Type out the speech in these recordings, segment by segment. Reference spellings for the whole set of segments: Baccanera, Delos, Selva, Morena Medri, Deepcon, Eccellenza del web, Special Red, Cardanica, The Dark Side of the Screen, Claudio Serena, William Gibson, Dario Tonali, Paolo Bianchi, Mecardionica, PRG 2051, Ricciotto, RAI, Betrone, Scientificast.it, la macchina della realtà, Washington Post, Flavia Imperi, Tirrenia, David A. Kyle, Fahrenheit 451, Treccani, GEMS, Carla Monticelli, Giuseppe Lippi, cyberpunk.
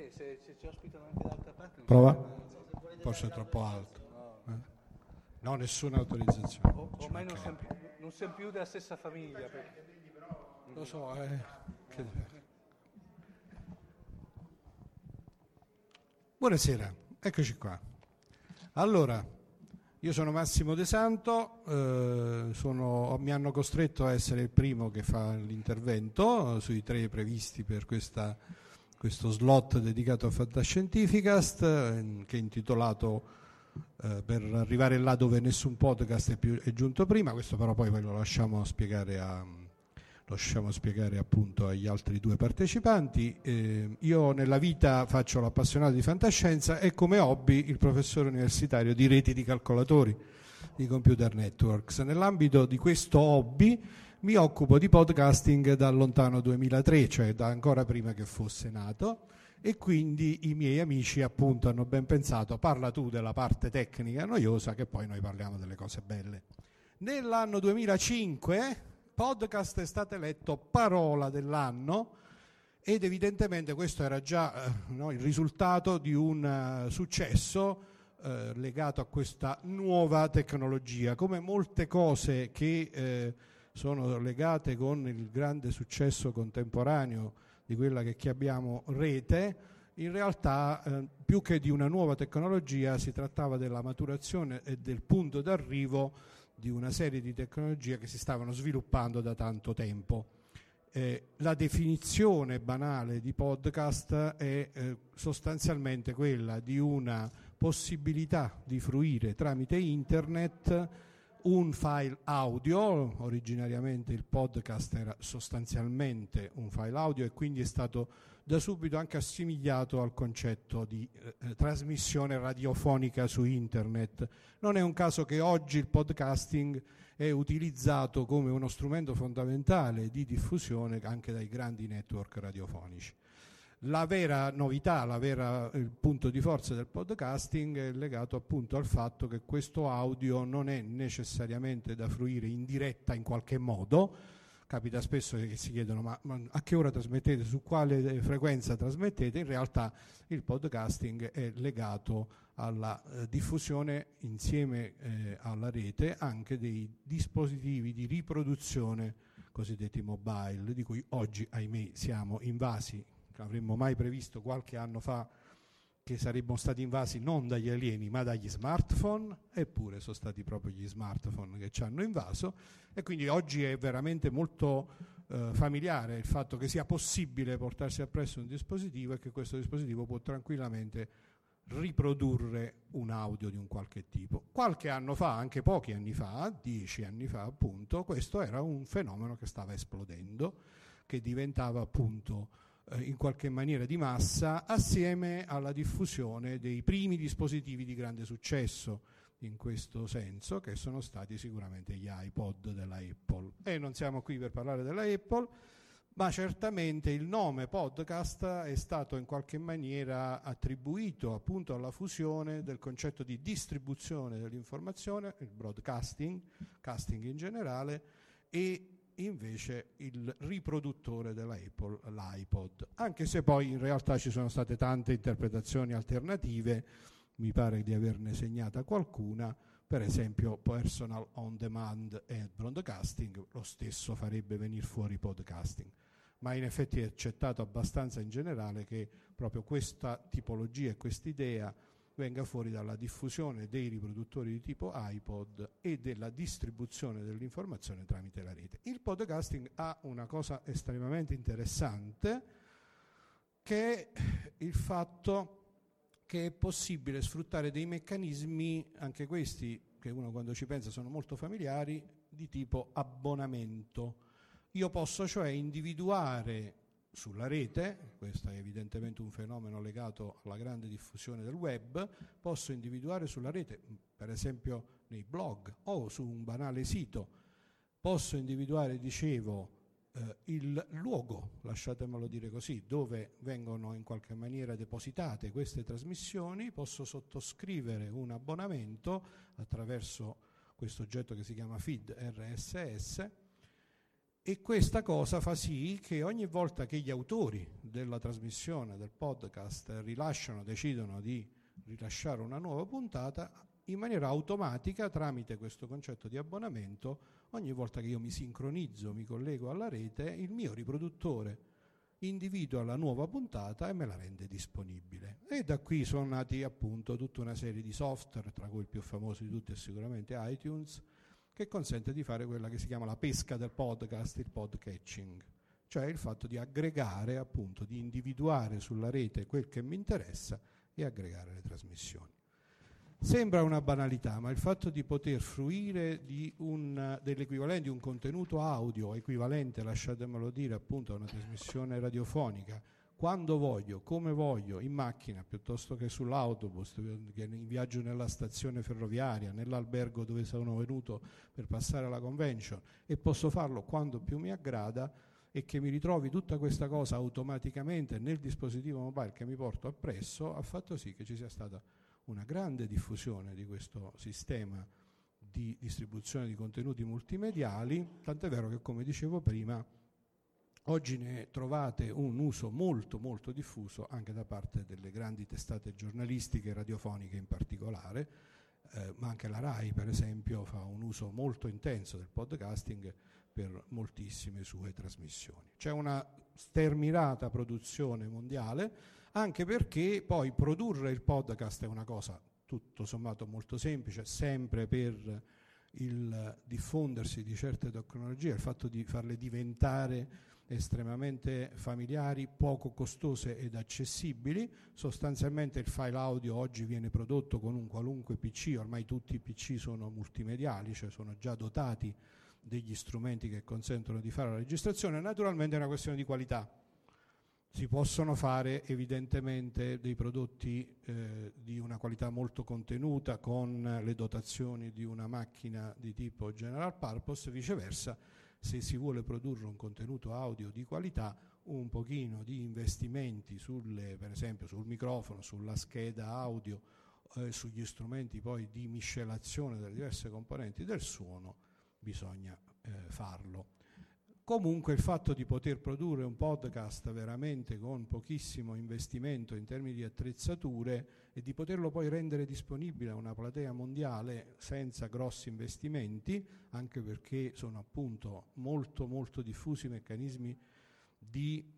Beh, se ci ospitano anche dall'altra parte... Prova. Forse è troppo alto. No, nessuna autorizzazione. Ormai non siamo più della stessa famiglia. Lo so, Buonasera, eccoci qua. Allora, io sono Massimo De Santo, mi hanno costretto a essere il primo che fa l'intervento sui tre previsti per questo slot dedicato a Fantascientificast, che è intitolato per arrivare là dove nessun podcast è giunto prima. Questo però poi lo lasciamo spiegare appunto agli altri due partecipanti. Io nella vita faccio l'appassionato di fantascienza e come hobby il professore universitario di reti di calcolatori, di computer networks. Nell'ambito di questo hobby mi occupo di podcasting dal lontano 2003, cioè da ancora prima che fosse nato, e quindi i miei amici appunto hanno ben pensato: parla tu della parte tecnica noiosa che poi noi parliamo delle cose belle. Nell'anno 2005 podcast è stato eletto parola dell'anno ed evidentemente questo era già il risultato di un successo legato a questa nuova tecnologia. Come molte cose che sono legate con il grande successo contemporaneo di quella che chiamiamo rete, in realtà più che di una nuova tecnologia si trattava della maturazione e del punto d'arrivo di una serie di tecnologie che si stavano sviluppando da tanto tempo. La definizione banale di podcast è sostanzialmente quella di una possibilità di fruire tramite internet un file audio. Originariamente il podcast era sostanzialmente un file audio e quindi è stato da subito anche assimilato al concetto di trasmissione radiofonica su internet. Non è un caso che oggi il podcasting è utilizzato come uno strumento fondamentale di diffusione anche dai grandi network radiofonici. La vera novità, il punto di forza del podcasting è legato appunto al fatto che questo audio non è necessariamente da fruire in diretta in qualche modo. Capita spesso che si chiedono ma a che ora trasmettete, su quale frequenza trasmettete. In realtà il podcasting è legato alla diffusione insieme alla rete anche dei dispositivi di riproduzione cosiddetti mobile, di cui oggi ahimè siamo invasi. Avremmo mai previsto qualche anno fa che saremmo stati invasi non dagli alieni ma dagli smartphone? Eppure sono stati proprio gli smartphone che ci hanno invaso, e quindi oggi è veramente molto familiare il fatto che sia possibile portarsi appresso un dispositivo e che questo dispositivo può tranquillamente riprodurre un audio di un qualche tipo. Qualche anno fa, anche pochi anni fa, 10 anni fa appunto, questo era un fenomeno che stava esplodendo, che diventava appunto in qualche maniera di massa assieme alla diffusione dei primi dispositivi di grande successo in questo senso, che sono stati sicuramente gli iPod della Apple. E non siamo qui per parlare della Apple, ma certamente il nome podcast è stato in qualche maniera attribuito appunto alla fusione del concetto di distribuzione dell'informazione, il broadcasting, casting in generale, e invece il riproduttore della Apple, l'iPod, anche se poi in realtà ci sono state tante interpretazioni alternative. Mi pare di averne segnata qualcuna, per esempio personal on demand e broadcasting, lo stesso farebbe venire fuori podcasting, ma in effetti è accettato abbastanza in generale che proprio questa tipologia e quest'idea venga fuori dalla diffusione dei riproduttori di tipo iPod e della distribuzione dell'informazione tramite la rete. Il podcasting ha una cosa estremamente interessante, che è il fatto che è possibile sfruttare dei meccanismi, anche questi che uno quando ci pensa sono molto familiari, di tipo abbonamento. Io posso cioè individuare sulla rete, questo è evidentemente un fenomeno legato alla grande diffusione del web, posso individuare sulla rete, per esempio nei blog o su un banale sito, posso individuare, dicevo, il luogo, lasciatemelo dire così, dove vengono in qualche maniera depositate queste trasmissioni, posso sottoscrivere un abbonamento attraverso questo oggetto che si chiama feed RSS e questa cosa fa sì che ogni volta che gli autori della trasmissione, del podcast, decidono di rilasciare una nuova puntata, in maniera automatica, tramite questo concetto di abbonamento, ogni volta che io mi sincronizzo, mi collego alla rete, il mio riproduttore individua la nuova puntata e me la rende disponibile. E da qui sono nati appunto tutta una serie di software, tra cui il più famoso di tutti è sicuramente iTunes, che consente di fare quella che si chiama la pesca del podcast, il podcatching, cioè il fatto di aggregare, appunto, di individuare sulla rete quel che mi interessa e aggregare le trasmissioni. Sembra una banalità, ma il fatto di poter fruire di dell'equivalente di un contenuto audio equivalente, lasciatemelo dire, appunto, a una trasmissione radiofonica, quando voglio, come voglio, in macchina piuttosto che sull'autobus, in viaggio nella stazione ferroviaria, nell'albergo dove sono venuto per passare alla convention, e posso farlo quando più mi aggrada, e che mi ritrovi tutta questa cosa automaticamente nel dispositivo mobile che mi porto appresso, ha fatto sì che ci sia stata una grande diffusione di questo sistema di distribuzione di contenuti multimediali, tant'è vero che, come dicevo prima, oggi ne trovate un uso molto molto diffuso anche da parte delle grandi testate giornalistiche radiofoniche in particolare, ma anche la RAI per esempio fa un uso molto intenso del podcasting per moltissime sue trasmissioni. C'è una sterminata produzione mondiale, anche perché poi produrre il podcast è una cosa tutto sommato molto semplice, sempre per il diffondersi di certe tecnologie, il fatto di farle diventare estremamente familiari, poco costose ed accessibili. Sostanzialmente il file audio oggi viene prodotto con un qualunque PC, ormai tutti i PC sono multimediali, cioè sono già dotati degli strumenti che consentono di fare la registrazione. Naturalmente è una questione di qualità. Si possono fare evidentemente dei prodotti di una qualità molto contenuta con le dotazioni di una macchina di tipo general purpose, viceversa se si vuole produrre un contenuto audio di qualità un pochino di investimenti per esempio sul microfono, sulla scheda audio, sugli strumenti poi di miscelazione delle diverse componenti del suono bisogna farlo. Comunque il fatto di poter produrre un podcast veramente con pochissimo investimento in termini di attrezzature e di poterlo poi rendere disponibile a una platea mondiale senza grossi investimenti, anche perché sono appunto molto molto diffusi i meccanismi di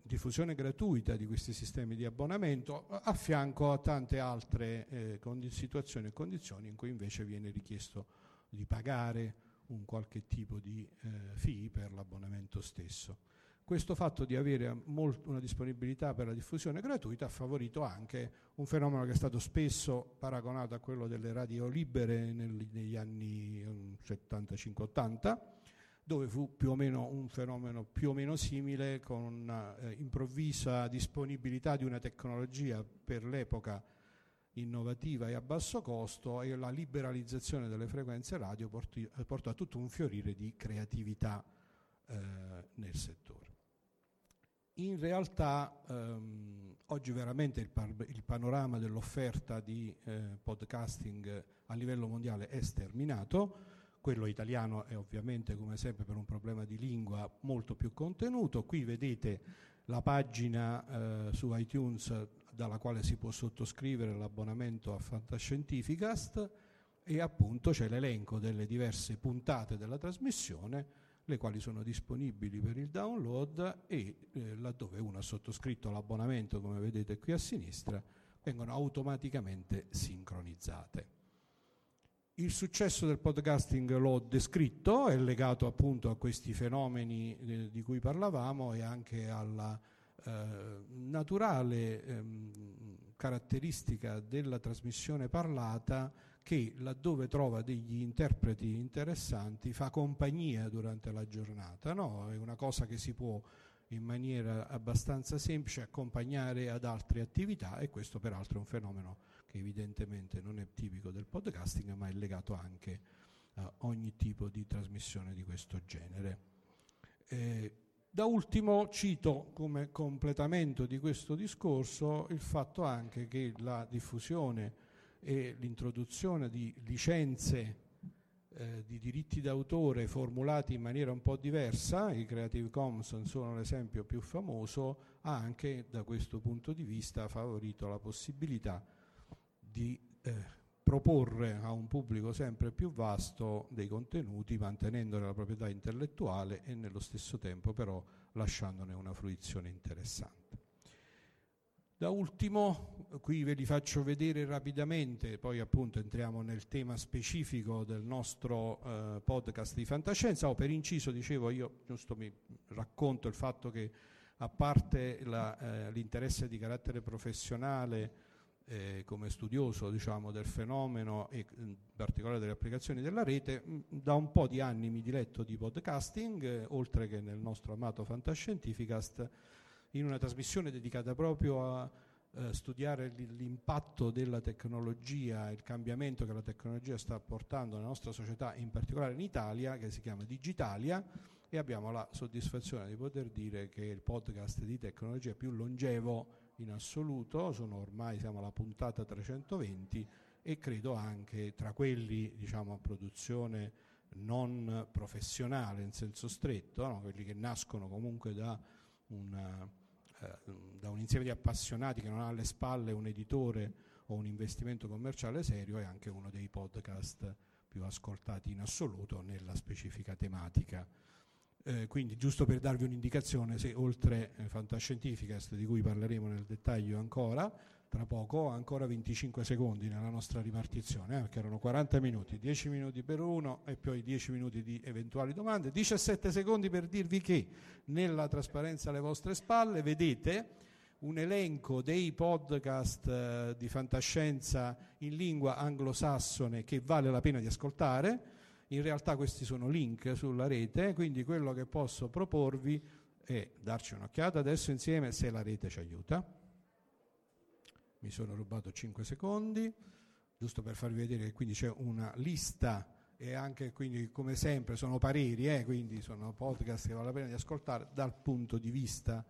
diffusione gratuita di questi sistemi di abbonamento, a fianco a tante altre situazioni e condizioni in cui invece viene richiesto di pagare un qualche tipo di fee per l'abbonamento stesso. Questo fatto di avere una disponibilità per la diffusione gratuita ha favorito anche un fenomeno che è stato spesso paragonato a quello delle radio libere negli anni 75-80, dove fu più o meno un fenomeno più o meno simile, con una improvvisa disponibilità di una tecnologia per l'epoca innovativa e a basso costo, e la liberalizzazione delle frequenze radio portò a tutto un fiorire di creatività nel settore. In realtà oggi veramente il panorama dell'offerta di podcasting a livello mondiale è sterminato. Quello italiano è ovviamente, come sempre, per un problema di lingua molto più contenuto. Qui vedete la pagina su iTunes dalla quale si può sottoscrivere l'abbonamento a Fantascientificast, e appunto c'è l'elenco delle diverse puntate della trasmissione, le quali sono disponibili per il download, e laddove uno ha sottoscritto l'abbonamento, come vedete qui a sinistra, vengono automaticamente sincronizzate. Il successo del podcasting l'ho descritto, è legato appunto a questi fenomeni di cui parlavamo, e anche alla naturale caratteristica della trasmissione parlata, che laddove trova degli interpreti interessanti fa compagnia durante la giornata, no? È una cosa che si può in maniera abbastanza semplice accompagnare ad altre attività, e questo peraltro è un fenomeno che evidentemente non è tipico del podcasting, ma è legato anche a ogni tipo di trasmissione di questo genere. Da ultimo cito come completamento di questo discorso il fatto anche che la diffusione e l'introduzione di licenze di diritti d'autore formulati in maniera un po' diversa, i Creative Commons sono l'esempio più famoso, ha anche da questo punto di vista favorito la possibilità di proporre a un pubblico sempre più vasto dei contenuti, mantenendone la proprietà intellettuale e nello stesso tempo però lasciandone una fruizione interessante. Da ultimo, qui ve li faccio vedere rapidamente, poi appunto entriamo nel tema specifico del nostro podcast di fantascienza. Per inciso dicevo, io giusto mi racconto il fatto che, a parte l'interesse di carattere professionale come studioso, diciamo, del fenomeno e in particolare delle applicazioni della rete, da un po' di anni mi diletto di podcasting, oltre che nel nostro amato Fantascientificast, in una trasmissione dedicata proprio a studiare l'impatto della tecnologia, il cambiamento che la tecnologia sta portando nella nostra società, in particolare in Italia, che si chiama Digitalia, e abbiamo la soddisfazione di poter dire che è il podcast di tecnologia più longevo in assoluto. Siamo alla puntata 320 e credo anche tra quelli, diciamo, a produzione non professionale in senso stretto, no? Quelli che nascono comunque da un insieme di appassionati che non ha alle spalle un editore o un investimento commerciale serio, è anche uno dei podcast più ascoltati in assoluto nella specifica tematica. Quindi, giusto per darvi un'indicazione, se oltre Fantascientificast, di cui parleremo nel dettaglio ancora tra poco, ancora 25 secondi nella nostra ripartizione, perché erano 40 minuti, 10 minuti per uno e poi 10 minuti di eventuali domande, 17 secondi per dirvi che nella trasparenza alle vostre spalle vedete un elenco dei podcast di fantascienza in lingua anglosassone che vale la pena di ascoltare. In realtà questi sono link sulla rete, quindi quello che posso proporvi è darci un'occhiata adesso insieme, se la rete ci aiuta. Mi sono rubato 5 secondi, giusto per farvi vedere che quindi c'è una lista, e anche quindi, come sempre, sono pareri, quindi sono podcast che vale la pena di ascoltare dal punto di vista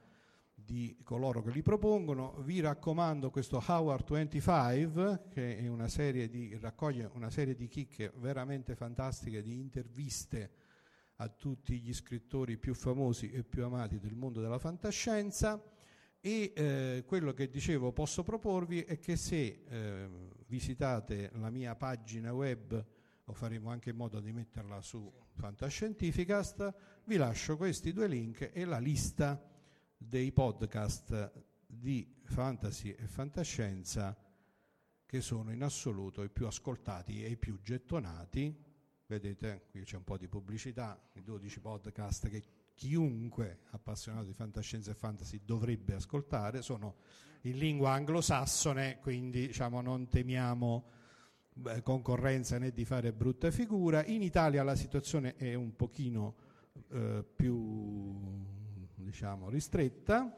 di coloro che li propongono. Vi raccomando questo Hour 25, che è raccoglie una serie di chicche veramente fantastiche, di interviste a tutti gli scrittori più famosi e più amati del mondo della fantascienza. Quello che dicevo posso proporvi è che se visitate la mia pagina web, lo faremo anche in modo di metterla su Fantascientificast, vi lascio questi due link e la lista dei podcast di fantasy e fantascienza che sono in assoluto i più ascoltati e i più gettonati. Vedete, qui c'è un po' di pubblicità, i 12 podcast che chiunque appassionato di fantascienza e fantasy dovrebbe ascoltare, sono in lingua anglosassone, quindi, diciamo, non temiamo concorrenza né di fare brutta figura. In Italia la situazione è un pochino più, diciamo, ristretta.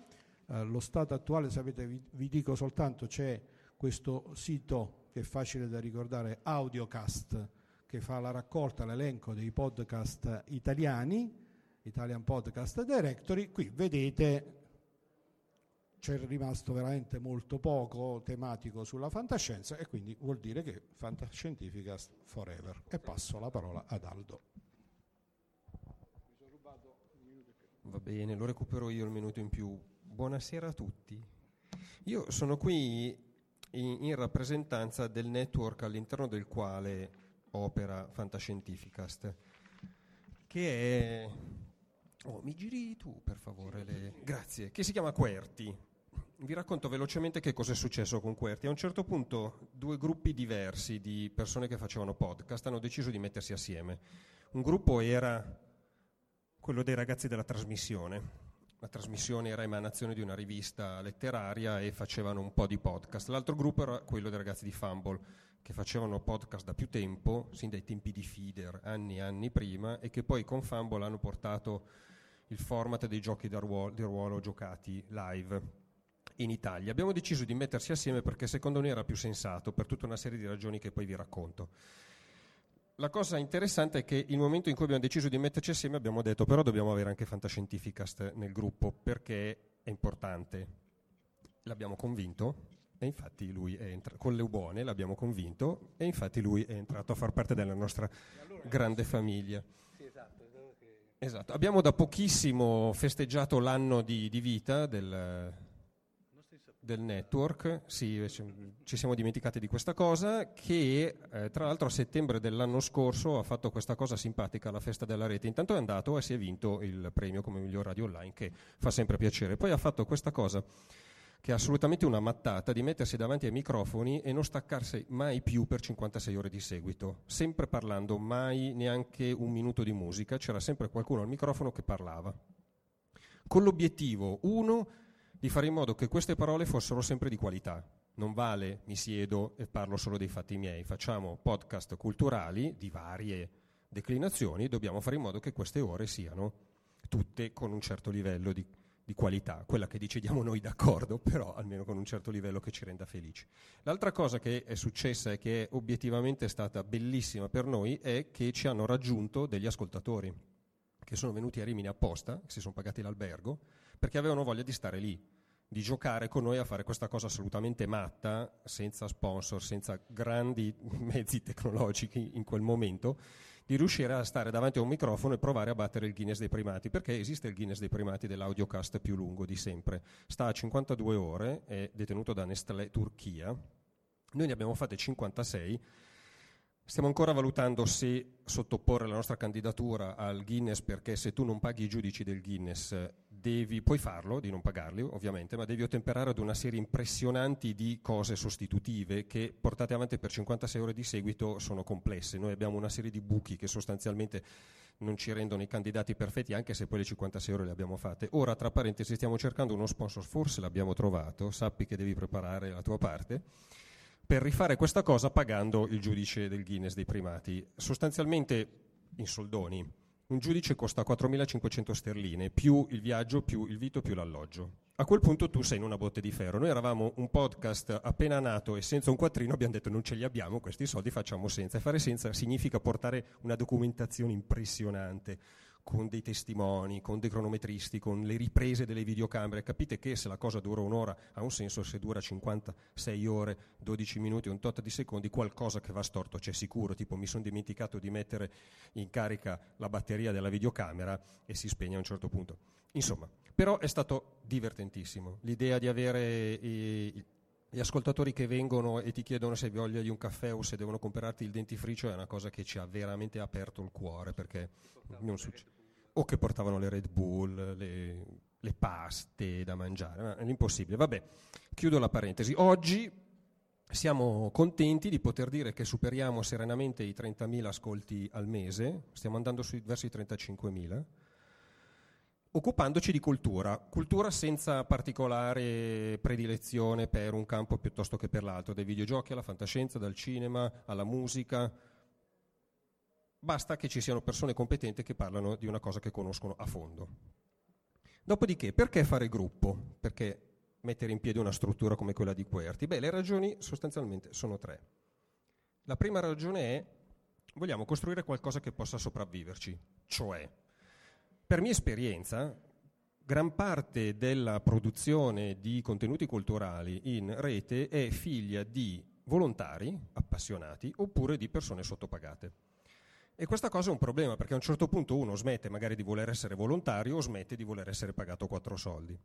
Lo stato attuale, sapete, vi dico soltanto, c'è questo sito che è facile da ricordare, Audiocast, che fa la raccolta, l'elenco dei podcast italiani, Italian Podcast Directory. Qui vedete c'è rimasto veramente molto poco tematico sulla fantascienza, e quindi vuol dire che Fantascientificast forever. E passo la parola ad Aldo. Va bene, lo recupero io il minuto in più. Buonasera a tutti. Io sono qui in rappresentanza del network all'interno del quale opera Fantascientificast, che è... Oh, mi giri tu per favore le... Grazie. Che si chiama QWERTY. Vi racconto velocemente che cosa è successo con QWERTY. A un certo punto due gruppi diversi di persone che facevano podcast hanno deciso di mettersi assieme. Un gruppo era quello dei ragazzi della trasmissione. La trasmissione era emanazione di una rivista letteraria e facevano un po' di podcast. L'altro gruppo era quello dei ragazzi di Fumble, che facevano podcast da più tempo, sin dai tempi di Feeder, anni e anni prima, e che poi con Fumble hanno portato il format dei giochi di ruolo giocati live in Italia. Abbiamo deciso di mettersi assieme perché secondo noi era più sensato, per tutta una serie di ragioni che poi vi racconto. La cosa interessante è che il momento in cui abbiamo deciso di metterci assieme abbiamo detto: però dobbiamo avere anche Fantascientificast nel gruppo, perché è importante. L'abbiamo convinto e infatti lui è con l'Eubone l'abbiamo convinto e infatti lui è entrato a far parte della nostra grande famiglia. Esatto, abbiamo da pochissimo festeggiato l'anno di vita del network, sì, ci siamo dimenticati di questa cosa, che tra l'altro a settembre dell'anno scorso ha fatto questa cosa simpatica alla festa della rete, intanto è andato e si è vinto il premio come miglior radio online, che fa sempre piacere, poi ha fatto questa cosa che è assolutamente una mattata di mettersi davanti ai microfoni e non staccarsi mai più per 56 ore di seguito, sempre parlando, mai neanche un minuto di musica, c'era sempre qualcuno al microfono che parlava, con l'obiettivo, uno, di fare in modo che queste parole fossero sempre di qualità, non vale mi siedo e parlo solo dei fatti miei, facciamo podcast culturali di varie declinazioni, dobbiamo fare in modo che queste ore siano tutte con un certo livello di qualità, quella che decidiamo noi d'accordo, però almeno con un certo livello che ci renda felici. L'altra cosa che è successa e che è obiettivamente stata bellissima per noi è che ci hanno raggiunto degli ascoltatori che sono venuti a Rimini apposta, si sono pagati l'albergo, perché avevano voglia di stare lì, di giocare con noi a fare questa cosa assolutamente matta, senza sponsor, senza grandi mezzi tecnologici in quel momento, di riuscire a stare davanti a un microfono e provare a battere il Guinness dei primati, perché esiste il Guinness dei primati dell'audiocast più lungo di sempre, sta a 52 ore, è detenuto da Nestlé Turchia, noi ne abbiamo fatte 56, stiamo ancora valutando se sottoporre la nostra candidatura al Guinness, perché se tu non paghi i giudici del Guinness devi, puoi farlo, di non pagarli ovviamente, ma devi ottemperare ad una serie impressionanti di cose sostitutive che portate avanti per 56 ore di seguito sono complesse. Noi abbiamo una serie di buchi che sostanzialmente non ci rendono i candidati perfetti, anche se poi le 56 ore le abbiamo fatte. Ora, tra parentesi, stiamo cercando uno sponsor, forse l'abbiamo trovato, sappi che devi preparare la tua parte, per rifare questa cosa pagando il giudice del Guinness dei primati. Sostanzialmente, in soldoni, un giudice costa 4.500 sterline, più il viaggio, più il vitto, più l'alloggio. A quel punto tu sei in una botte di ferro. Noi eravamo un podcast appena nato e senza un quattrino abbiamo detto non ce li abbiamo questi soldi, facciamo senza. E fare senza significa portare una documentazione impressionante, con dei testimoni, con dei cronometristi, con le riprese delle videocamere. Capite che se la cosa dura un'ora ha un senso, se dura 56 ore, 12 minuti, un tot di secondi, qualcosa che va storto c'è sicuro, tipo mi sono dimenticato di mettere in carica la batteria della videocamera e si spegne a un certo punto. Insomma, però è stato divertentissimo. L'idea di avere gli ascoltatori che vengono e ti chiedono se hai voglia di un caffè o se devono comprarti il dentifricio è una cosa che ci ha veramente aperto il cuore, perché non succede. O che portavano le Red Bull, le paste da mangiare, ma è l'impossibile. Vabbè, chiudo la parentesi. Oggi siamo contenti di poter dire che superiamo serenamente i 30.000 ascolti al mese, stiamo andando verso i 35.000, occupandoci di cultura, cultura senza particolare predilezione per un campo piuttosto che per l'altro, dai videogiochi alla fantascienza, dal cinema alla musica. Basta che ci siano persone competenti che parlano di una cosa che conoscono a fondo. Dopodiché, perché fare gruppo? Perché mettere in piedi una struttura come quella di QWERTY? Beh, le ragioni sostanzialmente sono tre. La prima ragione è vogliamo costruire qualcosa che possa sopravviverci, cioè, per mia esperienza, gran parte della produzione di contenuti culturali in rete è figlia di volontari, appassionati, oppure di persone sottopagate. E questa cosa è un problema, perché a un certo punto uno smette magari di voler essere volontario o smette di voler essere pagato 4 soldi.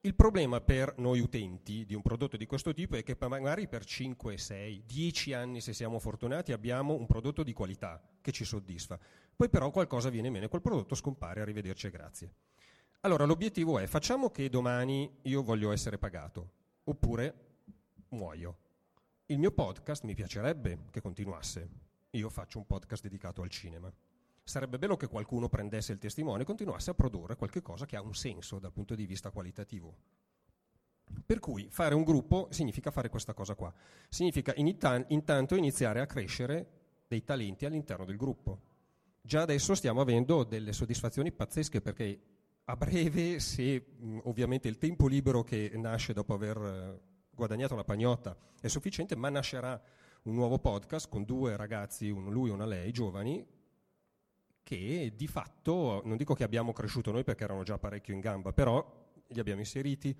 Il problema per noi utenti di un prodotto di questo tipo è che magari per 5, 6, 10 anni, se siamo fortunati, abbiamo un prodotto di qualità che ci soddisfa. Poi però qualcosa viene meno, quel prodotto scompare, arrivederci e grazie. Allora l'obiettivo è facciamo che domani io voglio essere pagato, oppure muoio. Il mio podcast mi piacerebbe che continuasse. Io faccio un podcast dedicato al cinema. Sarebbe bello che qualcuno prendesse il testimone e continuasse a produrre qualche cosa che ha un senso dal punto di vista qualitativo. Per cui fare un gruppo significa fare questa cosa qua. Significa intanto iniziare a crescere dei talenti all'interno del gruppo. Già adesso stiamo avendo delle soddisfazioni pazzesche, perché a breve, se ovviamente il tempo libero che nasce dopo aver guadagnato la pagnotta è sufficiente, ma nascerà un nuovo podcast con 2 ragazzi, uno lui e una lei, giovani, che di fatto, non dico che abbiamo cresciuto noi perché erano già parecchio in gamba, però li abbiamo inseriti,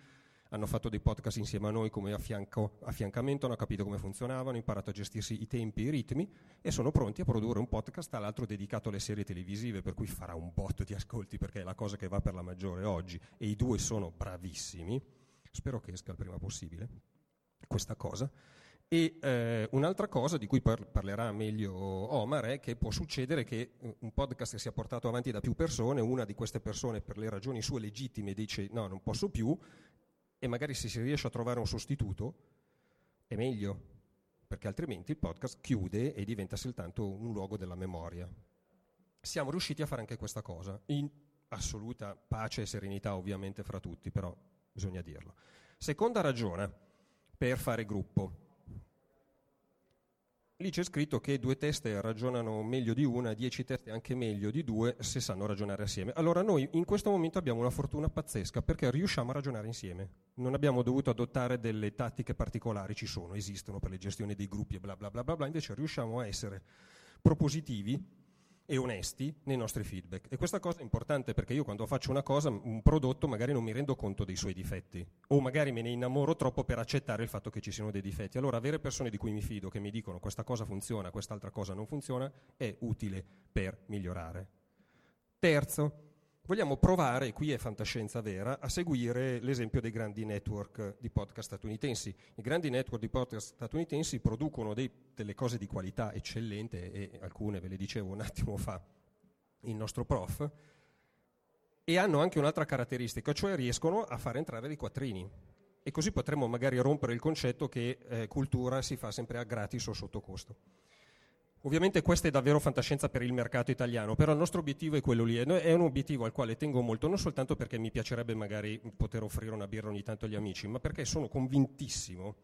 hanno fatto dei podcast insieme a noi come affiancamento, hanno capito come funzionavano, hanno imparato a gestirsi i tempi e i ritmi e sono pronti a produrre un podcast, tra l'altro dedicato alle serie televisive, per cui farà un botto di ascolti perché è la cosa che va per la maggiore oggi, e i due sono bravissimi. Spero che esca il prima possibile questa cosa. E un'altra cosa di cui parlerà meglio Omar è che può succedere che un podcast che sia portato avanti da più persone, una di queste persone per le ragioni sue legittime dice no, non posso più, e magari se si riesce a trovare un sostituto è meglio, perché altrimenti il podcast chiude e diventa soltanto un luogo della memoria. Siamo riusciti a fare anche questa cosa, in assoluta pace e serenità ovviamente fra tutti, però bisogna dirlo. Seconda ragione per fare gruppo. Lì c'è scritto che 2 teste ragionano meglio di una, 10 teste anche meglio di 2 se sanno ragionare assieme. Allora noi in questo momento abbiamo una fortuna pazzesca perché riusciamo a ragionare insieme. Non abbiamo dovuto adottare delle tattiche particolari, ci sono, esistono per le gestioni dei gruppi e bla bla bla bla bla, invece riusciamo a essere propositivi e onesti nei nostri feedback, e questa cosa è importante perché io quando faccio una cosa, un prodotto, magari non mi rendo conto dei suoi difetti, o magari me ne innamoro troppo per accettare il fatto che ci siano dei difetti. Allora avere persone di cui mi fido che mi dicono questa cosa funziona, quest'altra cosa non funziona, è utile per migliorare. Terzo, vogliamo provare, qui è fantascienza vera, a seguire l'esempio dei grandi network di podcast statunitensi. I grandi network di podcast statunitensi producono delle cose di qualità eccellente, e alcune ve le dicevo un attimo fa il nostro prof, e hanno anche un'altra caratteristica, cioè riescono a far entrare dei quattrini. E così potremmo magari rompere il concetto che cultura si fa sempre a gratis o sotto costo. Ovviamente questa è davvero fantascienza per il mercato italiano, però il nostro obiettivo è quello lì, è un obiettivo al quale tengo molto, non soltanto perché mi piacerebbe magari poter offrire una birra ogni tanto agli amici, ma perché sono convintissimo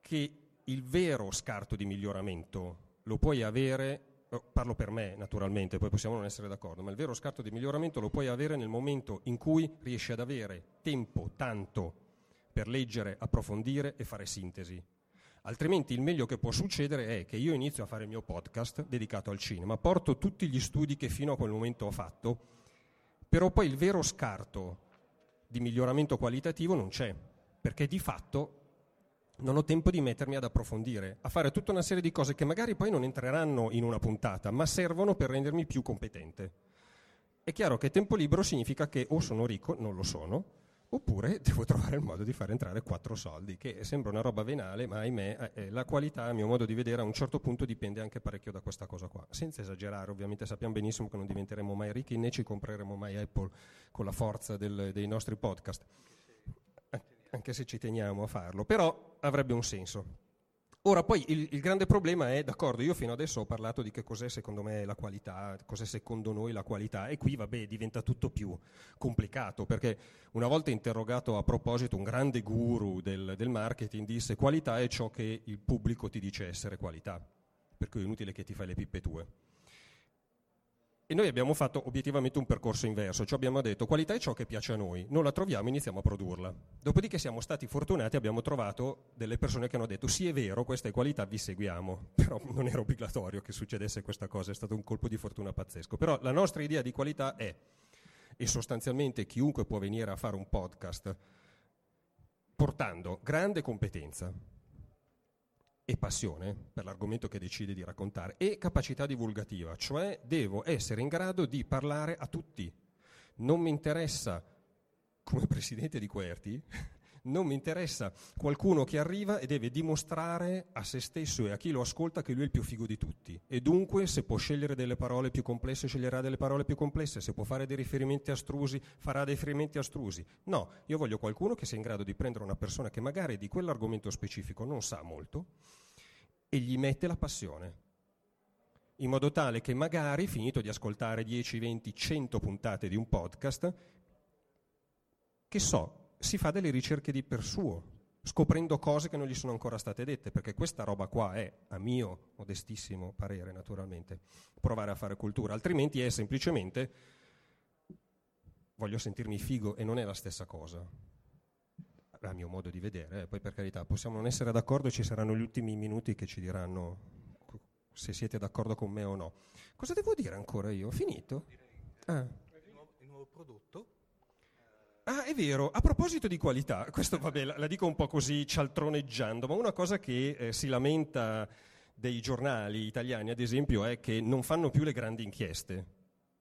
che il vero scarto di miglioramento lo puoi avere, parlo per me naturalmente, poi possiamo non essere d'accordo, ma il vero scarto di miglioramento lo puoi avere nel momento in cui riesci ad avere tempo tanto per leggere, approfondire e fare sintesi. Altrimenti il meglio che può succedere è che io inizio a fare il mio podcast dedicato al cinema, porto tutti gli studi che fino a quel momento ho fatto, però poi il vero scarto di miglioramento qualitativo non c'è, perché di fatto non ho tempo di mettermi ad approfondire, a fare tutta una serie di cose che magari poi non entreranno in una puntata, ma servono per rendermi più competente. È chiaro che tempo libero significa che o sono ricco, non lo sono, oppure devo trovare il modo di far entrare 4 soldi, che sembra una roba venale, ma ahimè la qualità, a mio modo di vedere, a un certo punto dipende anche parecchio da questa cosa qua. Senza esagerare, ovviamente sappiamo benissimo che non diventeremo mai ricchi né ci compreremo mai Apple con la forza dei nostri podcast, anche se ci teniamo a farlo, però avrebbe un senso. Ora poi il grande problema è, d'accordo, io fino adesso ho parlato di che cos'è secondo me la qualità, cos'è secondo noi la qualità, e qui vabbè diventa tutto più complicato, perché una volta interrogato a proposito un grande guru del marketing disse: qualità è ciò che il pubblico ti dice essere qualità, per cui è inutile che ti fai le pippe tue. E noi abbiamo fatto obiettivamente un percorso inverso, cioè abbiamo detto qualità è ciò che piace a noi, non la troviamo, iniziamo a produrla. Dopodiché siamo stati fortunati, abbiamo trovato delle persone che hanno detto sì è vero, questa è qualità, vi seguiamo, però non era obbligatorio che succedesse questa cosa, è stato un colpo di fortuna pazzesco. Però la nostra idea di qualità è, e sostanzialmente chiunque può venire a fare un podcast portando grande competenza e passione per l'argomento che decide di raccontare e capacità divulgativa, cioè devo essere in grado di parlare a tutti. Non mi interessa, come presidente di QWERTY, non mi interessa qualcuno che arriva e deve dimostrare a se stesso e a chi lo ascolta che lui è il più figo di tutti, e dunque se può scegliere delle parole più complesse sceglierà delle parole più complesse, se può fare dei riferimenti astrusi farà dei riferimenti astrusi. No, io voglio qualcuno che sia in grado di prendere una persona che magari di quell'argomento specifico non sa molto e gli mette la passione, in modo tale che magari, finito di ascoltare 10, 20, 100 puntate di un podcast, che so, si fa delle ricerche di per suo, scoprendo cose che non gli sono ancora state dette, perché questa roba qua è, a mio modestissimo parere naturalmente, provare a fare cultura, altrimenti è semplicemente voglio sentirmi figo, e non è la stessa cosa, a mio modo di vedere. Poi per carità possiamo non essere d'accordo, ci saranno gli ultimi minuti che ci diranno se siete d'accordo con me o no. Cosa devo dire ancora io? Finito? Il nuovo prodotto Ah, è vero, a proposito di qualità, questo vabbè, la dico un po' così cialtroneggiando, ma una cosa che si lamenta dei giornali italiani, ad esempio, è che non fanno più le grandi inchieste,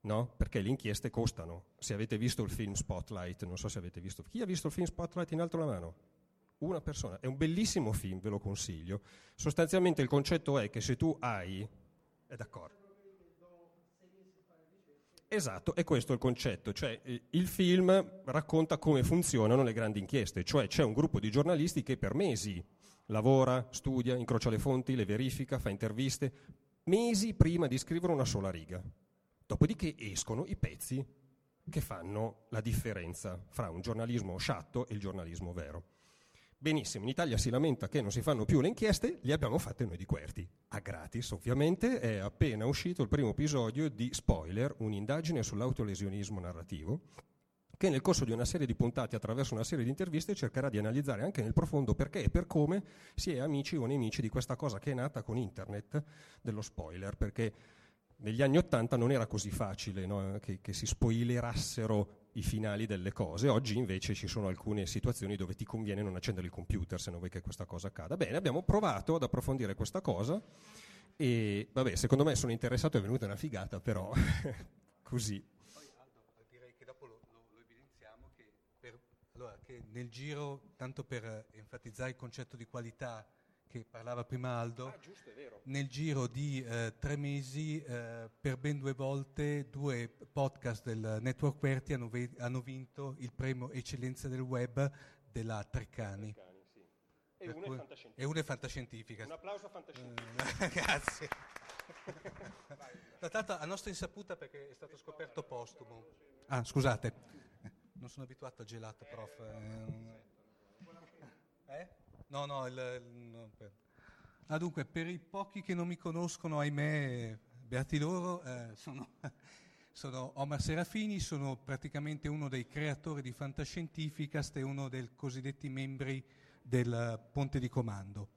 no? Perché le inchieste costano. Se avete visto il film Spotlight, non so se avete visto, chi ha visto il film Spotlight in alto la mano? Una persona, è un bellissimo film, ve lo consiglio. Sostanzialmente il concetto è che se tu hai, è d'accordo. Esatto, è questo il concetto, cioè il film racconta come funzionano le grandi inchieste, cioè c'è un gruppo di giornalisti che per mesi lavora, studia, incrocia le fonti, le verifica, fa interviste, mesi prima di scrivere una sola riga. Dopodiché escono i pezzi che fanno la differenza fra un giornalismo sciatto e il giornalismo vero. Benissimo, in Italia si lamenta che non si fanno più le inchieste, le abbiamo fatte noi di QWERTY, a gratis ovviamente. È appena uscito il primo episodio di Spoiler, un'indagine sull'autolesionismo narrativo, che nel corso di una serie di puntate attraverso una serie di interviste cercherà di analizzare anche nel profondo perché e per come si è amici o nemici di questa cosa che è nata con internet dello spoiler, perché negli anni '80 non era così facile, no? che si spoilerassero i finali delle cose. Oggi invece ci sono alcune situazioni dove ti conviene non accendere il computer se non vuoi che questa cosa accada. Bene, abbiamo provato ad approfondire questa cosa e vabbè, secondo me sono interessato, è venuta una figata, però così. Poi Aldo, direi che dopo lo evidenziamo che nel giro, tanto per enfatizzare il concetto di qualità che parlava prima Aldo, giusto, è vero. Nel giro di 3 mesi per ben 2 volte 2 podcast del network QWERTY hanno vinto il premio Eccellenza del web della Treccani. Sì. E uno è Fantascientificast. Un applauso a Fantascientificast. Grazie. Tanto a nostra insaputa, perché è stato scoperto postumo. Ah, scusate, non sono abituato a gelato, prof. Dunque, per i pochi che non mi conoscono, ahimè, beati loro, sono Omar Serafini, sono praticamente uno dei creatori di Fantascientificast e uno dei cosiddetti membri del ponte di comando.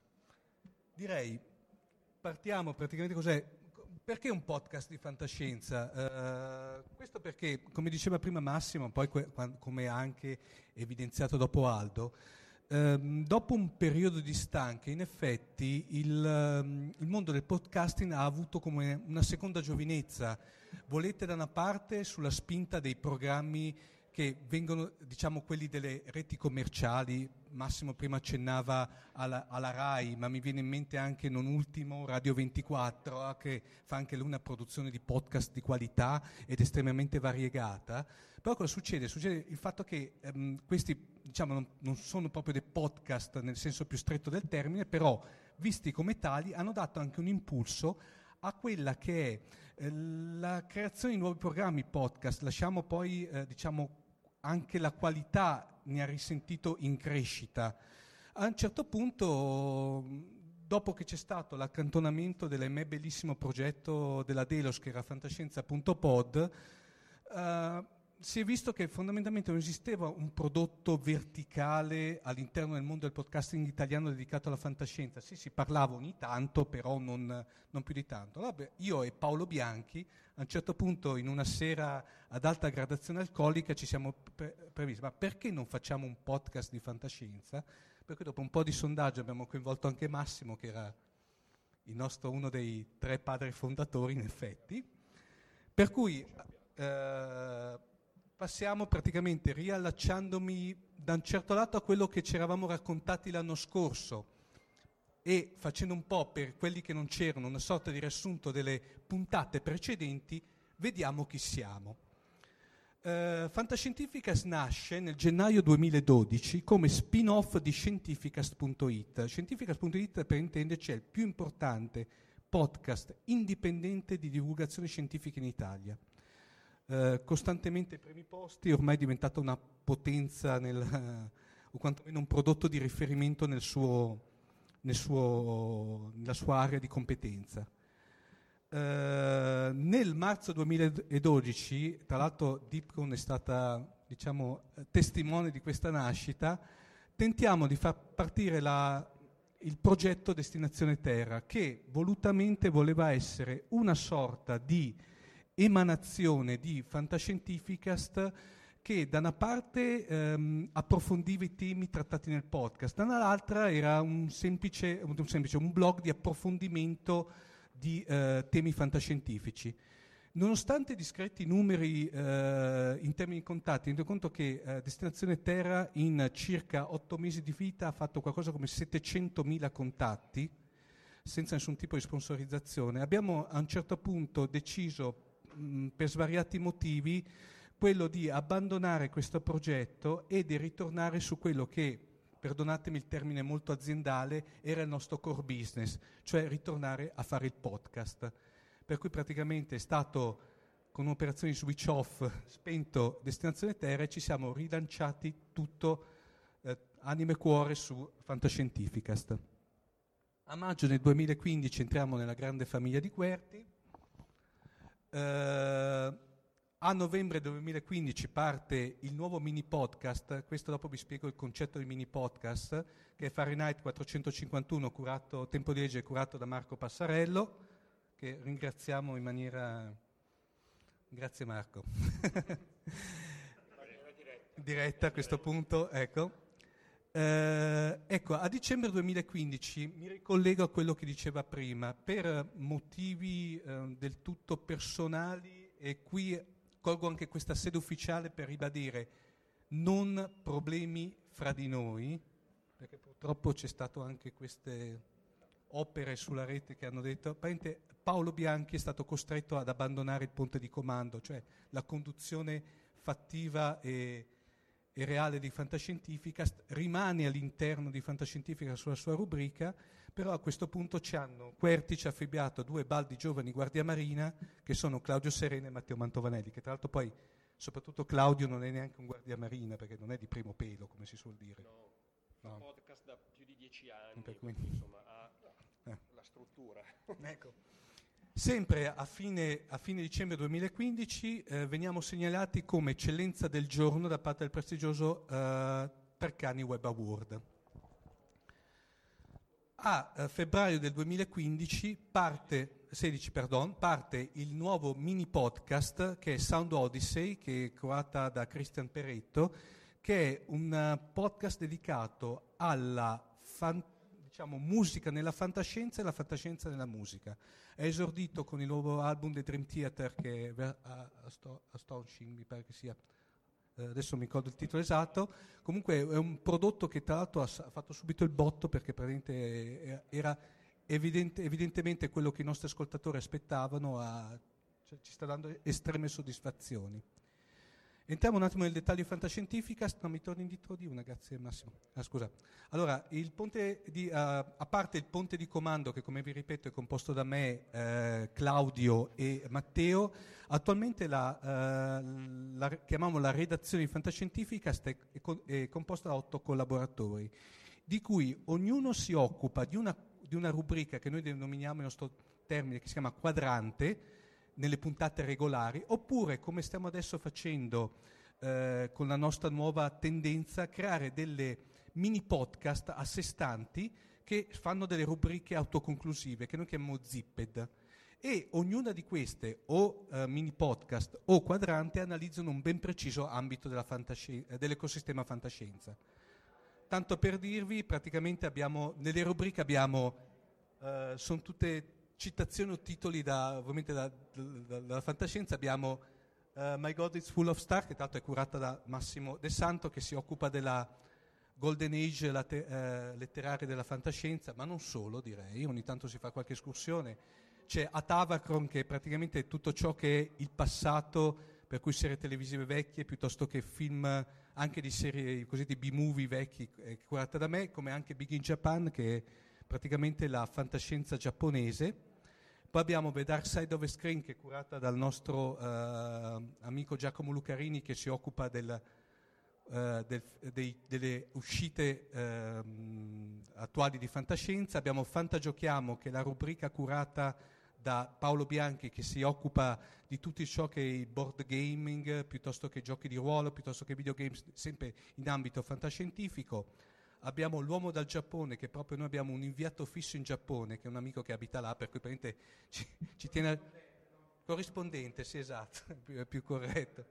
Direi, partiamo praticamente perché un podcast di fantascienza? Questo perché, come diceva prima Massimo, poi come anche evidenziato dopo Aldo, dopo un periodo di stanca, in effetti il mondo del podcasting ha avuto come una seconda giovinezza, volete, da una parte sulla spinta dei programmi che vengono, diciamo, quelli delle reti commerciali. Massimo prima accennava alla RAI, ma mi viene in mente anche, non ultimo, Radio 24, che fa anche una produzione di podcast di qualità ed estremamente variegata. Però cosa succede? Succede il fatto che questi, diciamo, non sono proprio dei podcast nel senso più stretto del termine, però visti come tali hanno dato anche un impulso a quella che è la creazione di nuovi programmi podcast. Lasciamo poi, diciamo, anche la qualità ne ha risentito in crescita. A un certo punto, dopo che c'è stato l'accantonamento dell'ahimè bellissimo progetto della Delos, che era fantascienza.pod, si è visto che fondamentalmente non esisteva un prodotto verticale all'interno del mondo del podcasting italiano dedicato alla fantascienza. Sì, si parlava ogni tanto, però non più di tanto. Allora, io e Paolo Bianchi, a un certo punto, in una sera ad alta gradazione alcolica, ci siamo previsti: ma perché non facciamo un podcast di fantascienza? Perché dopo un po' di sondaggio abbiamo coinvolto anche Massimo, che era il nostro, uno dei 3 padri fondatori, in effetti. Per cui... passiamo praticamente, riallacciandomi da un certo lato a quello che ci eravamo raccontati l'anno scorso e facendo un po', per quelli che non c'erano, una sorta di riassunto delle puntate precedenti, vediamo chi siamo. Fantascientificast nasce nel gennaio 2012 come spin-off di Scientificast.it. Scientificast.it, per intenderci, è il più importante podcast indipendente di divulgazione scientifica in Italia. Costantemente ai primi posti, ormai è diventata una potenza o quantomeno un prodotto di riferimento nella sua area di competenza. Nel marzo 2012, tra l'altro, Deepcon è stata, diciamo, testimone di questa nascita, tentiamo di far partire il progetto Destinazione Terra, che volutamente voleva essere una sorta di emanazione di Fantascientificast che da una parte approfondiva i temi trattati nel podcast, dall'altra era un blog di approfondimento di temi fantascientifici. Nonostante discreti numeri in termini di contatti, rendo conto che Destinazione Terra in circa 8 mesi di vita ha fatto qualcosa come 700.000 contatti, senza nessun tipo di sponsorizzazione. Abbiamo a un certo punto deciso, per svariati motivi, quello di abbandonare questo progetto e di ritornare su quello che, perdonatemi il termine molto aziendale, era il nostro core business, cioè ritornare a fare il podcast. Per cui praticamente è stato, con un'operazione di switch off, spento Destinazione Terra e ci siamo rilanciati tutto, anima e cuore, su Fantascientificast. A maggio del 2015 entriamo nella grande famiglia di QWERTY. A novembre 2015 parte il nuovo mini podcast, questo dopo vi spiego il concetto di mini podcast, che è Fahrenheit 451, tempo di legge curato da Marco Passarello, che ringraziamo in maniera... Grazie Marco. Diretta a questo punto, ecco. Ecco, a dicembre 2015 mi ricollego a quello che diceva prima, per motivi del tutto personali, e qui colgo anche questa sede ufficiale per ribadire, non problemi fra di noi, perché purtroppo c'è stato anche queste opere sulla rete che hanno detto, Paolo Bianchi è stato costretto ad abbandonare il ponte di comando, cioè la conduzione fattiva e reale di Fantascientificast, rimane all'interno di Fantascientificast sulla sua rubrica, però a questo punto QWERTY ci ha affibbiato 2 baldi giovani guardia marina, che sono Claudio Serena e Matteo Mantovanelli, che tra l'altro poi, soprattutto Claudio, non è neanche un guardia marina, perché non è di primo pelo, come si suol dire. No. Podcast da più di 10 anni, per cui insomma ha la struttura. Ecco. Sempre a fine dicembre 2015 veniamo segnalati come eccellenza del giorno da parte del prestigioso Treccani Web Award. A febbraio del 2015 parte il nuovo mini podcast che è Sound Odyssey, che è curata da Cristian Peretto, che è un podcast dedicato alla musica nella fantascienza e la fantascienza nella musica. È esordito con il nuovo album dei Dream Theater, che è Astonishing, mi pare che sia, adesso mi ricordo il titolo esatto. Comunque è un prodotto che tra l'altro ha fatto subito il botto, perché praticamente era evidentemente quello che i nostri ascoltatori aspettavano, cioè ci sta dando estreme soddisfazioni. Entriamo un attimo nel dettaglio Fantascientificast, mi torno indietro di una, grazie Massimo. Scusa. Allora, a parte il ponte di comando, che come vi ripeto è composto da me, Claudio e Matteo, attualmente la chiamiamo la redazione di Fantascientificast, è composta da 8 collaboratori, di cui ognuno si occupa di una rubrica che noi denominiamo, il nostro termine, che si chiama quadrante, nelle puntate regolari, oppure, come stiamo adesso facendo con la nostra nuova tendenza, creare delle mini podcast a sé stanti che fanno delle rubriche autoconclusive che noi chiamiamo zipped, e ognuna di queste o mini podcast o quadrante analizzano un ben preciso ambito dell'ecosistema fantascienza. Tanto per dirvi, praticamente nelle rubriche abbiamo sono tutte citazioni o titoli ovviamente dalla fantascienza. Abbiamo My God It's Full of Star, che tanto è curata da Massimo De Santo, che si occupa della Golden Age letteraria della fantascienza, ma non solo, direi, ogni tanto si fa qualche escursione. C'è Atavacron, che è praticamente tutto ciò che è il passato, per cui serie televisive vecchie piuttosto che film anche di serie cosiddetti B-movie vecchi, curata da me, come anche Big in Japan, che è praticamente la fantascienza giapponese. Poi abbiamo The Dark Side of the Screen, che è curata dal nostro amico Giacomo Lucarini, che si occupa delle uscite attuali di fantascienza. Abbiamo Fantagiochiamo, che è la rubrica curata da Paolo Bianchi, che si occupa di tutto ciò che è il board gaming, piuttosto che giochi di ruolo, piuttosto che videogames, sempre in ambito fantascientifico. Abbiamo l'uomo dal Giappone, che proprio noi abbiamo un inviato fisso in Giappone, che è un amico che abita là, per cui praticamente ci tiene al corrispondente, sì esatto, è più corretto.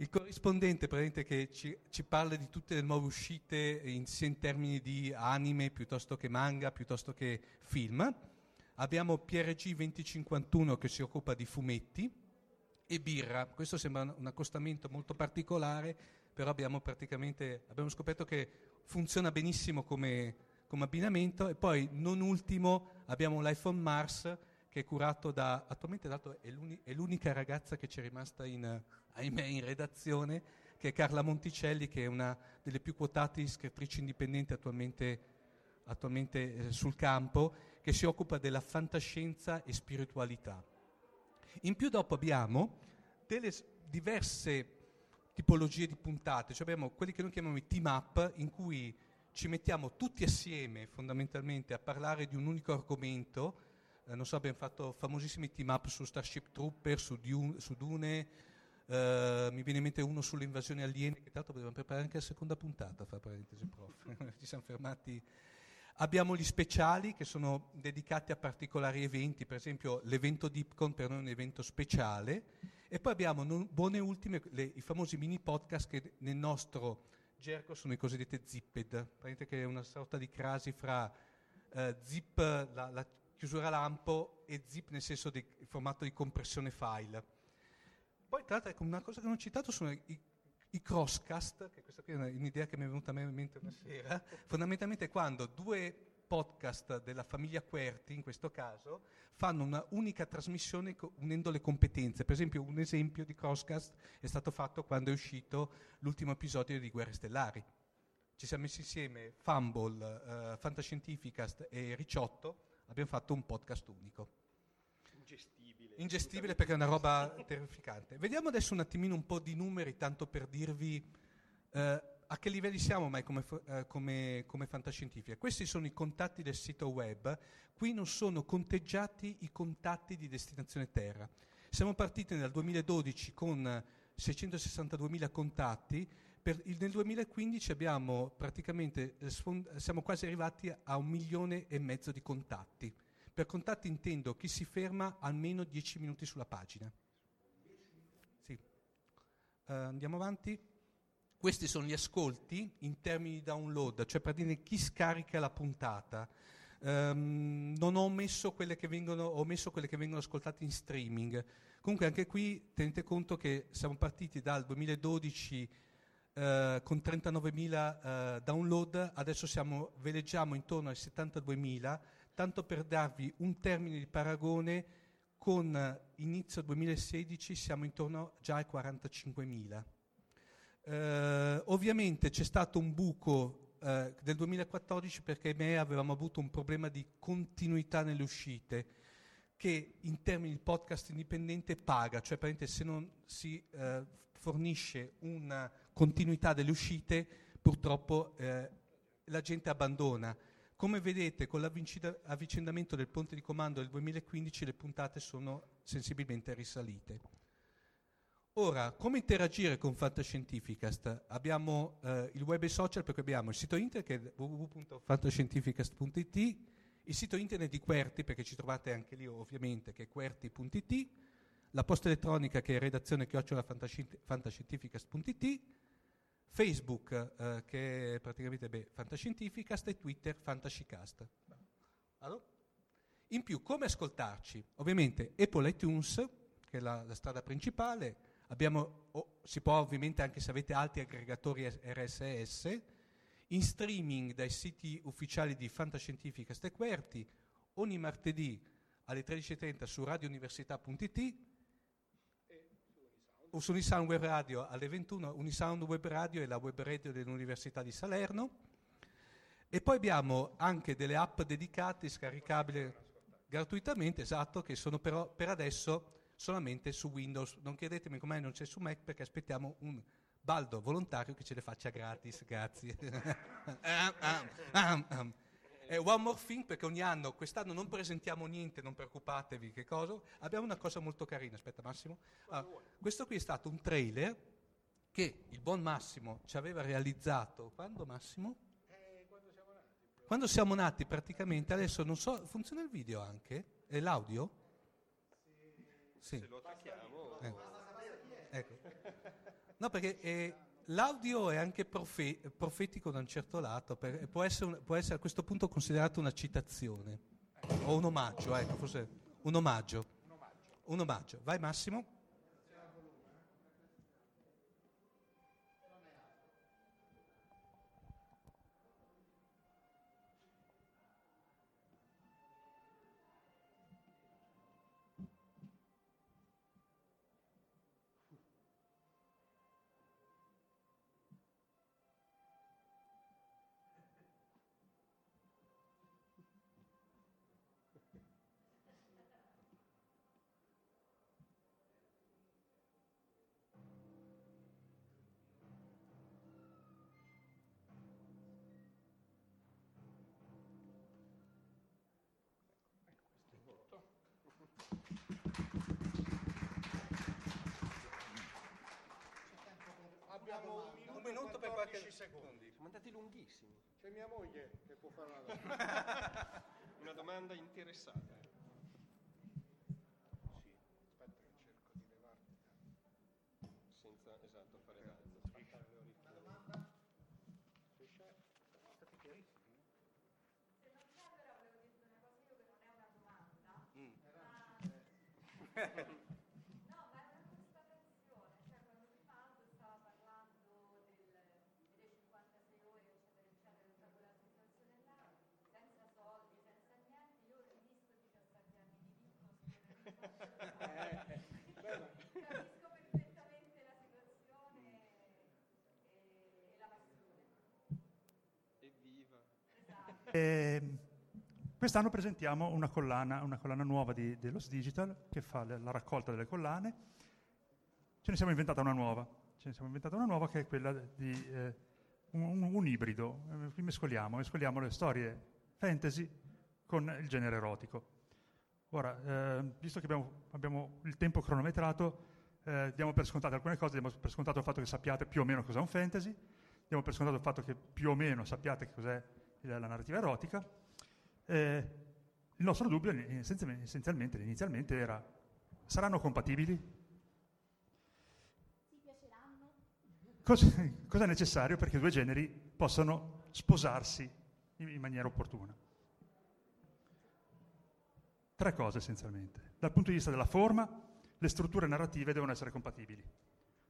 Il corrispondente praticamente che ci parla di tutte le nuove uscite sia in termini di anime piuttosto che manga, piuttosto che film. Abbiamo PRG 2051 che si occupa di fumetti e birra. Questo sembra un accostamento molto particolare, però abbiamo scoperto che funziona benissimo come abbinamento. E poi, non ultimo, abbiamo Life on Mars, che è curato da, attualmente è l'unica ragazza che ci è rimasta in redazione, che è Carla Monticelli, che è una delle più quotate scrittrici indipendenti attualmente sul campo, che si occupa della fantascienza e spiritualità. In più dopo abbiamo delle diverse tipologie di puntate, cioè abbiamo quelli che noi chiamiamo i team up, in cui ci mettiamo tutti assieme fondamentalmente a parlare di un unico argomento. Non so, abbiamo fatto famosissimi team up su Starship Trooper, su Dune, mi viene in mente uno sull'invasione aliena, che tra l'altro potevamo preparare anche la seconda puntata, fra parentesi, prof. Ci siamo fermati. Abbiamo gli speciali che sono dedicati a particolari eventi, per esempio l'evento Deepcon per noi è un evento speciale, e poi abbiamo buone ultime i famosi mini podcast, che nel nostro gergo sono i cosiddetti zipped, che è una sorta di crasi fra zip, la chiusura lampo, e zip nel senso di formato di compressione file. Poi tra l'altro, una cosa che non ho citato sono i crosscast, che questa qui è un'idea che mi è venuta in mente una sera, fondamentalmente quando due podcast della famiglia QWERTY, in questo caso, fanno una unica trasmissione unendo le competenze. Per esempio, un esempio di crosscast è stato fatto quando è uscito l'ultimo episodio di Guerre Stellari. Ci siamo messi insieme Fumble, Fantascientificast e Ricciotto. Abbiamo fatto un podcast unico. Ingestibile perché è una roba terrificante. Vediamo adesso un attimino un po' di numeri, tanto per dirvi a che livelli siamo ormai come fantascientifica. Questi sono i contatti del sito web. Qui non sono conteggiati i contatti di Destinazione Terra. Siamo partiti dal 2012 con 662.000 contatti. Nel 2015 abbiamo praticamente siamo quasi arrivati a 1,5 milioni di contatti. Per contatti intendo chi si ferma almeno 10 minuti sulla pagina. Sì. Andiamo avanti. Questi sono gli ascolti in termini di download, cioè per dire chi scarica la puntata. Non ho messo quelle che vengono ascoltate in streaming. Comunque anche qui tenete conto che siamo partiti dal 2012 con 39.000 download, adesso veleggiamo intorno ai 72.000, tanto per darvi un termine di paragone, con inizio 2016 siamo intorno già ai 45.000. Ovviamente c'è stato un buco del 2014 perché avevamo avuto un problema di continuità nelle uscite, che in termini di podcast indipendente paga, cioè se non si fornisce una continuità delle uscite, purtroppo la gente abbandona. Come vedete, con l'avvicendamento del ponte di comando del 2015 le puntate sono sensibilmente risalite. Ora, come interagire con Fantascientificast? Abbiamo il web e social, perché abbiamo il sito internet che è www.fantascientificast.it, il sito internet di QWERTY, perché ci trovate anche lì ovviamente, che è QWERTY.it, la posta elettronica che è redazione@fantascientificast.it, Facebook che è Fantascientificast, e Twitter Fantascicast. Allora. In più, come ascoltarci? Ovviamente Apple iTunes, che è la strada principale. Si può ovviamente anche se avete altri aggregatori RSS, in streaming dai siti ufficiali di Fantascientificast e QWERTY, ogni martedì alle 13.30 su radiouniversità.it, o su Unisound Web Radio alle 21, Unisound Web Radio è la web radio dell'Università di Salerno, e poi abbiamo anche delle app dedicate scaricabili gratuitamente, esatto, che sono però per adesso solamente su Windows. Non chiedetemi com'è non c'è su Mac, perché aspettiamo un baldo volontario che ce le faccia gratis, grazie. One more thing, perché ogni anno, quest'anno non presentiamo niente, non preoccupatevi, che cosa? Abbiamo una cosa molto carina, aspetta Massimo. Allora, questo qui è stato un trailer che il buon Massimo ci aveva realizzato, quando Massimo? Quando siamo nati. Quando siamo nati praticamente, adesso non so, funziona il video anche? E l'audio? Sì. Se lo attacchiamo. Ecco. No, perché l'audio è anche profetico da un certo lato, può essere a questo punto considerato una citazione o un omaggio, ecco, forse un omaggio. Un omaggio. Vai Massimo. Un minuto per 14 secondi. Siamo andati lunghissimi. C'è mia moglie che può fare una domanda. Una domanda interessata. Sì, aspetta che cerco di levarti senza fare danno. Una domanda? Stati chiarissimi. Se non c'è, però volevo dire una cosa io che non è una domanda. No, ma è una constatazione, cioè quando Aldo stava parlando delle 56 ore, eccetera, eccetera, tutta quella situazione là, senza soldi, senza niente, io ho rivisto 17 anni di Dix, capisco perfettamente la situazione e la passione. Evviva! Esatto. Quest'anno presentiamo una collana nuova di Delos Digital che fa la raccolta delle collane. Ce ne siamo inventata una nuova che è quella di un ibrido. Mescoliamo le storie fantasy con il genere erotico. Ora, visto che abbiamo il tempo cronometrato, diamo per scontate alcune cose, diamo per scontato il fatto che sappiate più o meno cos'è un fantasy, diamo per scontato il fatto che più o meno sappiate che cos'è la narrativa erotica. Il nostro dubbio inizialmente era: saranno compatibili? Si piaceranno? Cosa è necessario perché due generi possano sposarsi in maniera opportuna? Tre cose essenzialmente. Dal punto di vista della forma, le strutture narrative devono essere compatibili.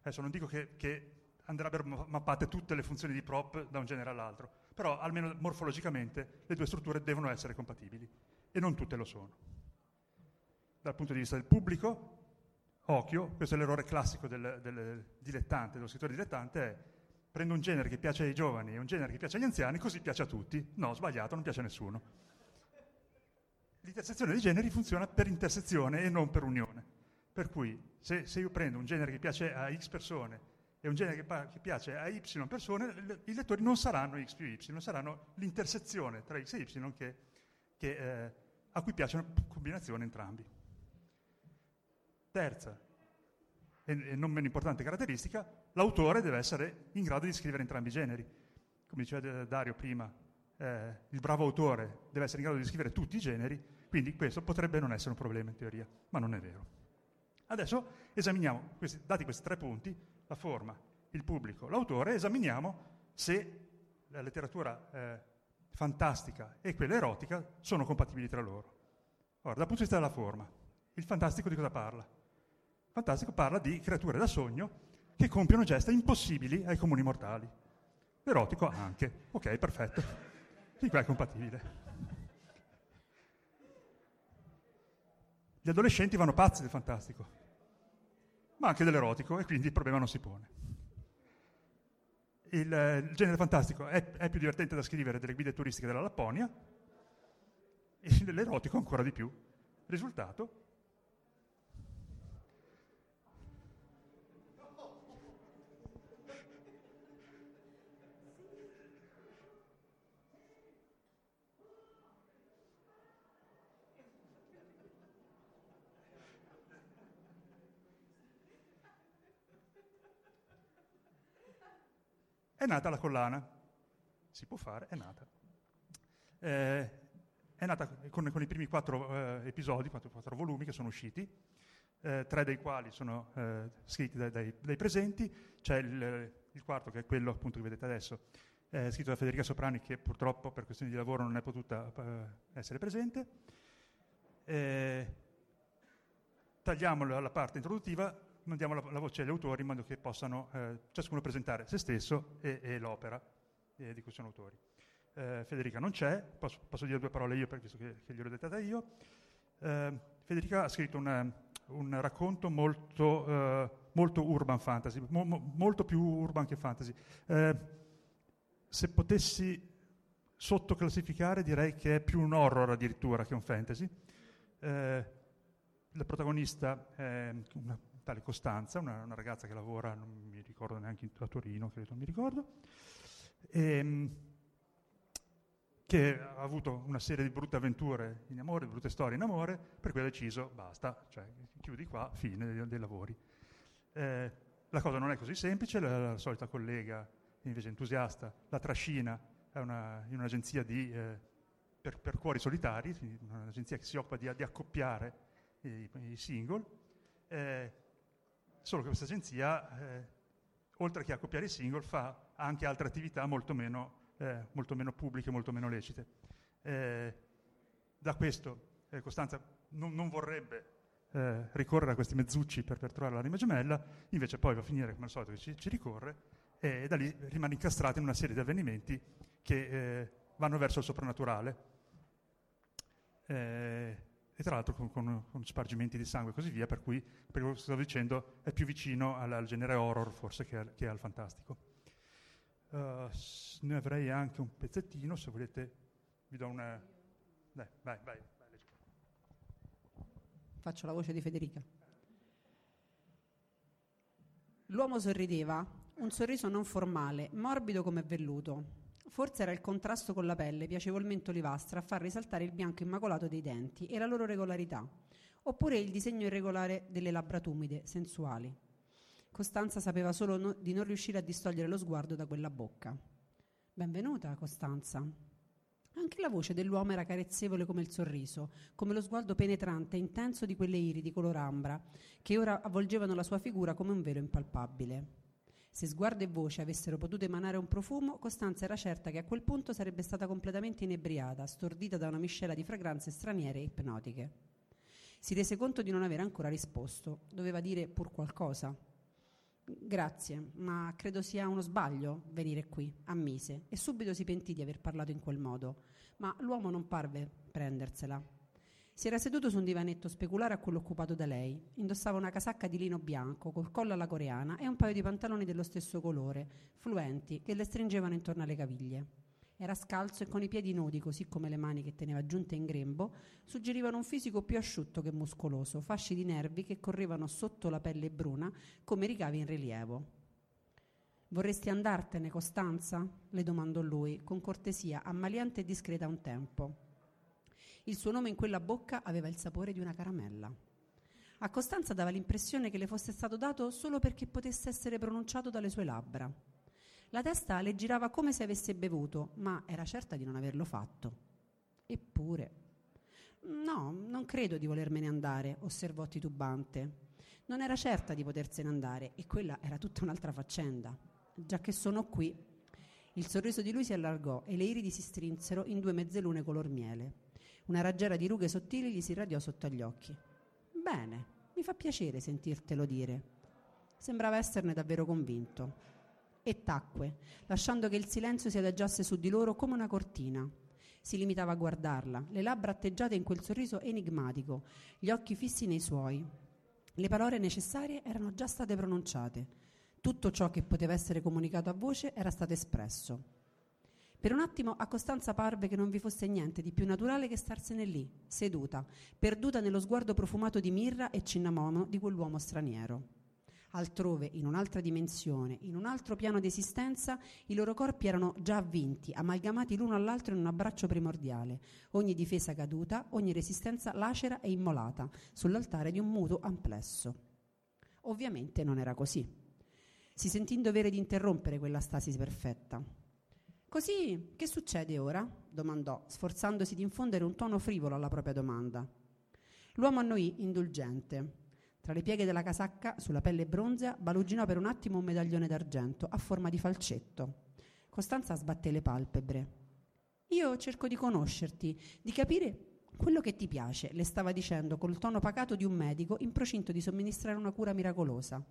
Adesso non dico che andrebbero mappate tutte le funzioni di prop da un genere all'altro, però almeno morfologicamente le due strutture devono essere compatibili e non tutte lo sono. Dal punto di vista del pubblico, occhio, questo è l'errore classico dello scrittore dilettante, è prendo un genere che piace ai giovani e un genere che piace agli anziani, così piace a tutti. No, sbagliato, non piace a nessuno. L'intersezione dei generi funziona per intersezione e non per unione, per cui se io prendo un genere che piace a X persone è un genere che piace a Y persone, i lettori non saranno X più Y, saranno l'intersezione tra X e Y che a cui piace una combinazione entrambi. Terza, e non meno importante caratteristica, l'autore deve essere in grado di scrivere entrambi i generi. Come diceva Dario prima, il bravo autore deve essere in grado di scrivere tutti i generi, quindi questo potrebbe non essere un problema in teoria, ma non è vero. Adesso esaminiamo, dati questi tre punti, la forma, il pubblico, l'autore, esaminiamo se la letteratura fantastica e quella erotica sono compatibili tra loro. Ora, dal punto di vista della forma, il fantastico di cosa parla? Il fantastico parla di creature da sogno che compiono gesta impossibili ai comuni mortali. L'erotico anche. Ok, perfetto. Fin qua è compatibile. Gli adolescenti vanno pazzi del fantastico, ma anche dell'erotico, e quindi il problema non si pone. Il genere fantastico è più divertente da scrivere delle guide turistiche della Lapponia, e dell'erotico ancora di più. Risultato? È nata la collana, si può fare, è nata. È nata con i primi 4 episodi, 4 volumi che sono usciti. tre dei quali sono scritti dai presenti, c'è il quarto che è quello appunto che vedete adesso, scritto da Federica Soprani, che purtroppo per questioni di lavoro non è potuta essere presente. Tagliamo la parte introduttiva, mandiamo la voce agli autori in modo che possano ciascuno presentare se stesso e l'opera di cui sono autori. Federica non c'è, posso dire due parole io, visto che gliel'ho dettata io. Federica ha scritto un racconto molto urban fantasy, molto più urban che fantasy. Se potessi sottoclassificare, direi che è più un horror addirittura che un fantasy. La protagonista è una tale Costanza, una ragazza che lavora, non mi ricordo neanche a Torino, credo, non mi ricordo, che ha avuto una serie di brutte avventure in amore, di brutte storie in amore, per cui ha deciso, basta, cioè chiudi qua, fine dei lavori. La cosa non è così semplice, la solita collega invece entusiasta la trascina in un'agenzia per cuori solitari, un'agenzia che si occupa di accoppiare i single, solo che questa agenzia, oltre che accoppiare i single, fa anche altre attività molto meno pubbliche, molto meno lecite. Da questo Costanza non vorrebbe ricorrere a questi mezzucci per trovare la rima gemella, invece poi va a finire come al solito che ci ricorre, e da lì rimane incastrata in una serie di avvenimenti che vanno verso il soprannaturale, e tra l'altro con spargimenti di sangue e così via, per cui, per quello che stavo dicendo, è più vicino al genere horror forse che al fantastico. Ne avrei anche un pezzettino, se volete vi do una... Vai. Faccio la voce di Federica. L'uomo sorrideva, un sorriso non formale, morbido come velluto. Forse era il contrasto con la pelle, piacevolmente olivastra, a far risaltare il bianco immacolato dei denti e la loro regolarità, oppure il disegno irregolare delle labbra tumide, sensuali. Costanza sapeva solo di non riuscire a distogliere lo sguardo da quella bocca. Benvenuta, Costanza. Anche la voce dell'uomo era carezzevole come il sorriso, come lo sguardo penetrante e intenso di quelle iridi color ambra, che ora avvolgevano la sua figura come un velo impalpabile. Se sguardo e voce avessero potuto emanare un profumo, Costanza era certa che a quel punto sarebbe stata completamente inebriata, stordita da una miscela di fragranze straniere e ipnotiche. Si rese conto di non aver ancora risposto. Doveva dire pur qualcosa. «Grazie, ma credo sia uno sbaglio venire qui», ammise, e subito si pentì di aver parlato in quel modo, ma l'uomo non parve prendersela. Si era seduto su un divanetto speculare a quello occupato da lei. Indossava una casacca di lino bianco col collo alla coreana e un paio di pantaloni dello stesso colore, fluenti, che le stringevano intorno alle caviglie. Era scalzo e con i piedi nudi, così come le mani che teneva giunte in grembo, suggerivano un fisico più asciutto che muscoloso, fasci di nervi che correvano sotto la pelle bruna come ricavi in rilievo. «Vorresti andartene, Costanza?» le domandò lui, con cortesia ammaliante e discreta a un tempo. Il suo nome in quella bocca aveva il sapore di una caramella. A Costanza dava l'impressione che le fosse stato dato solo perché potesse essere pronunciato dalle sue labbra. La testa le girava come se avesse bevuto, ma era certa di non averlo fatto. Eppure, «No, non credo di volermene andare», osservò titubante. Non era certa di potersene andare, e quella era tutta un'altra faccenda. «Già che sono qui». Il sorriso di lui si allargò e le iridi si strinsero in due mezzelune color miele. Una raggiera di rughe sottili gli si irradiò sotto agli occhi. «Bene, mi fa piacere sentirtelo dire». Sembrava esserne davvero convinto. E tacque, lasciando che il silenzio si adagiasse su di loro come una cortina. Si limitava a guardarla, le labbra atteggiate in quel sorriso enigmatico, gli occhi fissi nei suoi. Le parole necessarie erano già state pronunciate. Tutto ciò che poteva essere comunicato a voce era stato espresso. Per un attimo a Costanza parve che non vi fosse niente di più naturale che starsene lì, seduta, perduta nello sguardo profumato di mirra e cinnamomo di quell'uomo straniero. Altrove, in un'altra dimensione, in un altro piano di esistenza, i loro corpi erano già avvinti, amalgamati l'uno all'altro in un abbraccio primordiale, ogni difesa caduta, ogni resistenza lacera e immolata, sull'altare di un mutuo amplesso. Ovviamente non era così. Si sentì in dovere di interrompere quella stasi perfetta. «Così, che succede ora?» domandò, sforzandosi di infondere un tono frivolo alla propria domanda. L'uomo annuì indulgente. Tra le pieghe della casacca, sulla pelle bronzea, baluginò per un attimo un medaglione d'argento a forma di falcetto. Costanza sbatté le palpebre. «Io cerco di conoscerti, di capire quello che ti piace», le stava dicendo col tono pacato di un medico in procinto di somministrare una cura miracolosa.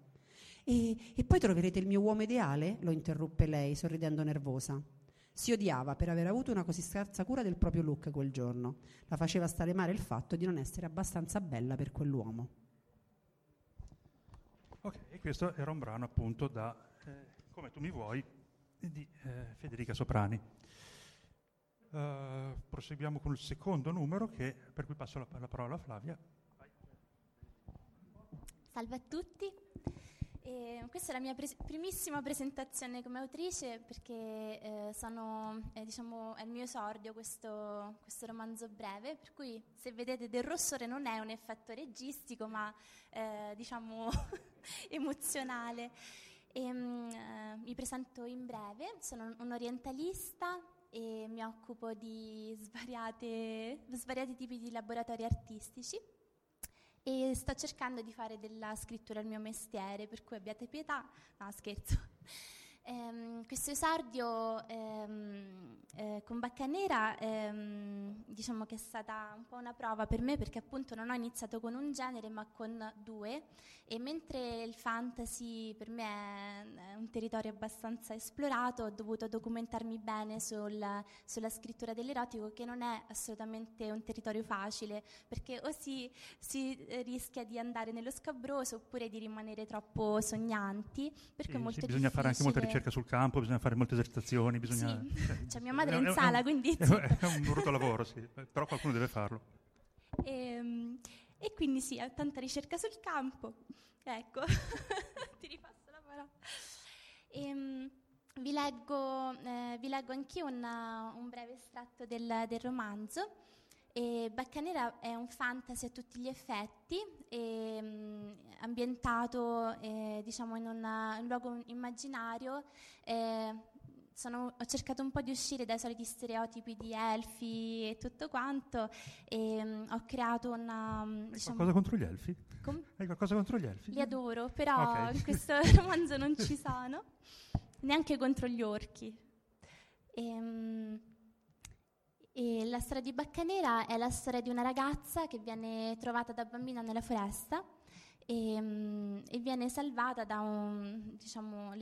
E poi troverete il mio uomo ideale?» lo interruppe lei, sorridendo nervosa. Si odiava per aver avuto una così scarsa cura del proprio look quel giorno. La faceva stare male il fatto di non essere abbastanza bella per quell'uomo. Ok, e questo era un brano appunto da Come tu mi vuoi di Federica Soprani. Proseguiamo con il secondo numero, per cui passo la parola a Flavia. Vai. Salve a tutti. Questa è la mia primissima presentazione come autrice, perché è il mio esordio questo romanzo breve, per cui se vedete del rossore non è un effetto registico ma emozionale. Mi presento in breve, sono un orientalista e mi occupo di svariati tipi di laboratori artistici e sto cercando di fare della scrittura il mio mestiere, per cui abbiate pietà. No, scherzo. Questo esordio con Baccanera che è stata un po' una prova per me, perché appunto non ho iniziato con un genere ma con due, e mentre il fantasy per me è un territorio abbastanza esplorato, ho dovuto documentarmi bene sulla scrittura dell'erotico, che non è assolutamente un territorio facile, perché o si rischia di andare nello scabroso oppure di rimanere troppo sognanti, perché sì, è molto difficile. Bisogna fare anche molta ricerca sul campo, bisogna fare molte esercitazioni, bisogna... Sì. Cioè, mia madre in sala, quindi... È un brutto lavoro, sì, però qualcuno deve farlo. E quindi sì, ho tanta ricerca sul campo. Ecco, ti ripasso la parola. Vi leggo anch'io un breve estratto del romanzo. Baccanera è un fantasy a tutti gli effetti, ambientato in un luogo immaginario. Ho cercato un po' di uscire dai soliti stereotipi di elfi e tutto quanto, e ho creato una... Qualcosa contro gli elfi? Hai qualcosa contro gli elfi? Li adoro, però okay. In questo romanzo non ci sono, neanche contro gli orchi. E la storia di Baccanera è la storia di una ragazza che viene trovata da bambina nella foresta e viene salvata le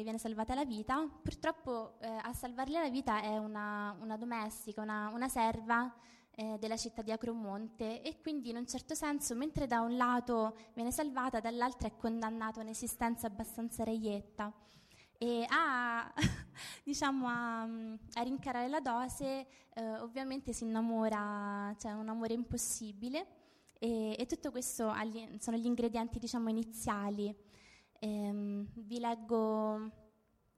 viene salvata la vita. Purtroppo a salvarle la vita è una domestica, una serva della città di Acromonte, e quindi in un certo senso, mentre da un lato viene salvata, dall'altro è condannata a un'esistenza abbastanza reietta. E a rincarare la dose ovviamente si innamora, cioè un amore impossibile, e tutto questo sono gli ingredienti iniziali. Vi leggo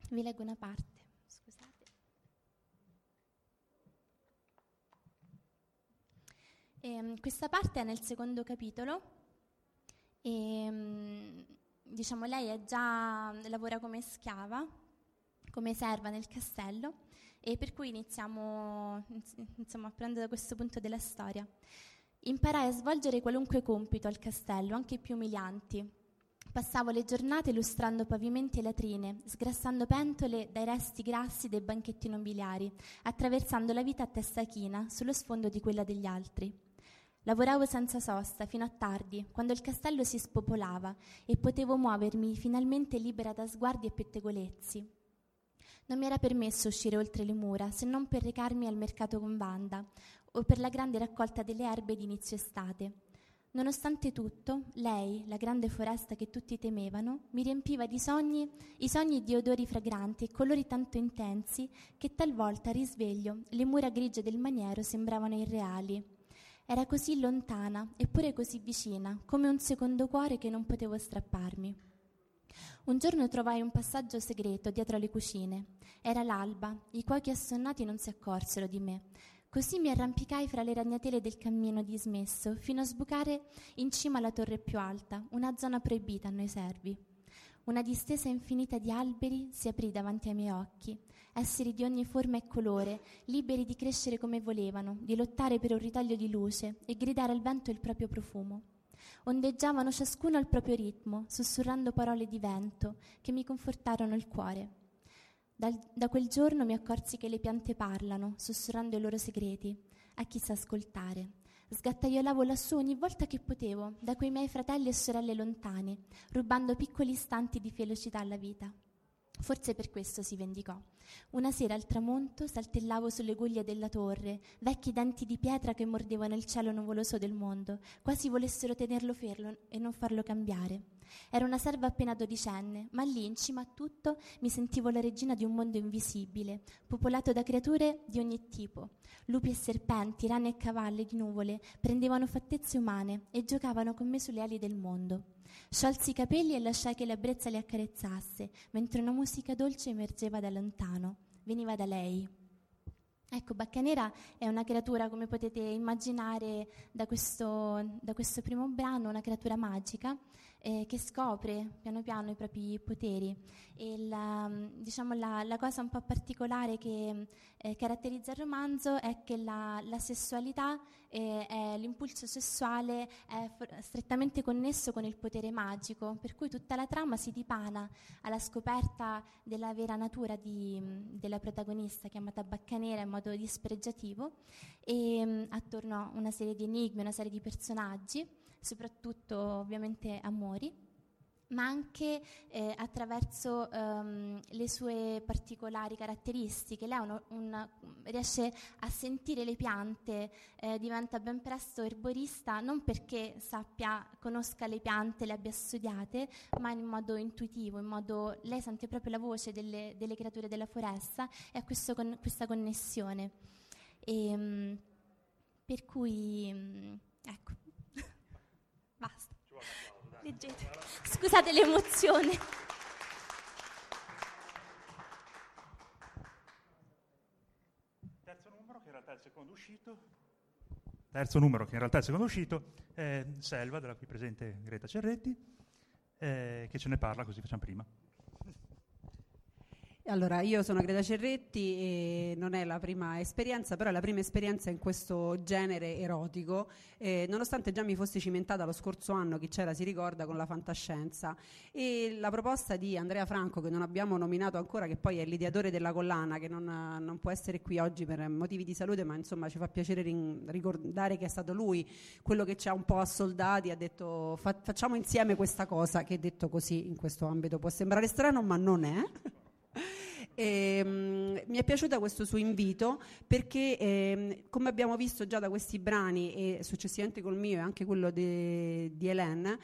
una parte, scusate. Questa parte è nel secondo capitolo. Lei lavora come schiava, come serva nel castello, e per cui iniziamo, prendendo da questo punto della storia. Imparai a svolgere qualunque compito al castello, anche i più umilianti. Passavo le giornate lustrando pavimenti e latrine, sgrassando pentole dai resti grassi dei banchetti nobiliari, attraversando la vita a testa china sullo sfondo di quella degli altri. Lavoravo senza sosta fino a tardi, quando il castello si spopolava e potevo muovermi finalmente libera da sguardi e pettegolezzi. Non mi era permesso uscire oltre le mura, se non per recarmi al mercato con Vanda o per la grande raccolta delle erbe di inizio estate. Nonostante tutto, lei, la grande foresta che tutti temevano, mi riempiva di sogni di odori fragranti e colori tanto intensi che talvolta, a risveglio, le mura grigie del maniero sembravano irreali. Era così lontana, eppure così vicina, come un secondo cuore che non potevo strapparmi. Un giorno trovai un passaggio segreto dietro le cucine. Era l'alba, i cuochi assonnati non si accorsero di me. Così mi arrampicai fra le ragnatele del cammino dismesso, fino a sbucare in cima alla torre più alta, una zona proibita a noi servi. Una distesa infinita di alberi si aprì davanti ai miei occhi, esseri di ogni forma e colore, liberi di crescere come volevano, di lottare per un ritaglio di luce e gridare al vento il proprio profumo. Ondeggiavano ciascuno al proprio ritmo, sussurrando parole di vento che mi confortarono il cuore. Da quel giorno mi accorsi che le piante parlano, sussurrando i loro segreti, a chi sa ascoltare. Sgattaiolavo lassù ogni volta che potevo, da quei miei fratelli e sorelle lontani, rubando piccoli istanti di felicità alla vita. Forse per questo si vendicò. Una sera al tramonto saltellavo sulle guglie della torre, vecchi denti di pietra che mordevano il cielo nuvoloso del mondo, quasi volessero tenerlo fermo e non farlo cambiare. Era una serva appena dodicenne, ma lì in cima a tutto mi sentivo la regina di un mondo invisibile, popolato da creature di ogni tipo. Lupi e serpenti, rane e cavalli di nuvole prendevano fattezze umane e giocavano con me sulle ali del mondo. Sciolsi i capelli e lasciai che la brezza li accarezzasse, mentre una musica dolce emergeva da lontano. Veniva da lei. Ecco, Baccanera è una creatura, come potete immaginare da questo primo brano, una creatura magica che scopre piano piano i propri poteri. E la cosa un po' particolare che caratterizza il romanzo è che la sessualità, l'impulso sessuale è strettamente connesso con il potere magico, per cui tutta la trama si dipana alla scoperta della vera natura della protagonista, chiamata Baccanera, modo dispregiativo, e attorno a una serie di enigmi, una serie di personaggi, soprattutto ovviamente amori, ma anche attraverso le sue particolari caratteristiche. Lei riesce a sentire le piante, diventa ben presto erborista, non perché conosca le piante, le abbia studiate, ma in modo intuitivo, lei sente proprio la voce delle creature della foresta e ha questa connessione. Per cui, ecco, basta. Leggete. Scusate l'emozione. Terzo numero che in realtà è il secondo uscito, Selva, della qui presente Greta Cerretti, che ce ne parla, così facciamo prima. Allora, io sono Greta Cerretti e non è la prima esperienza, però è la prima esperienza in questo genere erotico, nonostante già mi fossi cimentata lo scorso anno, chi c'era si ricorda, con la fantascienza. E la proposta di Andrea Franco, che non abbiamo nominato ancora, che poi è l'ideatore della collana, che non può essere qui oggi per motivi di salute, ma insomma ci fa piacere ricordare che è stato lui quello che ci ha un po' assoldati, ha detto facciamo insieme questa cosa, che detto così in questo ambito può sembrare strano, ma non è. Mi è piaciuto questo suo invito perché, come abbiamo visto già da questi brani e successivamente col mio e anche quello di Hélène,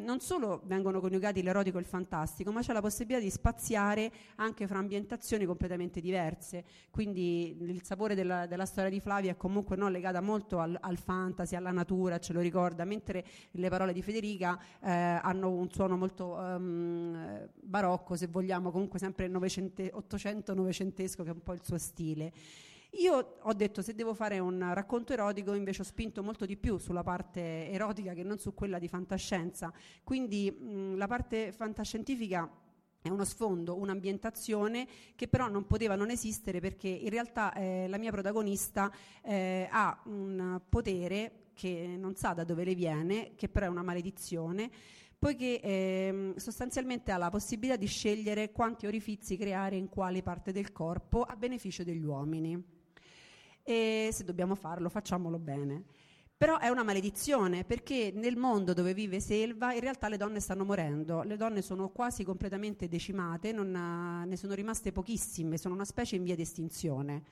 non solo vengono coniugati l'erotico e il fantastico, ma c'è la possibilità di spaziare anche fra ambientazioni completamente diverse. Quindi il sapore della storia di Flavia è comunque legata molto al fantasy, alla natura, ce lo ricorda, mentre le parole di Federica hanno un suono molto barocco, se vogliamo, comunque sempre ottocento-novecentesco, che è un po' il suo stile. Io ho detto, se devo fare un racconto erotico, invece ho spinto molto di più sulla parte erotica che non su quella di fantascienza, quindi la parte fantascientifica è uno sfondo, un'ambientazione che però non poteva non esistere, perché in realtà la mia protagonista ha un potere che non sa da dove le viene, che però è una maledizione, poiché sostanzialmente ha la possibilità di scegliere quanti orifizi creare in quale parte del corpo a beneficio degli uomini. E se dobbiamo farlo, facciamolo bene. Però è una maledizione, perché nel mondo dove vive Selva in realtà le donne stanno morendo, le donne sono quasi completamente decimate, ne sono rimaste pochissime, sono una specie in via di estinzione.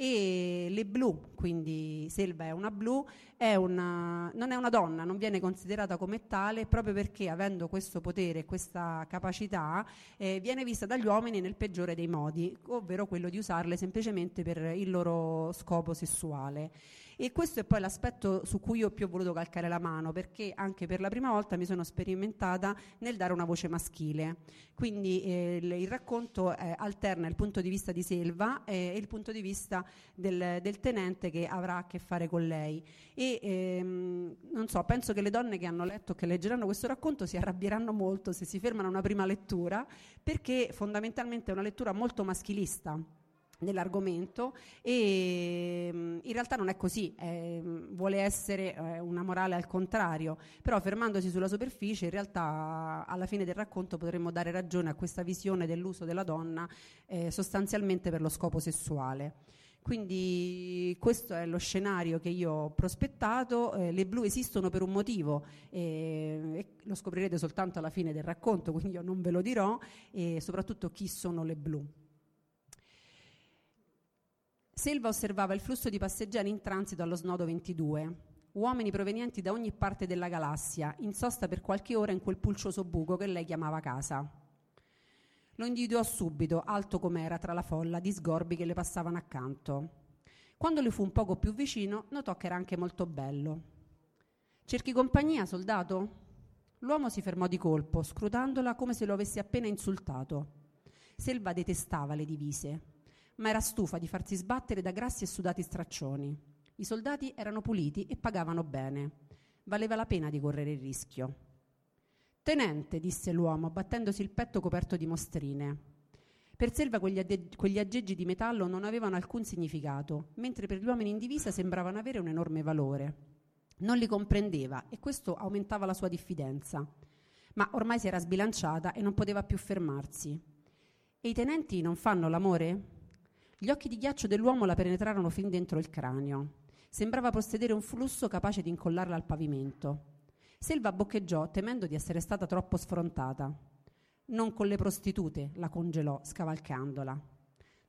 E le blu, quindi Selva è una blu, non è una donna, non viene considerata come tale, proprio perché, avendo questo potere, questa capacità, viene vista dagli uomini nel peggiore dei modi, ovvero quello di usarle semplicemente per il loro scopo sessuale. E questo è poi l'aspetto su cui io più ho voluto calcare la mano, perché anche per la prima volta mi sono sperimentata nel dare una voce maschile. Quindi il racconto alterna il punto di vista di Selva e il punto di vista del tenente che avrà a che fare con lei. E non so, penso che le donne che hanno letto, che leggeranno questo racconto, si arrabbieranno molto se si fermano a una prima lettura, perché fondamentalmente è una lettura molto maschilista. dell'argomento, e in realtà non è così, vuole essere una morale al contrario, però fermandosi sulla superficie in realtà alla fine del racconto potremmo dare ragione a questa visione dell'uso della donna sostanzialmente per lo scopo sessuale. Quindi questo è lo scenario che io ho prospettato, le blu esistono per un motivo, e lo scoprirete soltanto alla fine del racconto, quindi io non ve lo dirò, e soprattutto chi sono le blu. Selva osservava il flusso di passeggeri in transito allo snodo 22, uomini provenienti da ogni parte della galassia, in sosta per qualche ora in quel pulcioso buco che lei chiamava casa. Lo individuò subito, alto com'era, tra la folla di sgorbi che le passavano accanto. Quando le fu un poco più vicino, notò che era anche molto bello. «Cerchi compagnia, soldato?» L'uomo si fermò di colpo, scrutandola come se lo avesse appena insultato. Selva detestava le divise, ma era stufa di farsi sbattere da grassi e sudati straccioni. I soldati erano puliti e pagavano bene. Valeva la pena di correre il rischio. «Tenente», disse l'uomo, battendosi il petto coperto di mostrine. Per Selva quegli aggeggi di metallo non avevano alcun significato, mentre per gli uomini in divisa sembravano avere un enorme valore. Non li comprendeva e questo aumentava la sua diffidenza. Ma ormai si era sbilanciata e non poteva più fermarsi. «E i tenenti non fanno l'amore?» Gli occhi di ghiaccio dell'uomo la penetrarono fin dentro il cranio. Sembrava possedere un flusso capace di incollarla al pavimento. Selva boccheggiò, temendo di essere stata troppo sfrontata. «Non con le prostitute», la congelò, scavalcandola.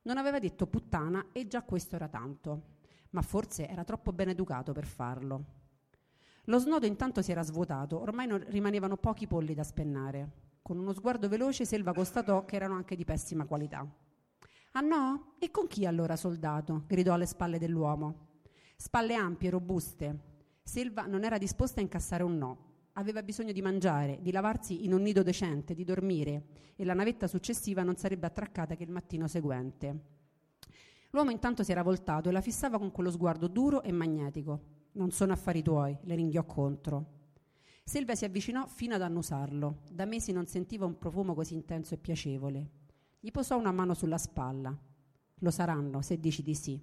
Non aveva detto puttana e già questo era tanto, ma forse era troppo ben educato per farlo. Lo snodo intanto si era svuotato, ormai non rimanevano pochi polli da spennare. Con uno sguardo veloce Selva constatò che erano anche di pessima qualità. «Ah no? E con chi allora, soldato?» gridò alle spalle dell'uomo. Spalle ampie, robuste. Selva non era disposta a incassare un no. Aveva bisogno di mangiare, di lavarsi in un nido decente, di dormire, e la navetta successiva non sarebbe attraccata che il mattino seguente. L'uomo intanto si era voltato e la fissava con quello sguardo duro e magnetico. «Non sono affari tuoi», le ringhiò contro. Selva si avvicinò fino ad annusarlo. Da mesi non sentiva un profumo così intenso e piacevole. Gli posò una mano sulla spalla. «Lo saranno, se dici di sì».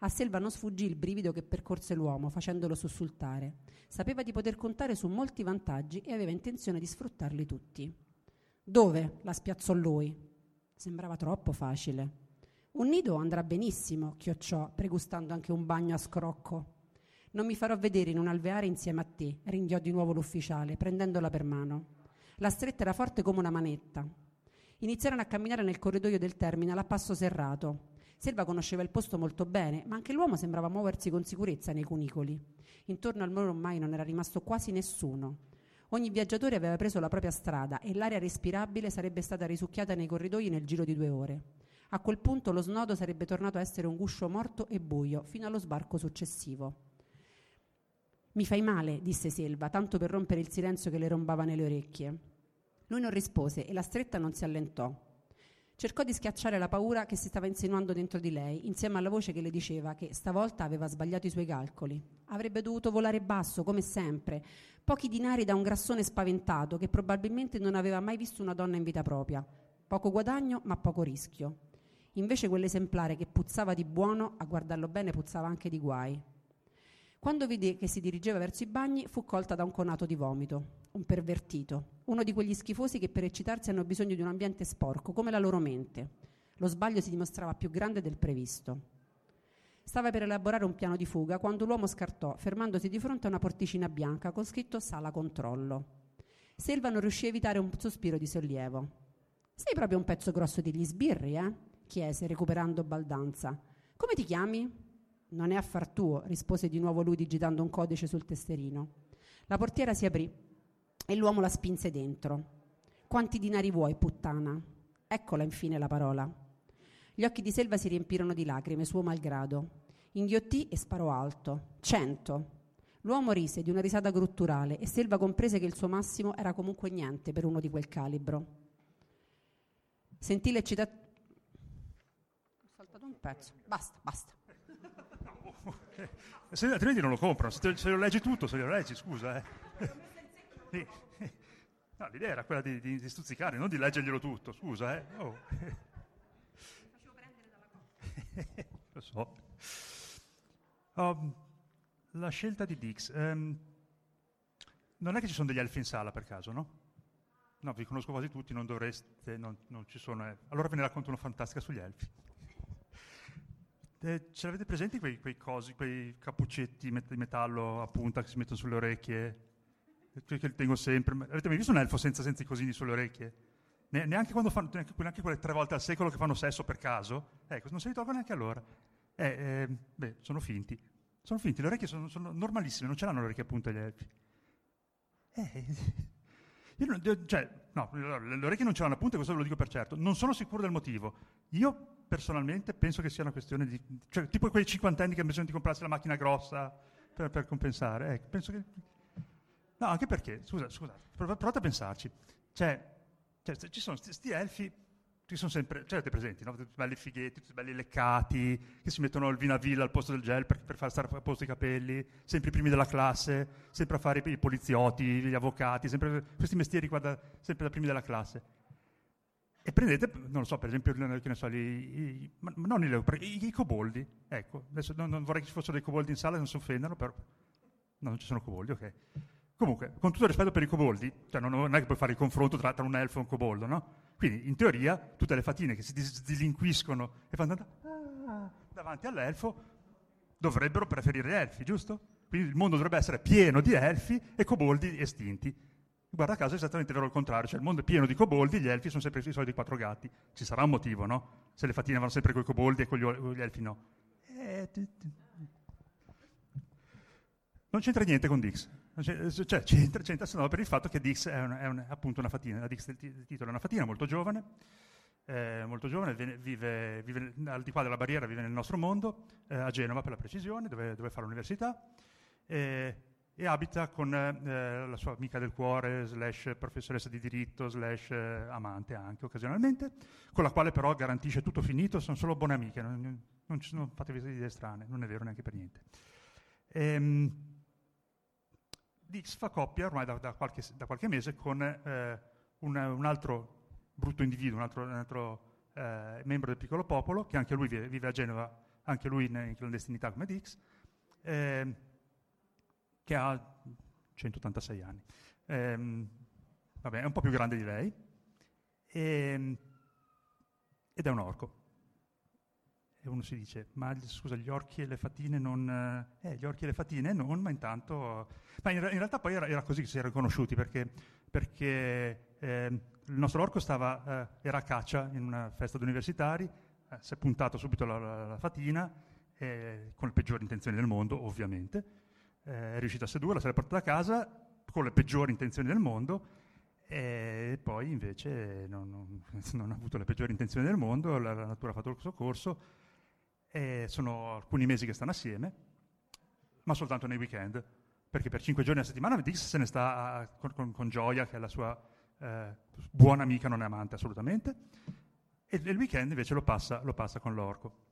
A Selva non sfuggì il brivido che percorse l'uomo, facendolo sussultare. Sapeva di poter contare su molti vantaggi e aveva intenzione di sfruttarli tutti. «Dove?» la spiazzò lui. Sembrava troppo facile. «Un nido andrà benissimo», chiocciò, pregustando anche un bagno a scrocco. «Non mi farò vedere in un alveare insieme a te», ringhiò di nuovo l'ufficiale, prendendola per mano. La stretta era forte come una manetta. Iniziarono a camminare nel corridoio del terminal a passo serrato. Selva conosceva il posto molto bene, ma anche l'uomo sembrava muoversi con sicurezza nei cunicoli. Intorno al muro ormai non era rimasto quasi nessuno. Ogni viaggiatore aveva preso la propria strada e l'aria respirabile sarebbe stata risucchiata nei corridoi nel giro di 2 ore. A quel punto lo snodo sarebbe tornato a essere un guscio morto e buio fino allo sbarco successivo. «Mi fai male», disse Selva, tanto per rompere il silenzio che le rombava nelle orecchie. Lui non rispose e la stretta non si allentò. Cercò di schiacciare la paura che si stava insinuando dentro di lei, insieme alla voce che le diceva che stavolta aveva sbagliato i suoi calcoli. Avrebbe dovuto volare basso, come sempre, pochi dinari da un grassone spaventato che probabilmente non aveva mai visto una donna in vita propria. Poco guadagno, ma poco rischio. Invece quell'esemplare che puzzava di buono, a guardarlo bene puzzava anche di guai. Quando vide che si dirigeva verso i bagni, fu colta da un conato di vomito. Un pervertito, uno di quegli schifosi che per eccitarsi hanno bisogno di un ambiente sporco, come la loro mente. Lo sbaglio si dimostrava più grande del previsto. Stava per elaborare un piano di fuga quando l'uomo scartò, fermandosi di fronte a una porticina bianca con scritto «Sala controllo». Selva non riuscì a evitare un sospiro di sollievo. «Sei proprio un pezzo grosso degli sbirri, eh?» chiese, recuperando baldanza. «Come ti chiami?» «Non è affar tuo», rispose di nuovo lui digitando un codice sul tesserino. La portiera si aprì e l'uomo la spinse dentro. «Quanti dinari vuoi, puttana?» Eccola infine la parola. Gli occhi di Selva si riempirono di lacrime, suo malgrado. Inghiottì e sparò alto. 100. L'uomo rise di una risata grutturale e Selva comprese che il suo massimo era comunque niente per uno di quel calibro. Sentì l'eccitazione. Ho saltato un pezzo. Basta. Altrimenti non lo comprano. Se lo leggi tutto, scusa. No, l'idea era quella di stuzzicare, non di leggerglielo tutto, scusa. Facevo prendere dalla Lo so. La scelta di Dix. Non è che ci sono degli elfi in sala per caso, no? No, vi conosco quasi tutti, non dovreste, non ci sono. Allora ve ne racconto una fantastica sugli elfi. Ce l'avete presenti quei cosi, quei cappuccetti di metallo a punta che si mettono sulle orecchie? Che li tengo sempre. Avete mai visto un elfo senza i cosini sulle orecchie? Neanche quando fanno, neanche quelle 3 volte al secolo che fanno sesso per caso? Ecco, non se li tolgono neanche allora. Sono finti. Sono finti, le orecchie sono normalissime, non ce l'hanno le orecchie a punta gli elfi. Le orecchie non ce l'hanno a punta, questo ve lo dico per certo. Non sono sicuro del motivo. Io personalmente penso che sia una questione di... Cioè, tipo quei 50enni che hanno bisogno di comprarsi la macchina grossa per compensare. Penso che... No, anche perché, scusa, provate a pensarci. Cioè ci sono sti elfi che sono sempre, cioè avete presenti, no? Tutti belli fighetti, tutti belli leccati, che si mettono il Vinavilla al posto del gel per far stare a posto i capelli, sempre i primi della classe, sempre a fare i poliziotti, gli avvocati, sempre questi mestieri qua sempre da primi della classe. E prendete, non lo so, per esempio, che ne so, i coboldi. Ecco, adesso non vorrei che ci fossero dei coboldi in sala, non si offendano, però... No, non ci sono coboldi, ok. Comunque, con tutto il rispetto per i coboldi, cioè non è che puoi fare il confronto tra un elfo e un coboldo, no? Quindi, in teoria, tutte le fatine che si dilinquiscono e fanno davanti all'elfo dovrebbero preferire gli elfi, giusto? Quindi il mondo dovrebbe essere pieno di elfi e coboldi estinti. Guarda caso è esattamente vero il contrario, cioè il mondo è pieno di coboldi, gli elfi sono sempre i soliti 4 gatti. Ci sarà un motivo, no? Se le fatine vanno sempre con i coboldi e con gli elfi no. Non c'entra niente con Dix. Cioè, c'entra solo per il fatto che Dix è appunto una fatina. La Dix del titolo è una fatina molto giovane, vive al di qua della barriera, vive nel nostro mondo, a Genova per la precisione, dove fa l'università, e abita con la sua amica del cuore, / professoressa di diritto, / amante anche occasionalmente, con la quale però garantisce tutto finito, sono solo buone amiche, non ci sono, fatevi idee strane, non è vero neanche per niente. Dix fa coppia ormai da qualche mese con un altro brutto individuo, un altro membro del piccolo popolo, che anche lui vive a Genova, anche lui in clandestinità come Dix, che ha 186 anni. È un po' più grande di lei ed è un orco. E uno si dice, ma scusa, gli orchi e le fatine non... ma intanto... Ma in realtà poi era così che si erano conosciuti, perché il nostro orco era a caccia in una festa di universitari, si è puntato subito la fatina, con le peggiori intenzioni del mondo, ovviamente, è riuscito a sedurla, se l'è portata a casa, con le peggiori intenzioni del mondo, e poi invece non ha avuto le peggiori intenzioni del mondo, la natura ha fatto il suo corso. Sono alcuni mesi che stanno assieme, ma soltanto nei weekend, perché per 5 giorni a settimana Dix se ne sta con Gioia, che è la sua buona amica, non è amante assolutamente, e il weekend invece lo passa con l'orco.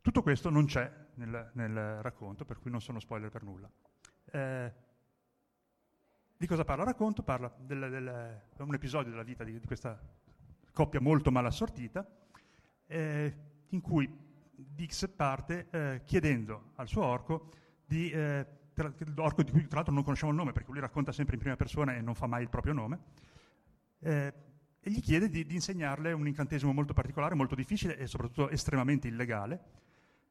Tutto questo non c'è nel racconto, per cui non sono spoiler per nulla. Di cosa parla il racconto? Parla di un episodio della vita di questa coppia molto malassortita, in cui Dix parte chiedendo al suo orco l'orco di cui tra l'altro non conosciamo il nome, perché lui racconta sempre in prima persona e non fa mai il proprio nome, e gli chiede di insegnarle un incantesimo molto particolare, molto difficile e soprattutto estremamente illegale,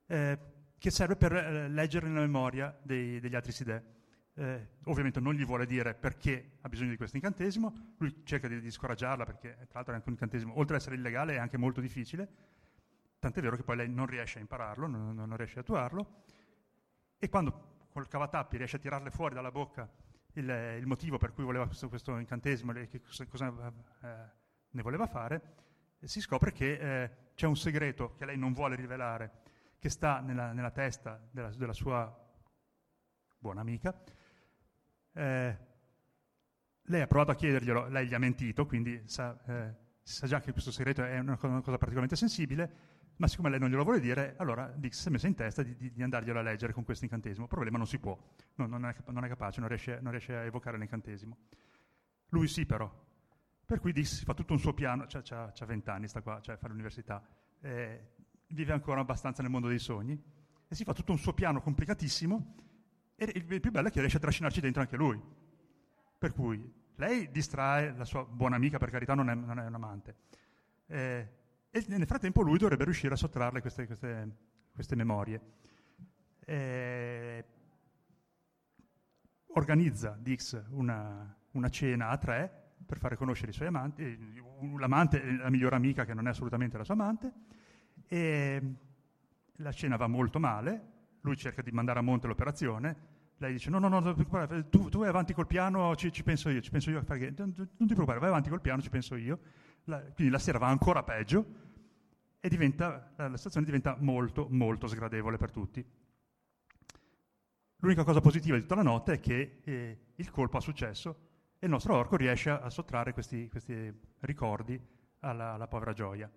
che serve per leggere nella memoria degli altri sidè. Ovviamente non gli vuole dire perché ha bisogno di questo incantesimo, lui cerca di scoraggiarla, perché tra l'altro è anche un incantesimo, oltre ad essere illegale, è anche molto difficile. Tant'è vero che poi lei non riesce a impararlo, non riesce a attuarlo, e quando col cavatappi riesce a tirarle fuori dalla bocca il motivo per cui voleva questo incantesimo e che cosa ne voleva fare, si scopre che c'è un segreto che lei non vuole rivelare, che sta nella testa della sua buona amica. Lei ha provato a chiederglielo, lei gli ha mentito, quindi sa già che questo segreto è una cosa particolarmente sensibile, ma siccome lei non glielo vuole dire, allora Dix si è messa in testa di andarglielo a leggere con questo incantesimo. Il problema, non si può, non è capace, non riesce a evocare l'incantesimo. Lui sì, però. Per cui Dix fa tutto un suo piano, c'ha 20 anni, sta qua, cioè fa l'università, vive ancora abbastanza nel mondo dei sogni e si fa tutto un suo piano complicatissimo, e il più bello è che riesce a trascinarci dentro anche lui. Per cui lei distrae la sua buona amica, per carità, non è un amante, e nel frattempo lui dovrebbe riuscire a sottrarle queste memorie. Organizza Dix una cena a tre per fare conoscere i suoi amanti, l'amante, la migliore amica che non è assolutamente la sua amante, e la cena va molto male. Lui cerca di mandare a monte l'operazione, lei dice no, tu vai avanti col piano, ci penso io, perché, non ti preoccupare, vai avanti col piano, ci penso io. Quindi la sera va ancora peggio e la situazione diventa molto molto sgradevole per tutti. L'unica cosa positiva di tutta la notte è che il colpo ha successo e il nostro orco riesce a sottrarre questi ricordi alla povera Gioia.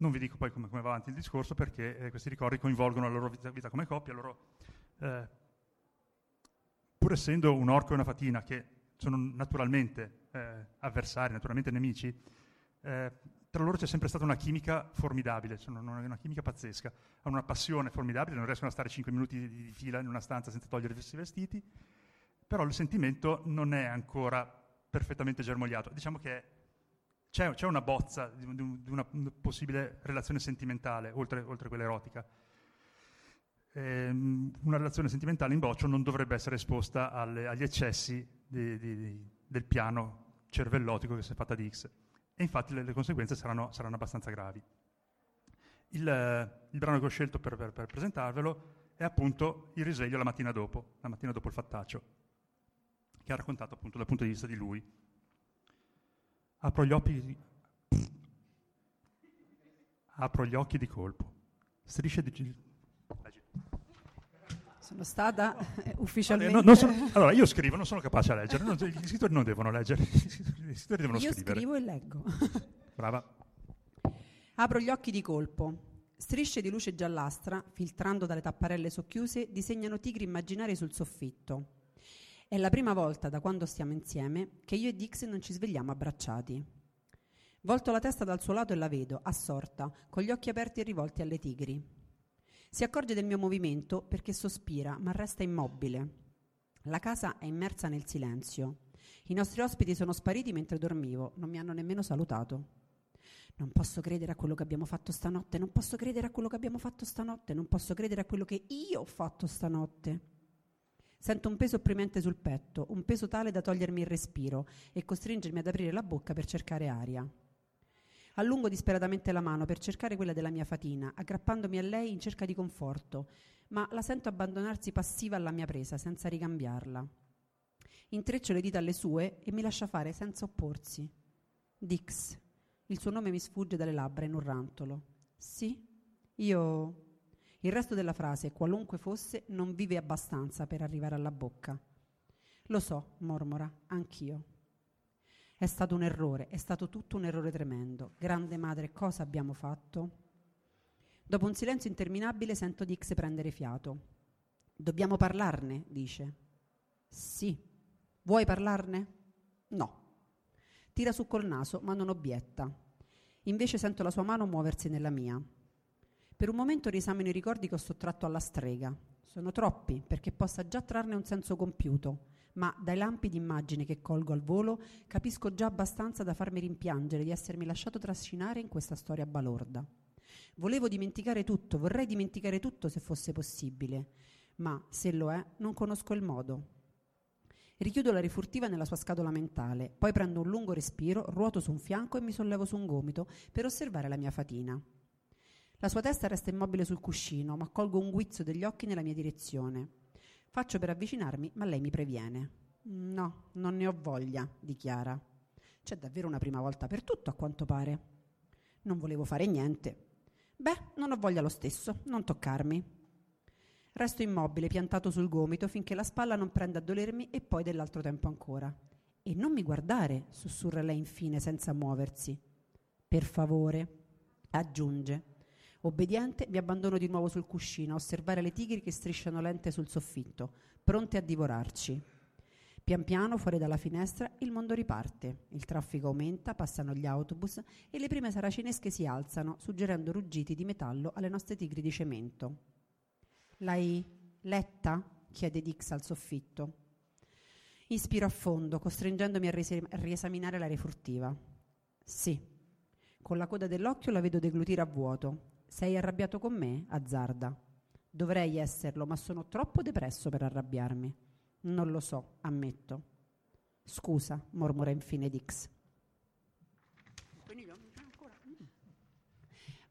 Non vi dico poi come va avanti il discorso, perché questi ricordi coinvolgono la loro vita come coppia. Pur essendo un orco e una fatina che sono naturalmente avversari, naturalmente nemici, tra loro c'è sempre stata una chimica formidabile, sono una chimica pazzesca, hanno una passione formidabile, non riescono a stare 5 minuti di fila in una stanza senza togliersi i vestiti, però il sentimento non è ancora perfettamente germogliato. Diciamo che c'è una bozza di una possibile relazione sentimentale, oltre quella erotica. Una relazione sentimentale in boccio non dovrebbe essere esposta agli eccessi del piano cervellotico che si è fatta di X. E infatti le conseguenze saranno abbastanza gravi. Il brano che ho scelto per presentarvelo è appunto Il risveglio la mattina dopo il fattaccio, che ha raccontato appunto dal punto di vista di lui. Apro gli occhi di colpo. Strisce di... Sono stata ufficialmente... Allora, io scrivo, non sono capace a leggere. Gli scrittori non devono leggere, gli scrittori devono scrivere. Io scrivo e leggo. Brava. Apro gli occhi di colpo. Strisce di luce giallastra, filtrando dalle tapparelle socchiuse, disegnano tigri immaginari sul soffitto. È la prima volta da quando stiamo insieme che io e Dix non ci svegliamo abbracciati. Volto la testa dal suo lato e la vedo, assorta, con gli occhi aperti e rivolti alle tigri. Si accorge del mio movimento perché sospira, ma resta immobile. La casa è immersa nel silenzio. I nostri ospiti sono spariti mentre dormivo, non mi hanno nemmeno salutato. Non posso credere a quello che abbiamo fatto stanotte, non posso credere a quello che io ho fatto stanotte. Sento un peso opprimente sul petto, un peso tale da togliermi il respiro e costringermi ad aprire la bocca per cercare aria. Allungo disperatamente la mano per cercare quella della mia fatina, aggrappandomi a lei in cerca di conforto, ma la sento abbandonarsi passiva alla mia presa, senza ricambiarla. Intreccio le dita alle sue e mi lascia fare senza opporsi. Dix. Il suo nome mi sfugge dalle labbra in un rantolo. Sì, io... Il resto della frase, qualunque fosse, non vive abbastanza per arrivare alla bocca. Lo so, mormora, anch'io. È stato un errore, è stato tutto un errore tremendo. Grande madre, cosa abbiamo fatto? Dopo un silenzio interminabile sento Dix prendere fiato. Dobbiamo parlarne, dice. Sì. Vuoi parlarne? No. Tira su col naso, ma non obietta. Invece sento la sua mano muoversi nella mia. Per un momento risamino i ricordi che ho sottratto alla strega. Sono troppi perché possa già trarne un senso compiuto, ma dai lampi di immagine che colgo al volo capisco già abbastanza da farmi rimpiangere di essermi lasciato trascinare in questa storia balorda. Vorrei dimenticare tutto se fosse possibile, ma se lo è non conosco il modo. Richiudo la rifurtiva nella sua scatola mentale, poi prendo un lungo respiro, ruoto su un fianco e mi sollevo su un gomito per osservare la mia fatina. La sua testa resta immobile sul cuscino, ma colgo un guizzo degli occhi nella mia direzione. Faccio per avvicinarmi, ma lei mi previene. No, non ne ho voglia, dichiara. C'è davvero una prima volta per tutto, a quanto pare. Non volevo fare niente. Beh, non ho voglia lo stesso, non toccarmi. Resto immobile, piantato sul gomito, finché la spalla non prende a dolermi e poi dell'altro tempo ancora. E non mi guardare, sussurra lei infine, senza muoversi. Per favore, aggiunge. Obbediente, mi abbandono di nuovo sul cuscino a osservare le tigri che strisciano lente sul soffitto, pronte a divorarci. Pian piano, fuori dalla finestra, il mondo riparte. Il traffico aumenta, passano gli autobus e le prime saracinesche si alzano, suggerendo ruggiti di metallo alle nostre tigri di cemento. «L'hai letta?» chiede Dix al soffitto. Inspiro a fondo, costringendomi a riesaminare l'aria furtiva. «Sì». Con la coda dell'occhio la vedo deglutire a vuoto. «Sei arrabbiato con me?» azzarda. «Dovrei esserlo, ma sono troppo depresso per arrabbiarmi». «Non lo so, ammetto». «Scusa», mormora infine Dix.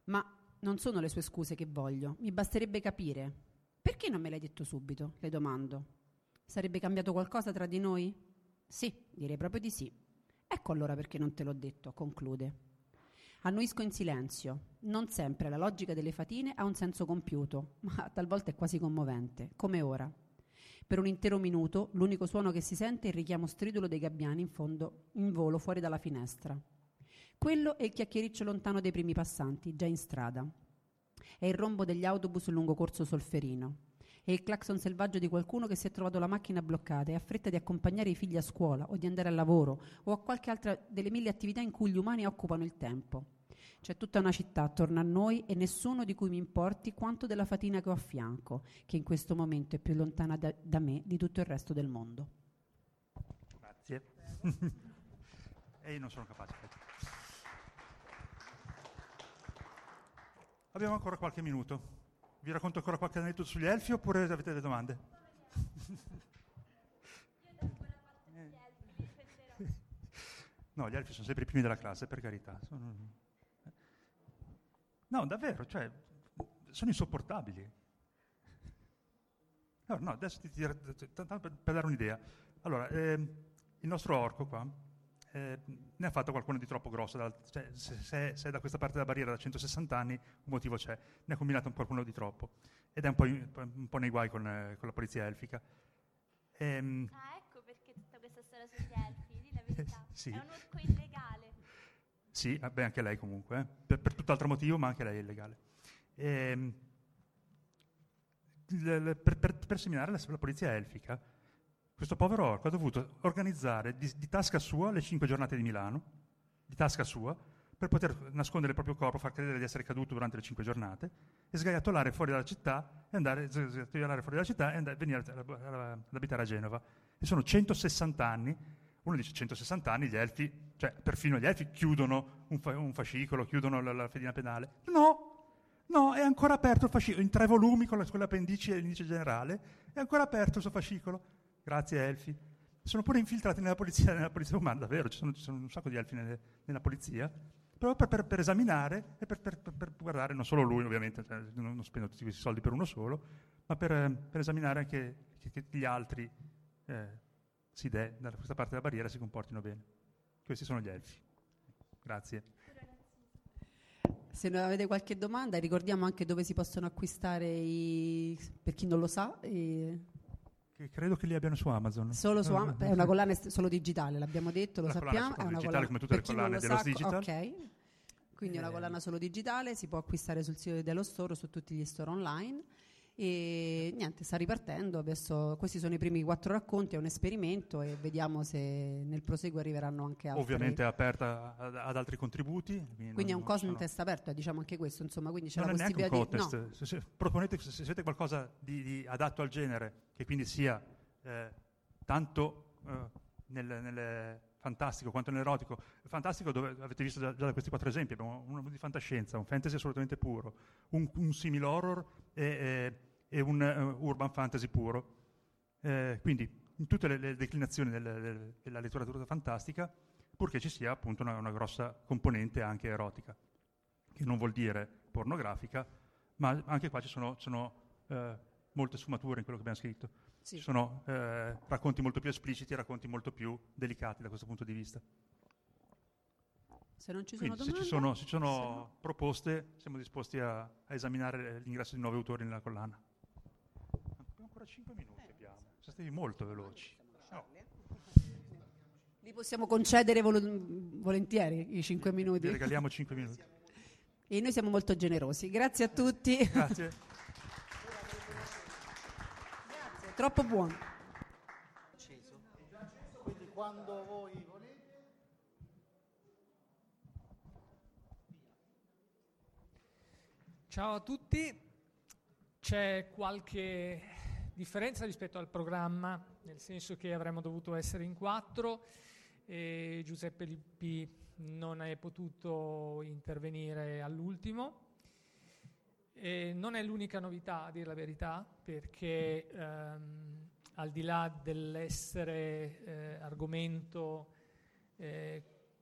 Ma non sono le sue scuse che voglio, mi basterebbe capire. «Perché non me l'hai detto subito?» le domando. «Sarebbe cambiato qualcosa tra di noi?» «Sì, direi proprio di sì». «Ecco allora perché non te l'ho detto», conclude. Annuisco in silenzio. Non sempre la logica delle fatine ha un senso compiuto, ma talvolta è quasi commovente, come ora. Per un intero minuto l'unico suono che si sente è il richiamo stridulo dei gabbiani in volo fuori dalla finestra. Quello è il chiacchiericcio lontano dei primi passanti, già in strada. È il rombo degli autobus lungo Corso Solferino. È il clacson selvaggio di qualcuno che si è trovato la macchina bloccata e ha fretta di accompagnare i figli a scuola o di andare al lavoro o a qualche altra delle mille attività in cui gli umani occupano il tempo. C'è tutta una città attorno a noi e nessuno di cui mi importi quanto della fatina che ho a fianco, che in questo momento è più lontana da me di tutto il resto del mondo. Grazie. E io non sono capace. Abbiamo ancora qualche minuto. Vi racconto ancora qualche aneddoto sugli elfi oppure avete delle domande? No, gli elfi sono sempre i primi della classe, per carità. Sono... No, davvero, cioè, sono insopportabili. No, adesso per dare un'idea. Allora, il nostro orco qua ne ha fatto qualcuno di troppo grosso. Cioè, se è da questa parte della barriera da 160 anni, un motivo c'è. Ne ha combinato qualcuno di troppo. Ed è un po' nei guai con la polizia elfica. Ecco perché tutta questa storia sugli elfi, di la verità. Sì. È un orco illegale. Sì, beh, anche lei comunque, per tutt'altro motivo, ma anche lei è illegale. Per seminare la polizia elfica, questo povero orco ha dovuto organizzare di tasca sua le 5 giornate di Milano, di tasca sua, per poter nascondere il proprio corpo, far credere di essere caduto durante le 5 giornate, e sgaiattolare fuori dalla città e venire ad abitare a Genova. E sono 160 anni. Uno dice 160 anni, gli elfi, cioè perfino gli elfi chiudono un fascicolo, chiudono la fedina penale. No, è ancora aperto il fascicolo, in 3 volumi con l'appendice e l'indice generale, è ancora aperto il suo fascicolo. Grazie elfi. Sono pure infiltrati nella polizia umana, davvero, ci sono un sacco di elfi nella polizia, proprio per esaminare e per guardare non solo lui, ovviamente, cioè, non spendo tutti questi soldi per uno solo, ma per esaminare anche che gli altri... da questa parte della barriera si comportino bene. Questi sono gli elfi. Grazie. Se avete qualche domanda, ricordiamo anche dove si possono acquistare per chi non lo sa. Che credo che li abbiano su Amazon. Solo su Amazon, è una collana solo digitale, l'abbiamo detto, lo sappiamo. È una collana come tutte le collane Delos Digital. Ok. Quindi è una collana solo digitale, si può acquistare sul sito dello store o su tutti gli store online. E niente, sta ripartendo adesso. Questi sono i primi 4 racconti, è un esperimento e vediamo se nel proseguo arriveranno anche altri. Ovviamente è aperta ad altri contributi, quindi è un contest aperto, diciamo anche questo, insomma, quindi c'è non la è possibilità un contest. No. Se proponete, se siete qualcosa di adatto al genere, che quindi sia tanto nel fantastico quanto nell'erotico. Fantastico, dove avete visto già da questi 4 esempi, abbiamo uno di fantascienza, un fantasy assolutamente puro, un simil horror e un urban fantasy puro, quindi in tutte le declinazioni della letteratura fantastica, purché ci sia appunto una grossa componente anche erotica, che non vuol dire pornografica, ma anche qua ci sono molte sfumature in quello che abbiamo scritto. Sì. Ci sono racconti molto più espliciti, racconti molto più delicati da questo punto di vista. Se non ci sono domande, se ci sono proposte, siamo disposti a esaminare l'ingresso di 9 autori nella collana. Abbiamo ancora 5 minuti, abbiamo. Siamo stati molto veloci. No. Li possiamo concedere volentieri i 5 minuti. Vi regaliamo 5 minuti. E noi siamo molto generosi. Grazie a tutti. Grazie. Grazie. Troppo buono. quando voi volete. Ciao a tutti. C'è qualche differenza rispetto al programma, nel senso che avremmo dovuto essere in 4 e Giuseppe Lippi non è potuto intervenire all'ultimo. E non è l'unica novità, a dire la verità, perché al di là dell'essere argomento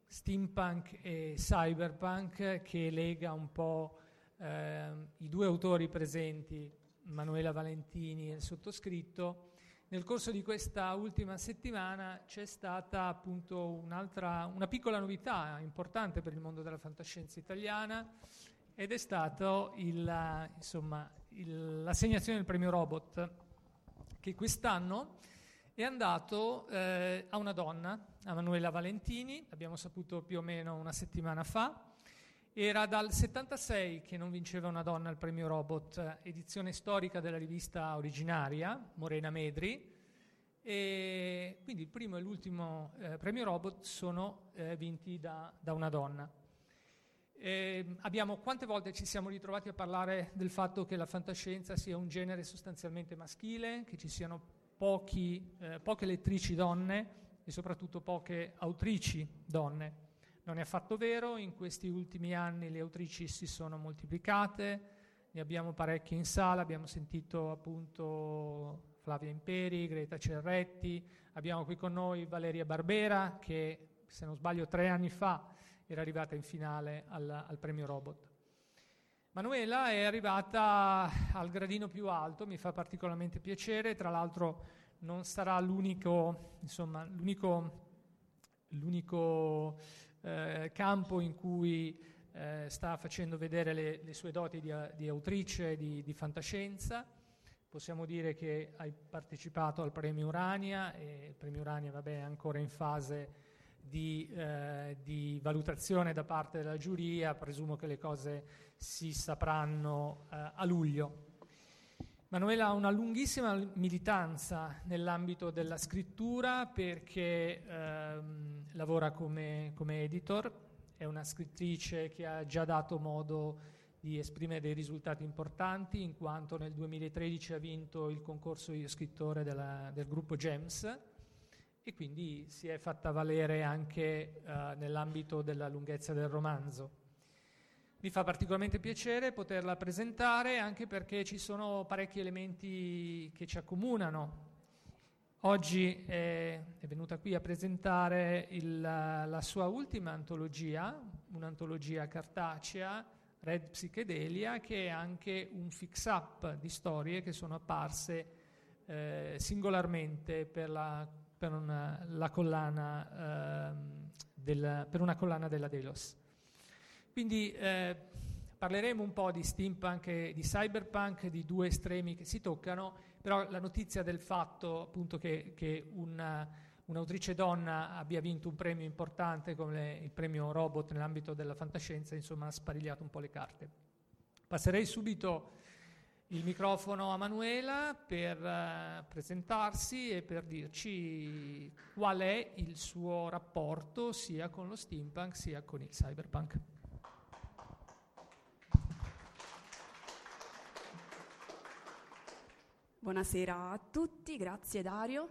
steampunk e cyberpunk, che lega un po' i due autori presenti, Emanuela Valentini e il sottoscritto, nel corso di questa ultima settimana c'è stata appunto una piccola novità importante per il mondo della fantascienza italiana, ed è stato l'assegnazione del premio Robot, che quest'anno è andato a una donna, a Emanuela Valentini. L'abbiamo saputo più o meno una settimana fa. Era dal 76 che non vinceva una donna al premio Robot, edizione storica della rivista originaria, Morena Medri, e quindi il primo e l'ultimo premio Robot sono vinti da una donna. Quante volte ci siamo ritrovati a parlare del fatto che la fantascienza sia un genere sostanzialmente maschile, che ci siano poche lettrici donne e soprattutto poche autrici donne. Non è affatto vero, in questi ultimi anni le autrici si sono moltiplicate, ne abbiamo parecchie in sala, abbiamo sentito appunto Flavia Imperi, Greta Cerretti, abbiamo qui con noi Valeria Barbera, che se non sbaglio 3 anni fa era arrivata in finale al premio Robot. Manuela è arrivata al gradino più alto, mi fa particolarmente piacere, tra l'altro non sarà l'unico campo in cui sta facendo vedere le sue doti di autrice di fantascienza. Possiamo dire che hai partecipato al premio Urania, e il premio Urania è ancora in fase di valutazione da parte della giuria, presumo che le cose si sapranno a luglio. Manuela ha una lunghissima militanza nell'ambito della scrittura, perché lavora come editor, è una scrittrice che ha già dato modo di esprimere dei risultati importanti, in quanto nel 2013 ha vinto il concorso Io Scrittore del gruppo GEMS, e quindi si è fatta valere anche nell'ambito della lunghezza del romanzo. Mi fa particolarmente piacere poterla presentare, anche perché ci sono parecchi elementi che ci accomunano. Oggi è venuta qui a presentare la sua ultima antologia, un'antologia cartacea, Red Psychedelia, che è anche un fix-up di storie che sono apparse singolarmente per una collana della Delos. Quindi parleremo un po' di steampunk e di cyberpunk, di due estremi che si toccano, però la notizia del fatto appunto che un'autrice donna abbia vinto un premio importante come il premio Robot nell'ambito della fantascienza, insomma, ha sparigliato un po' le carte. Passerei subito il microfono a Manuela per presentarsi e per dirci qual è il suo rapporto sia con lo steampunk sia con il cyberpunk. Buonasera a tutti, grazie Dario.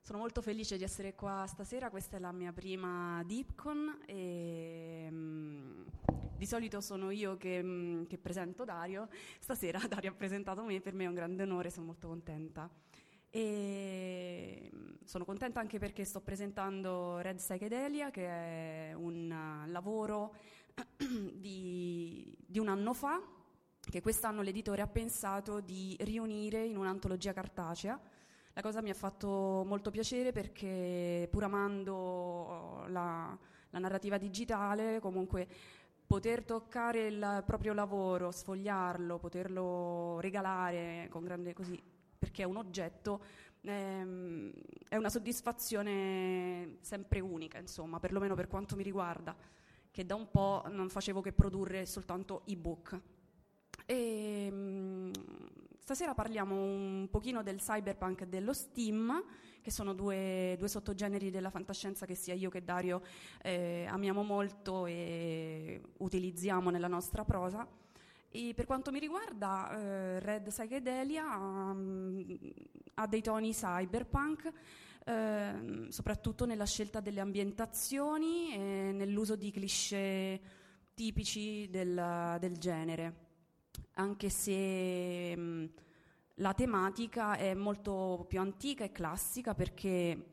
Sono molto felice di essere qua stasera, questa è la mia prima Deepcon e di solito sono io che presento Dario. Stasera Dario ha presentato me, per me è un grande onore, sono molto contenta. E sono contenta anche perché sto presentando Red Psychedelia, che è un lavoro di un anno fa, che quest'anno l'editore ha pensato di riunire in un'antologia cartacea. La cosa mi ha fatto molto piacere perché, pur amando la narrativa digitale, comunque poter toccare il proprio lavoro, sfogliarlo, poterlo regalare con grande così, perché è un oggetto, è una soddisfazione sempre unica, insomma, perlomeno per quanto mi riguarda, che da un po' non facevo che produrre soltanto ebook. E Stasera parliamo un pochino del cyberpunk e dello steam, che sono due sottogeneri della fantascienza che sia io che Dario amiamo molto e utilizziamo nella nostra prosa. E per quanto mi riguarda, Red Psychedelia ha dei toni cyberpunk, soprattutto nella scelta delle ambientazioni e nell'uso di cliché tipici del genere, anche se la tematica è molto più antica e classica, perché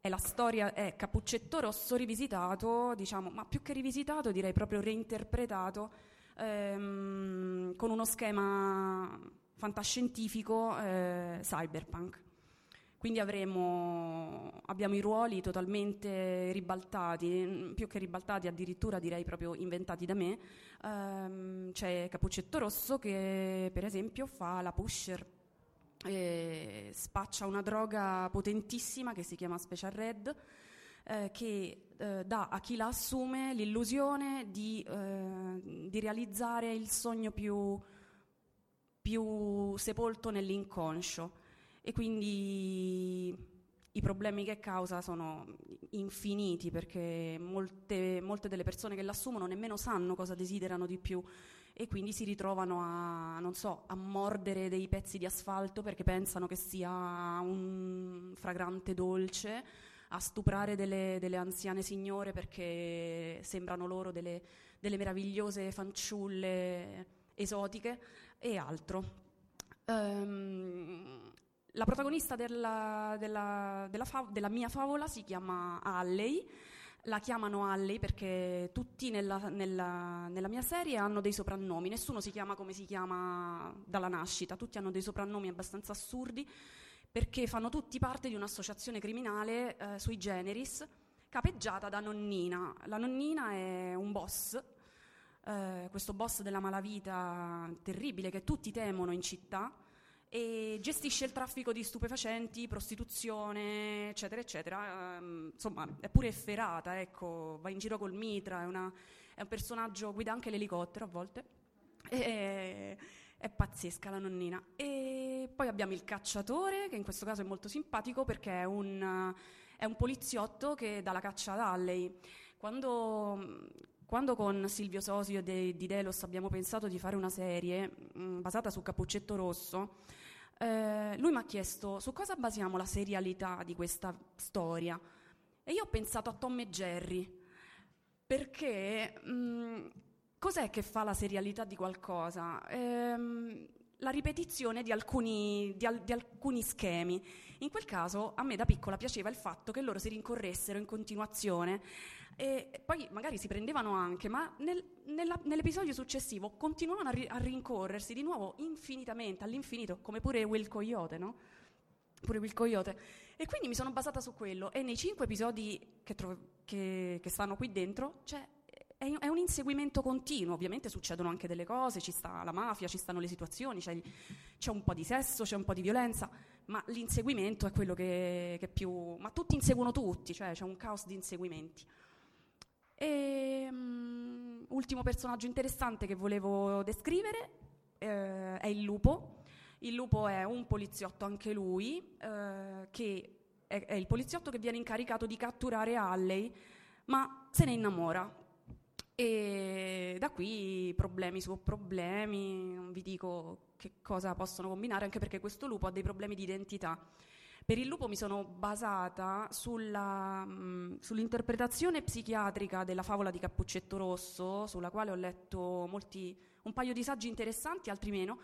è la storia, è Cappuccetto Rosso rivisitato, diciamo, ma più che rivisitato direi proprio reinterpretato, con uno schema fantascientifico cyberpunk. Quindi abbiamo i ruoli totalmente ribaltati, più che ribaltati addirittura direi proprio inventati da me. C'è Cappuccetto Rosso che per esempio fa la pusher, spaccia una droga potentissima che si chiama Special Red, che dà a chi la assume l'illusione di realizzare il sogno più sepolto nell'inconscio. E quindi i problemi che causa sono infiniti, perché molte delle persone che l'assumono nemmeno sanno cosa desiderano di più, e quindi si ritrovano a mordere dei pezzi di asfalto perché pensano che sia un fragrante dolce, a stuprare delle anziane signore perché sembrano loro delle meravigliose fanciulle esotiche e altro. La protagonista della mia favola si chiama Alley, la chiamano Alley perché tutti nella mia serie hanno dei soprannomi, nessuno si chiama come si chiama dalla nascita, tutti hanno dei soprannomi abbastanza assurdi perché fanno tutti parte di un'associazione criminale sui generis, capeggiata da Nonnina. La Nonnina è un boss, questo boss della malavita terribile che tutti temono in città, e gestisce il traffico di stupefacenti, prostituzione, eccetera eccetera. Insomma, è pure efferata, ecco, va in giro col mitra, è un personaggio, guida anche l'elicottero a volte, è pazzesca la Nonnina. E poi abbiamo il Cacciatore, che in questo caso è molto simpatico perché è un poliziotto che dà la caccia ad Alley. Quando con Silvio Sosio di Delos abbiamo pensato di fare una serie basata su Cappuccetto Rosso, lui mi ha chiesto su cosa basiamo la serialità di questa storia, e io ho pensato a Tom e Jerry, perché cos'è che fa la serialità di qualcosa? La ripetizione di alcuni schemi. In quel caso a me da piccola piaceva il fatto che loro si rincorressero in continuazione, e poi magari si prendevano anche, ma nell'episodio successivo continuavano a rincorrersi di nuovo infinitamente, all'infinito, come pure Will Coyote, no? Pure Will Coyote. E quindi mi sono basata su quello, e nei 5 episodi che stanno qui dentro è un inseguimento continuo. Ovviamente succedono anche delle cose, ci sta la mafia, ci stanno le situazioni, c'è un po' di sesso, c'è un po' di violenza, ma l'inseguimento è quello che più... Ma tutti inseguono tutti, cioè c'è un caos di inseguimenti. E, ultimo personaggio interessante che volevo descrivere è il Lupo. Il Lupo è un poliziotto anche lui, che è il poliziotto che viene incaricato di catturare Alley, ma se ne innamora. E da qui problemi su problemi, non vi dico che cosa possono combinare, anche perché questo lupo ha dei problemi di identità. Per il lupo mi sono basata sull'interpretazione psichiatrica della favola di Cappuccetto Rosso, sulla quale ho letto un paio di saggi interessanti, altri meno,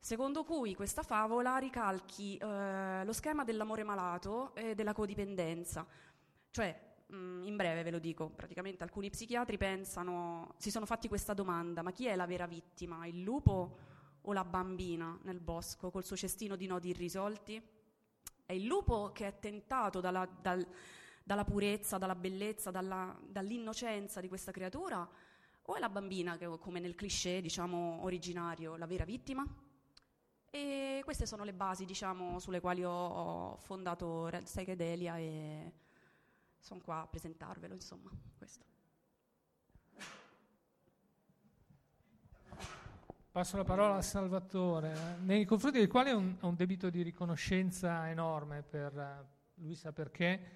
secondo cui questa favola ricalchi lo schema dell'amore malato e della codipendenza. Cioè, in breve ve lo dico, praticamente alcuni psichiatri si sono fatti questa domanda: ma chi è la vera vittima, il lupo o la bambina nel bosco col suo cestino di nodi irrisolti? È il lupo che è tentato dalla purezza, dalla bellezza, dall'innocenza di questa creatura, o è la bambina che, come nel cliché diciamo originario, la vera vittima? E queste sono le basi, diciamo, sulle quali ho fondato Red Psychedelia, e sono qua a presentarvelo, insomma, questo. Passo la parola a Salvatore, nei confronti del quale ho un debito di riconoscenza enorme per lui, sa perché,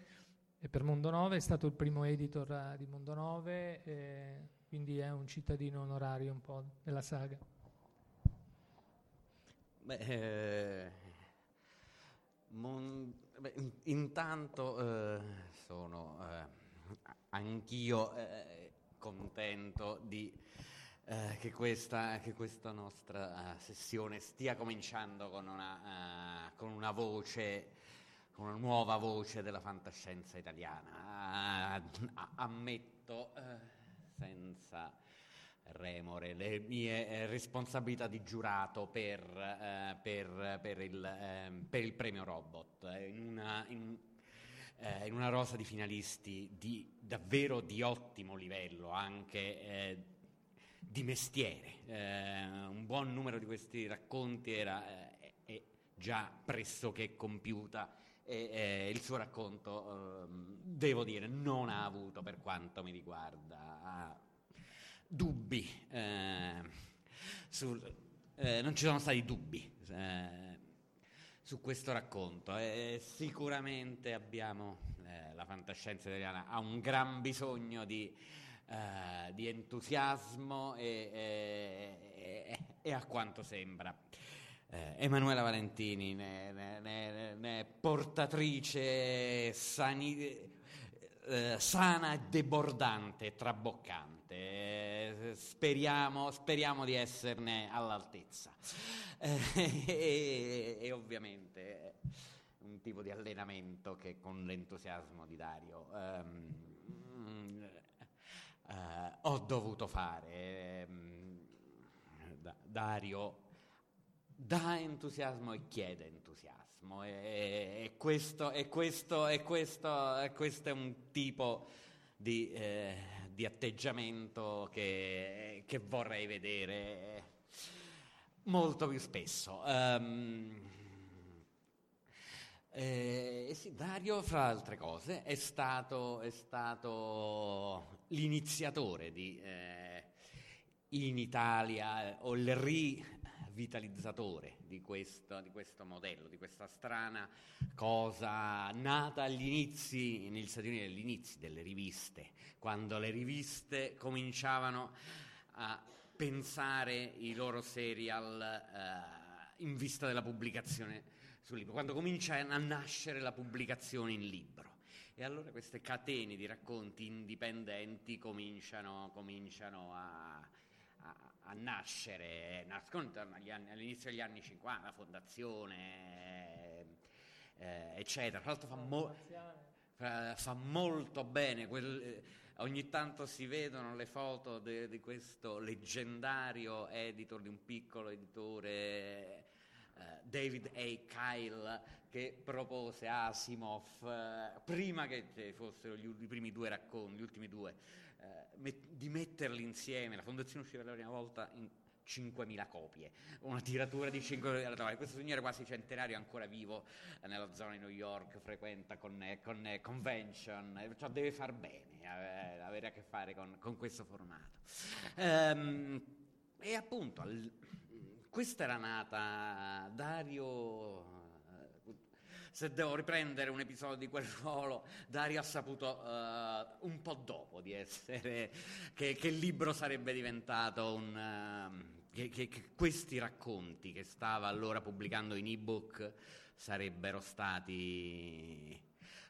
e per Mondo 9, è stato il primo editor di Mondo 9, quindi è un cittadino onorario un po' della saga. Intanto sono anch'io contento che questa nostra sessione stia cominciando con una nuova voce della fantascienza italiana. Ammetto senza remore le mie responsabilità di giurato per il premio Robot, in una rosa di finalisti davvero di ottimo livello, anche di mestiere. Un buon numero di questi racconti era già pressoché compiuta, e il suo racconto, devo dire, non ha avuto, per quanto mi riguarda, dubbi. Non ci sono stati dubbi su questo racconto. Sicuramente abbiamo, la fantascienza italiana ha un gran bisogno di entusiasmo e a quanto sembra Emanuela Valentini ne è portatrice sana, debordante, traboccante. Speriamo di esserne all'altezza. E ovviamente un tipo di allenamento che con l'entusiasmo di Dario ho dovuto fare. Dario dà entusiasmo e chiede entusiasmo, e questo è un tipo di atteggiamento che vorrei vedere molto più spesso. Sì, Dario, fra altre cose, è stato l'iniziatore di in Italia, o il rivitalizzatore di questo modello, di questa strana cosa nata negli Stati Uniti agli inizi delle riviste, quando le riviste cominciavano a pensare i loro serial in vista della pubblicazione sul libro, quando comincia a nascere la pubblicazione in libro. E allora queste catene di racconti indipendenti cominciano a nascere, nascono intorno all'inizio degli anni 50, la fondazione, eccetera. Tra l'altro fa molto bene, ogni tanto si vedono le foto di questo leggendario editor, di un piccolo editore, David A. Kyle, che propose Asimov, prima che fossero i primi due racconti, gli ultimi due, di metterli insieme. La fondazione usciva per la prima volta in 5.000 copie, una tiratura di 5.000. Questo signore quasi centenario, ancora vivo, nella zona di New York, frequenta con convention, cioè deve far bene avere a che fare con questo formato. E appunto questa era nata. Dario, se devo riprendere un episodio di quel ruolo, Dario ha saputo un po' dopo di essere che il libro sarebbe diventato che questi racconti che stava allora pubblicando in ebook sarebbero stati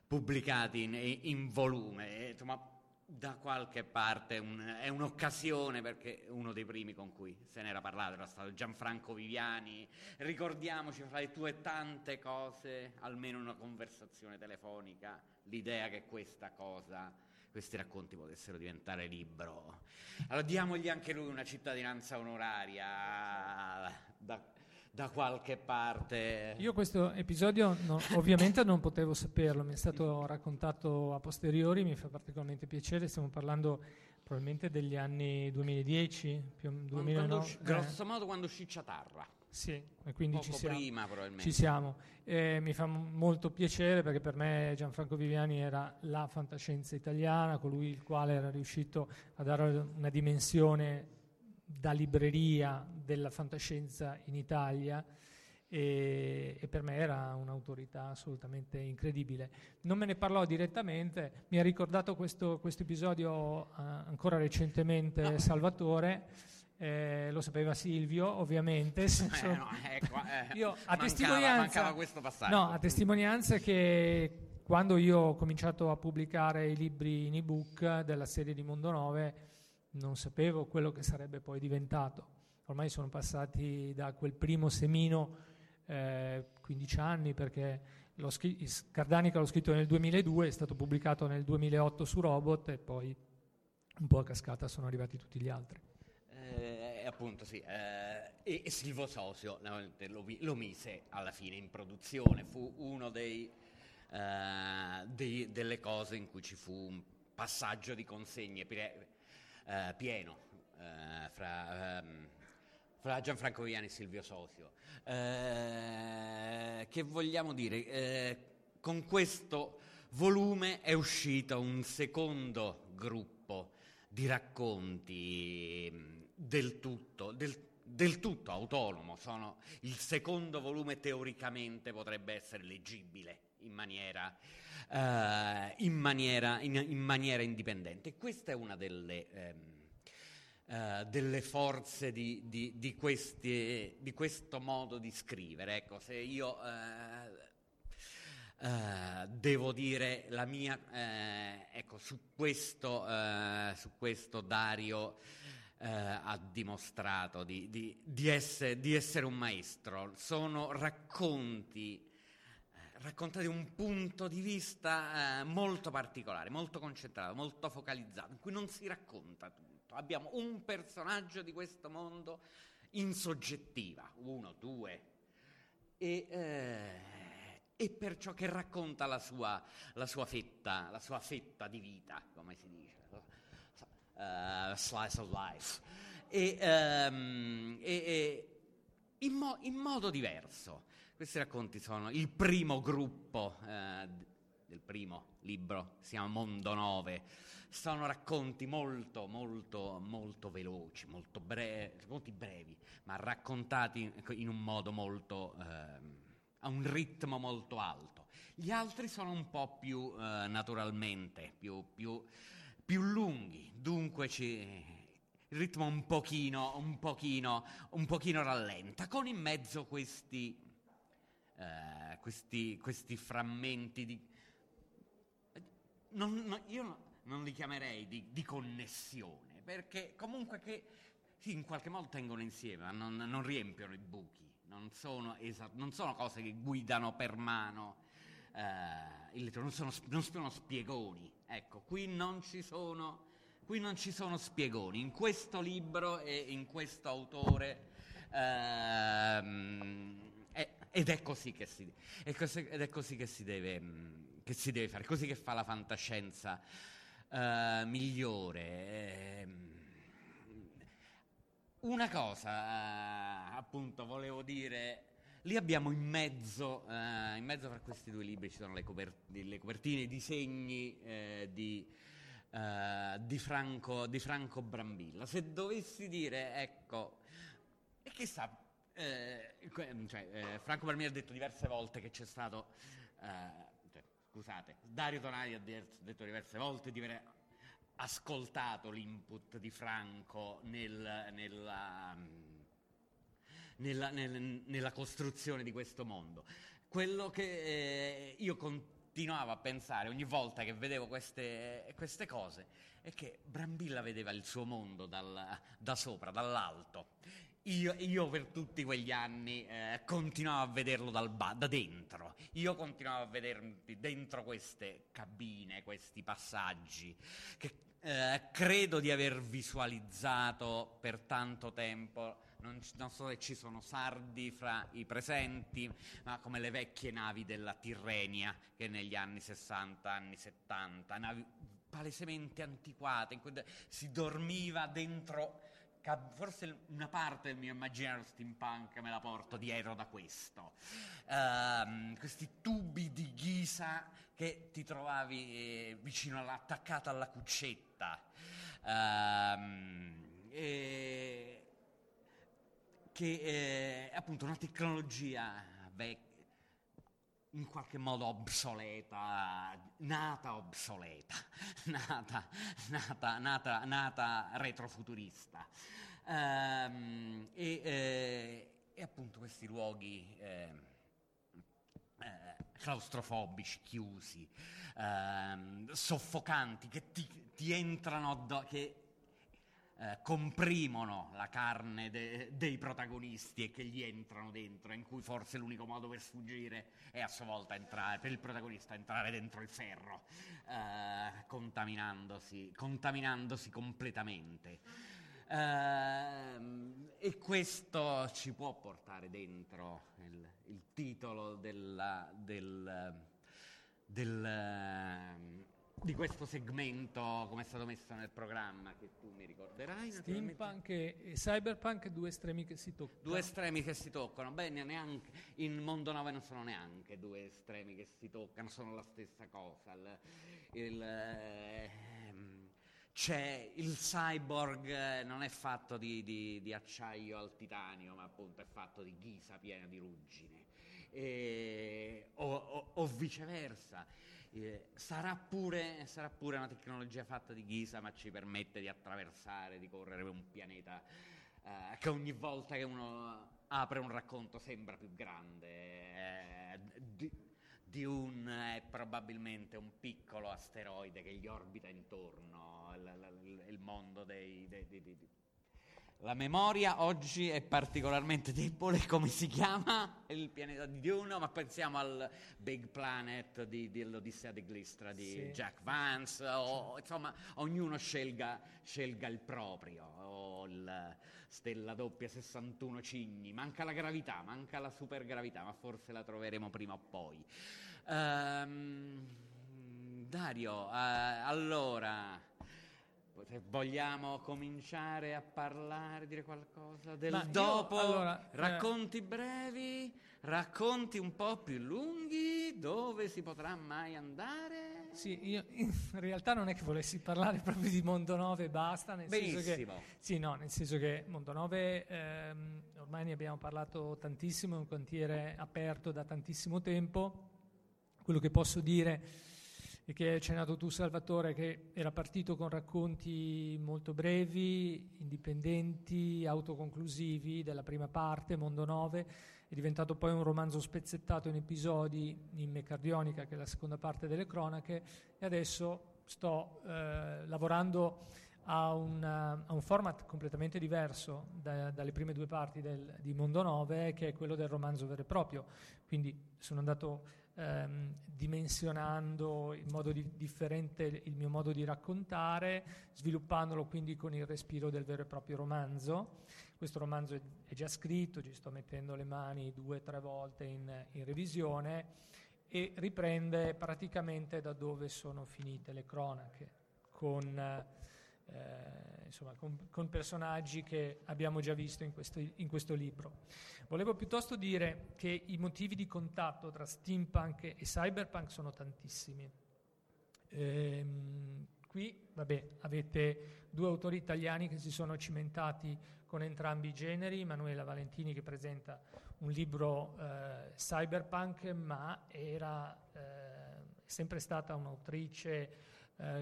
pubblicati in volume. Insomma, da qualche parte è un'occasione, perché uno dei primi con cui se n'era parlato era stato Gianfranco Viviani. Ricordiamoci, fra le tue tante cose, almeno una conversazione telefonica, l'idea che questi racconti potessero diventare libro. Allora diamogli anche lui una cittadinanza onoraria da qualche parte. Io questo episodio ovviamente non potevo saperlo, mi è stato raccontato a posteriori, mi fa particolarmente piacere. Stiamo parlando probabilmente degli anni 2010, più 2009. Grosso modo quando uscì Ciatarra. Sì, e quindi poco ci siamo. Prima, probabilmente. Ci siamo. Mi fa molto piacere, perché per me Gianfranco Viviani era la fantascienza italiana, colui il quale era riuscito a dare una dimensione da libreria della fantascienza in Italia, e per me era un'autorità assolutamente incredibile. Non me ne parlò direttamente, mi ha ricordato questo episodio ancora recentemente, no, Salvatore, lo sapeva Silvio ovviamente, io a testimonianza, questo passaggio. No, a testimonianza che quando io ho cominciato a pubblicare i libri in ebook della serie di Mondo 9 non sapevo quello che sarebbe poi diventato. Ormai sono passati da quel primo semino 15 anni, perché Cardanica l'ho scritto nel 2002, è stato pubblicato nel 2008 su Robot e poi un po' a cascata sono arrivati tutti gli altri. Appunto sì, e Silvio Sosio lo mise alla fine in produzione, fu uno delle cose in cui ci fu un passaggio di consegne pieno fra Gianfranco Viani e Silvio Sosio. Che vogliamo dire? Con questo volume è uscito un secondo gruppo di racconti del tutto autonomo. Sono il secondo volume, teoricamente potrebbe essere leggibile in maniera indipendente. Questa è una delle forze di questo modo di scrivere. Ecco, se io devo dire la mia, ecco, su questo Dario ha dimostrato di essere un maestro. Sono raccontati un punto di vista molto particolare, molto concentrato, molto focalizzato, in cui non si racconta tutto. Abbiamo un personaggio di questo mondo in soggettiva, uno, due, e perciò che racconta la sua fetta di vita, come si dice, slice of life, in modo diverso. Questi racconti sono il primo gruppo del primo libro, si chiama Mondo 9. Sono racconti molto, molto, molto veloci, molto brevi, ma raccontati in un modo molto, a un ritmo molto alto. Gli altri sono un po' più naturalmente, più lunghi, dunque il ritmo un pochino rallenta, con in mezzo questi frammenti di... Io non li chiamerei di connessione, perché comunque che sì, in qualche modo tengono insieme, ma non riempiono i buchi, non sono cose che guidano per mano il lettore, non sono spiegoni. Ecco, qui non ci sono spiegoni in questo libro e in questo autore, ed è così che si deve fare, così che fa la fantascienza migliore. Una cosa appunto volevo dire, lì abbiamo in mezzo fra questi due libri ci sono le copertine, i disegni di Franco Brambilla. Se dovessi dire, ecco, e chissà, Franco Brambilla ha detto diverse volte che c'è stato... Scusate, Dario Tonali ha detto diverse volte di aver ascoltato l'input di Franco nella costruzione di questo mondo. Quello che io continuavo a pensare ogni volta che vedevo queste cose è che Brambilla vedeva il suo mondo da sopra, dall'alto. Io per tutti quegli anni continuavo a vederlo da dentro. Io continuavo a vedermi dentro queste cabine, questi passaggi che credo di aver visualizzato per tanto tempo. Non so se ci sono sardi fra i presenti, ma come le vecchie navi della Tirrenia che negli anni 60, anni 70, navi palesemente antiquate in cui si dormiva dentro. Forse una parte del mio immaginario steampunk me la porto dietro da questo, questi tubi di ghisa che ti trovavi attaccato alla cuccetta, che è appunto una tecnologia in qualche modo obsoleta, nata retrofuturista. E appunto questi luoghi claustrofobici, chiusi, soffocanti, che ti entrano che comprimono la carne dei protagonisti e che gli entrano dentro, in cui forse l'unico modo per sfuggire è a sua volta entrare dentro il ferro, contaminandosi completamente. E questo ci può portare dentro il titolo di questo segmento, come è stato messo nel programma, che tu mi ricorderai. Steampunk e cyberpunk, due estremi che si toccano. Beh, neanche in Mondo 9 non sono neanche due estremi che si toccano, sono la stessa cosa. C'è il cyborg, non è fatto di acciaio al titanio, ma appunto è fatto di ghisa piena di ruggine, o viceversa. Sarà pure una tecnologia fatta di ghisa, ma ci permette di attraversare, di correre per un pianeta che ogni volta che uno apre un racconto sembra più grande di un probabilmente un piccolo asteroide che gli orbita intorno, il mondo dei. La memoria oggi è particolarmente debole, come si chiama il pianeta di Dune, ma pensiamo al Big Planet dell'Odissea di Glistra di Jack Vance, o insomma ognuno scelga il proprio, o il Stella Doppia 61 Cigni, manca la gravità, manca la supergravità, ma forse la troveremo prima o poi. Dario, allora... Se vogliamo cominciare a parlare, dire qualcosa del dopo, allora, racconti brevi, racconti un po' più lunghi, dove si potrà mai andare? Sì, io in realtà non è che volessi parlare proprio di Mondo 9 e basta, nel senso che Mondo 9 ormai ne abbiamo parlato tantissimo, è un cantiere aperto da tantissimo tempo. Quello che posso dire, che hai accennato tu, Salvatore, che era partito con racconti molto brevi, indipendenti, autoconclusivi della prima parte, Mondo 9, è diventato poi un romanzo spezzettato in episodi in Mecardionica, che è la seconda parte delle cronache, e adesso sto lavorando a un format completamente diverso dalle prime due parti di Mondo 9, che è quello del romanzo vero e proprio. Quindi sono andato dimensionando in modo differente il mio modo di raccontare, sviluppandolo quindi con il respiro del vero e proprio romanzo. Questo romanzo è già scritto, ci sto mettendo le mani 2 o 3 volte in revisione, e riprende praticamente da dove sono finite le cronache, con personaggi che abbiamo già visto in questo libro. Volevo piuttosto dire che i motivi di contatto tra steampunk e cyberpunk sono tantissimi. Qui, avete 2 autori italiani che si sono cimentati con entrambi i generi. Emanuela Valentini, che presenta un libro cyberpunk, ma è sempre stata un'autrice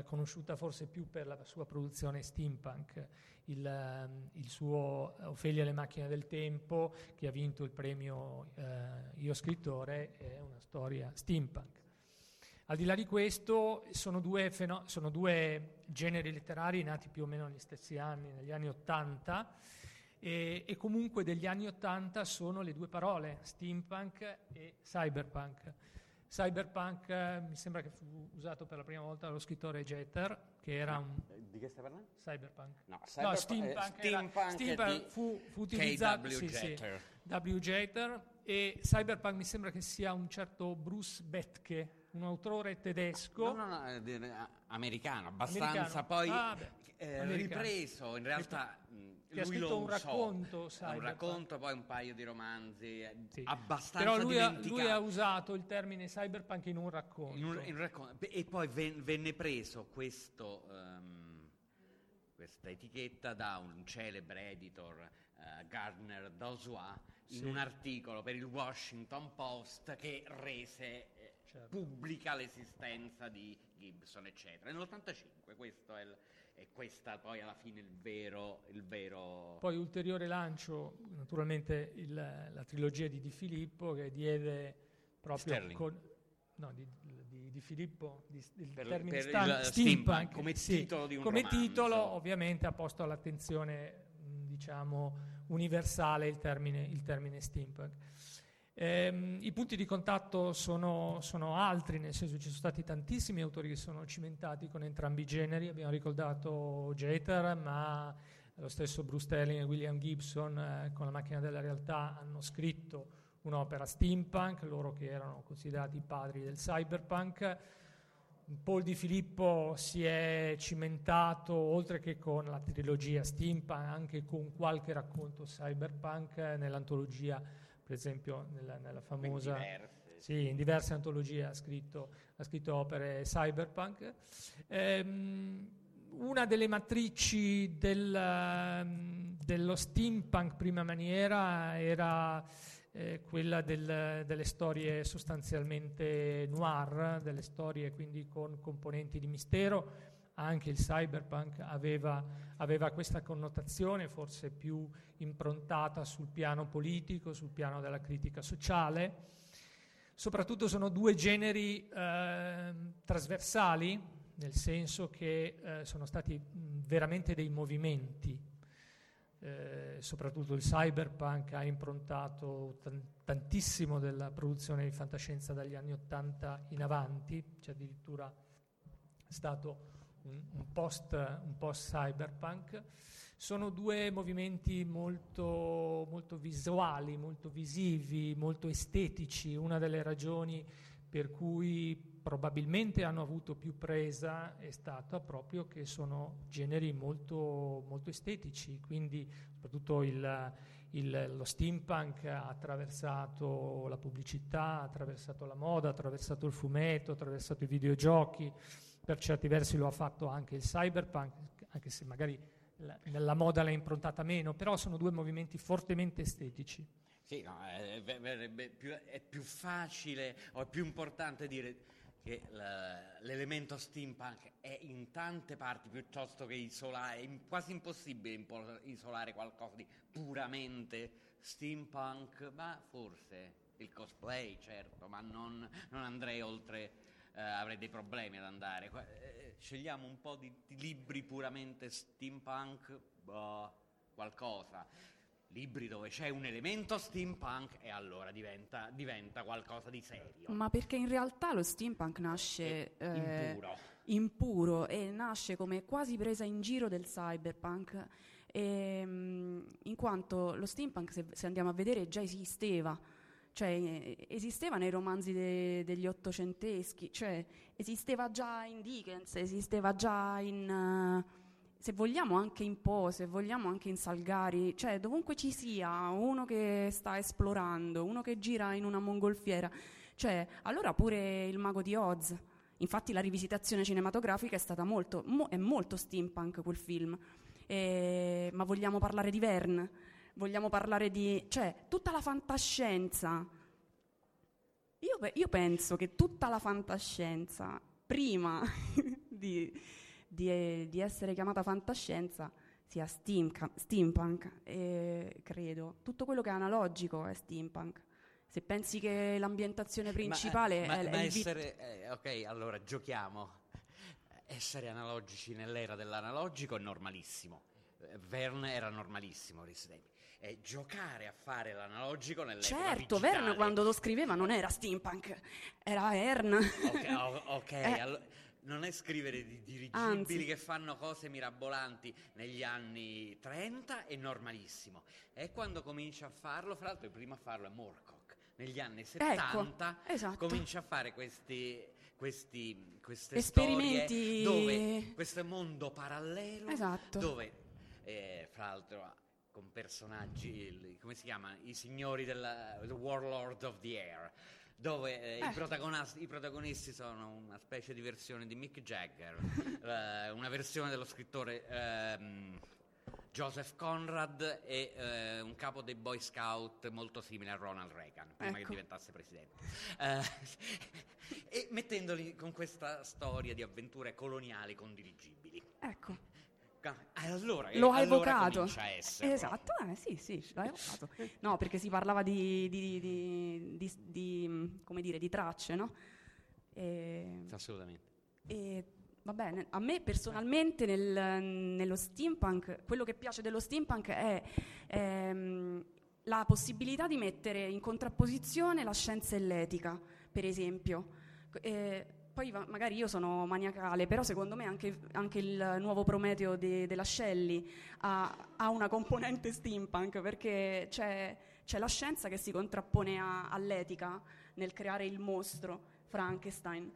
conosciuta forse più per la sua produzione steampunk, il suo Ofelia e le macchine del tempo, che ha vinto il premio Io scrittore, è una storia steampunk. Al di là di questo, sono due generi letterari nati più o meno negli stessi anni, negli anni '80, e comunque degli anni '80 sono le due parole, steampunk e cyberpunk. Cyberpunk mi sembra che fu usato per la prima volta dallo scrittore Jeter, che era un... Di che stai parlando? Cyberpunk. No, steampunk fu utilizzato... W. Jeter. E cyberpunk mi sembra che sia un certo Bruce Bethke, un autore tedesco. No, americano, abbastanza, poi ripreso, in realtà che lui ha scritto un racconto, poi un paio di romanzi, sì, abbastanza dimenticati. Però lui ha usato il termine cyberpunk in un racconto. E poi venne preso questo questa etichetta da un celebre editor, Gardner Dozois, in un articolo per il Washington Post che rese pubblica l'esistenza di Gibson, eccetera. Nell'85 questo è questa poi alla fine il vero... Poi ulteriore lancio, naturalmente, la trilogia di Di Filippo, che diede proprio... Sterling. Steampunk come titolo di un come romanzo. Titolo ovviamente ha posto all'attenzione, diciamo, universale il termine steampunk. I punti di contatto sono altri, nel senso ci sono stati tantissimi autori che sono cimentati con entrambi i generi. Abbiamo ricordato Jeter, ma lo stesso Bruce Sterling e William Gibson con La macchina della realtà hanno scritto un'opera steampunk, loro che erano considerati i padri del cyberpunk. Paul Di Filippo si è cimentato, oltre che con la trilogia steampunk, anche con qualche racconto cyberpunk nell'antologia, per esempio nella famosa... in diverse antologie ha scritto opere cyberpunk. Una delle matrici dello steampunk prima maniera era... quella delle storie sostanzialmente noir, delle storie quindi con componenti di mistero. Anche il cyberpunk aveva questa connotazione, forse più improntata sul piano politico, sul piano della critica sociale. Soprattutto sono due generi trasversali, nel senso che sono stati veramente dei movimenti. Soprattutto il cyberpunk ha improntato tantissimo della produzione di fantascienza dagli anni 80 in avanti. C'è addirittura stato un post cyberpunk. Sono due movimenti molto, molto visuali, molto visivi, molto estetici. Una delle ragioni per cui probabilmente hanno avuto più presa è stata proprio che sono generi molto, molto estetici, quindi soprattutto lo steampunk ha attraversato la pubblicità, ha attraversato la moda, ha attraversato il fumetto, ha attraversato i videogiochi. Per certi versi lo ha fatto anche il cyberpunk, anche se magari nella moda l'ha improntata meno, però sono due movimenti fortemente estetici. Sì, no, è più facile o è più importante dire che l'elemento steampunk è in tante parti piuttosto che isolare. È quasi impossibile isolare qualcosa di puramente steampunk, ma forse il cosplay, certo, ma non andrei oltre, avrei dei problemi ad andare. Scegliamo un po' di libri puramente steampunk, qualcosa. Libri dove c'è un elemento steampunk e allora diventa qualcosa di serio. Ma perché in realtà lo steampunk nasce impuro e nasce come quasi presa in giro del cyberpunk, in quanto lo steampunk, se andiamo a vedere, già esisteva. Cioè, esisteva nei romanzi degli ottocenteschi, cioè esisteva già in Dickens, esisteva già in... se vogliamo anche in Poe, se vogliamo anche in Salgari, cioè dovunque ci sia uno che sta esplorando, uno che gira in una mongolfiera, cioè allora pure il Mago di Oz. Infatti la rivisitazione cinematografica è stata molto steampunk quel film. Ma vogliamo parlare di Verne, vogliamo parlare di, cioè, tutta la fantascienza. Io penso che tutta la fantascienza prima di essere chiamata fantascienza sia steampunk, credo. Tutto quello che è analogico è steampunk. Se pensi che l'ambientazione principale è essere... ok, allora giochiamo. Essere analogici nell'era dell'analogico è normalissimo. Verne era normalissimo, e giocare a fare l'analogico nell'epoca digitale. Verne quando lo scriveva non era steampunk, era Verne. Ok, allora... Non è scrivere di dirigibili, anzi, che fanno cose mirabolanti negli anni 30 è normalissimo. E quando comincia a farlo, fra l'altro il primo a farlo è Moorcock, negli anni 70, ecco, esatto, comincia a fare queste esperimenti, storie dove questo mondo parallelo, esatto, dove fra l'altro con personaggi, come si chiama, i signori the Warlord of the Air, dove i protagonisti sono una specie di versione di Mick Jagger, una versione dello scrittore Joseph Conrad e un capo dei Boy Scout molto simile a Ronald Reagan prima che diventasse presidente, e mettendoli con questa storia di avventure coloniali con dirigibili. Ecco. Allora, lo hai evocato, esatto, sì, l'hai evocato. No, perché si parlava di come dire, di tracce, no? Assolutamente. E va bene, a me personalmente nello steampunk, quello che piace dello steampunk è la possibilità di mettere in contrapposizione la scienza e l'etica, per esempio. Poi magari io sono maniacale, però secondo me anche il nuovo Prometeo della Shelley ha una componente steampunk, perché c'è la scienza che si contrappone all'etica nel creare il mostro Frankenstein.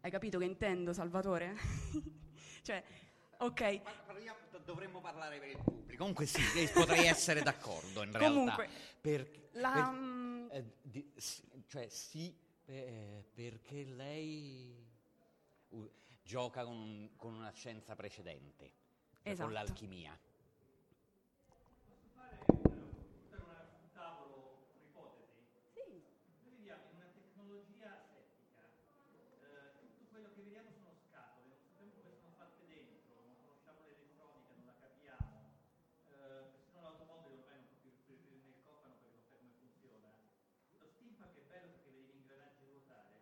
Hai capito che intendo, Salvatore? Ok. Dovremmo parlare per il pubblico. Comunque sì, potrei essere d'accordo in realtà. Perché lei gioca con una scienza precedente, cioè esatto, con l'alchimia. Posso fare un tavolo, un'ipotesi? Sì. Noi vediamo in una tecnologia asettica, tutto quello che vediamo sono scatole, non sappiamo come sono fatte dentro, non conosciamo l'elettronica, non la capiamo, se no l'automobile ormai non può più nel cofano perché non sa come funziona. Lo steampunk è bello perché vedi ingranaggi ruotare,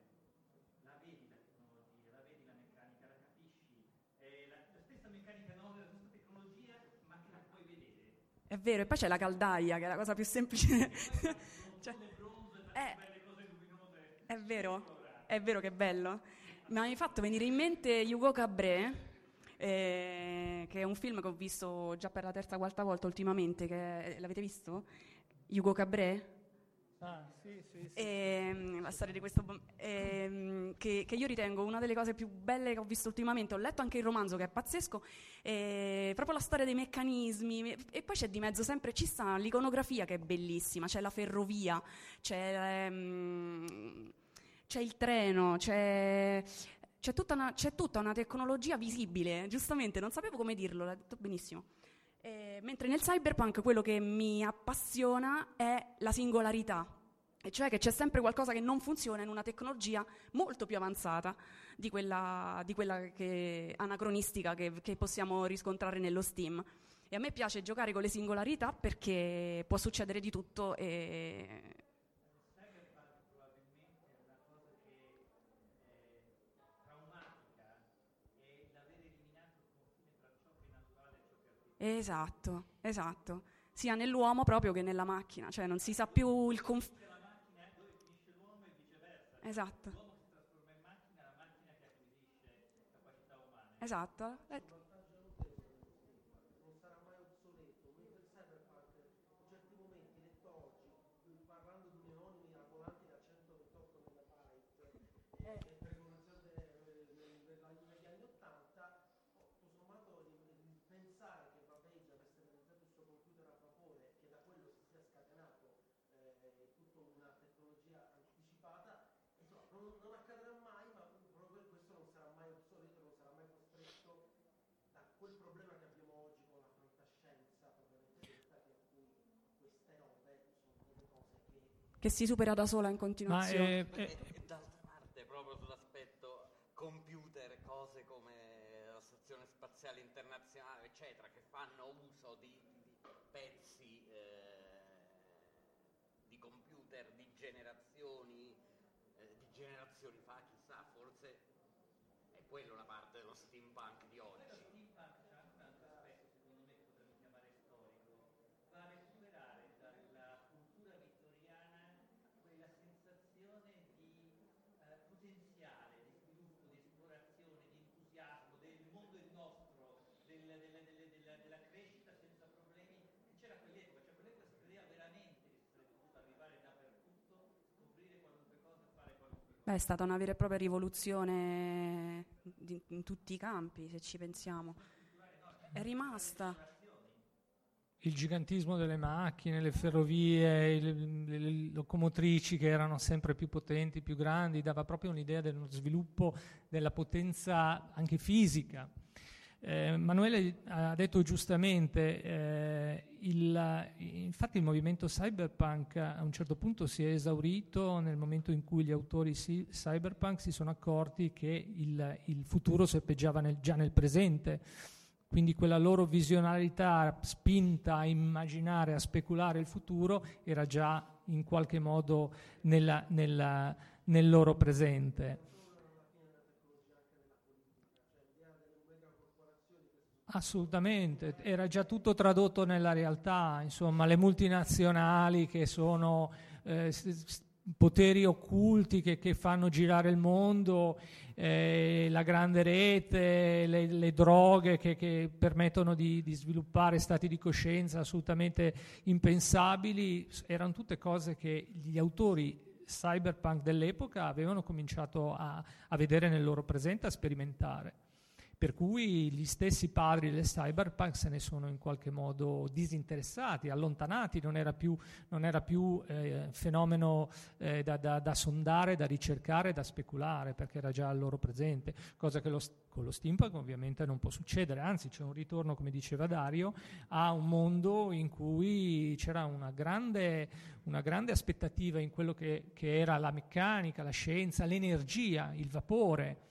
la vedi la tecnologia, la vedi la meccanica, la capisci, la stessa meccanica no, la stessa tecnologia, ma che la puoi vedere. È vero, e poi c'è la caldaia, che è la cosa più semplice. È vero, che è bello. Mi hai fatto venire in mente Hugo Cabret, che è un film che ho visto già per la terza o quarta volta ultimamente, l'avete visto? Hugo Cabret? Ah, sì. La storia di questo che io ritengo una delle cose più belle che ho visto ultimamente. Ho letto anche il romanzo, che è pazzesco, proprio la storia dei meccanismi, e poi c'è di mezzo sempre, ci sta l'iconografia che è bellissima, c'è la ferrovia, c'è il treno, c'è tutta una tecnologia visibile, giustamente, non sapevo come dirlo, l'ha detto benissimo. Mentre nel cyberpunk quello che mi appassiona è la singolarità, e cioè che c'è sempre qualcosa che non funziona in una tecnologia molto più avanzata di quella che anacronistica che possiamo riscontrare nello Steam. E a me piace giocare con le singolarità perché può succedere di tutto. Esatto, sia nell'uomo proprio che nella macchina, cioè non si sa più il confine. La macchina è dove finisce l'uomo e viceversa. Esatto. L'uomo si trasforma in macchina, la macchina che acquisisce capacità umane. Esatto. Non sarà mai obsoleto, mentre il cyberpunk in certi momenti detto oggi, parlando di neoni miracolanti da 128 megabyte, mentre con una certa negli anni 80, tutto sommato pensare che computer a vapore, che da quello si sia scatenato tutta una tecnologia anticipata, insomma, non accadrà mai, ma proprio questo non sarà mai obsoleto, non sarà mai costretto da quel problema che abbiamo oggi con la fantascienza, probabilmente, queste robe sono delle cose che si supera da sola in continuazione. Ma d'altra parte, proprio sull'aspetto computer, cose come la stazione spaziale internazionale, eccetera, che fanno uso di pezzi di computer di generazioni fa, chissà, forse è quella la parte dello steampunk di oggi. Lo steampunk c'è anche un altro aspetto, secondo me, che potremmo chiamare storico, va a recuperare dalla cultura vittoriana quella sensazione di potenziale, di sviluppo, di esplorazione, di entusiasmo, del mondo è nostro, della crescita senza problemi. C'era quell'epoca, si credeva veramente che si sarebbe potuto arrivare dappertutto, scoprire qualunque cosa e fare qualunque cosa. Beh, è stata una vera e propria rivoluzione in tutti i campi, se ci pensiamo. È rimasta. il gigantismo delle macchine, le ferrovie, le locomotrici che erano sempre più potenti, più grandi, dava proprio un'idea dello sviluppo della potenza anche fisica. Emanuele ha detto giustamente, infatti il movimento cyberpunk a un certo punto si è esaurito nel momento in cui gli autori cyberpunk si sono accorti che il futuro serpeggiava già nel presente, quindi quella loro visionalità spinta a immaginare, a speculare il futuro era già in qualche modo nel loro presente. Assolutamente, era già tutto tradotto nella realtà, insomma le multinazionali che sono poteri occulti che fanno girare il mondo, la grande rete, le droghe che permettono di sviluppare stati di coscienza assolutamente impensabili, erano tutte cose che gli autori cyberpunk dell'epoca avevano cominciato a vedere nel loro presente, a sperimentare. Per cui gli stessi padri del cyberpunk se ne sono in qualche modo disinteressati, allontanati, non era più fenomeno da sondare, da ricercare, da speculare, perché era già al loro presente, cosa che con lo steampunk ovviamente non può succedere, anzi c'è un ritorno, come diceva Dario, a un mondo in cui c'era una grande aspettativa in quello che era la meccanica, la scienza, l'energia, il vapore.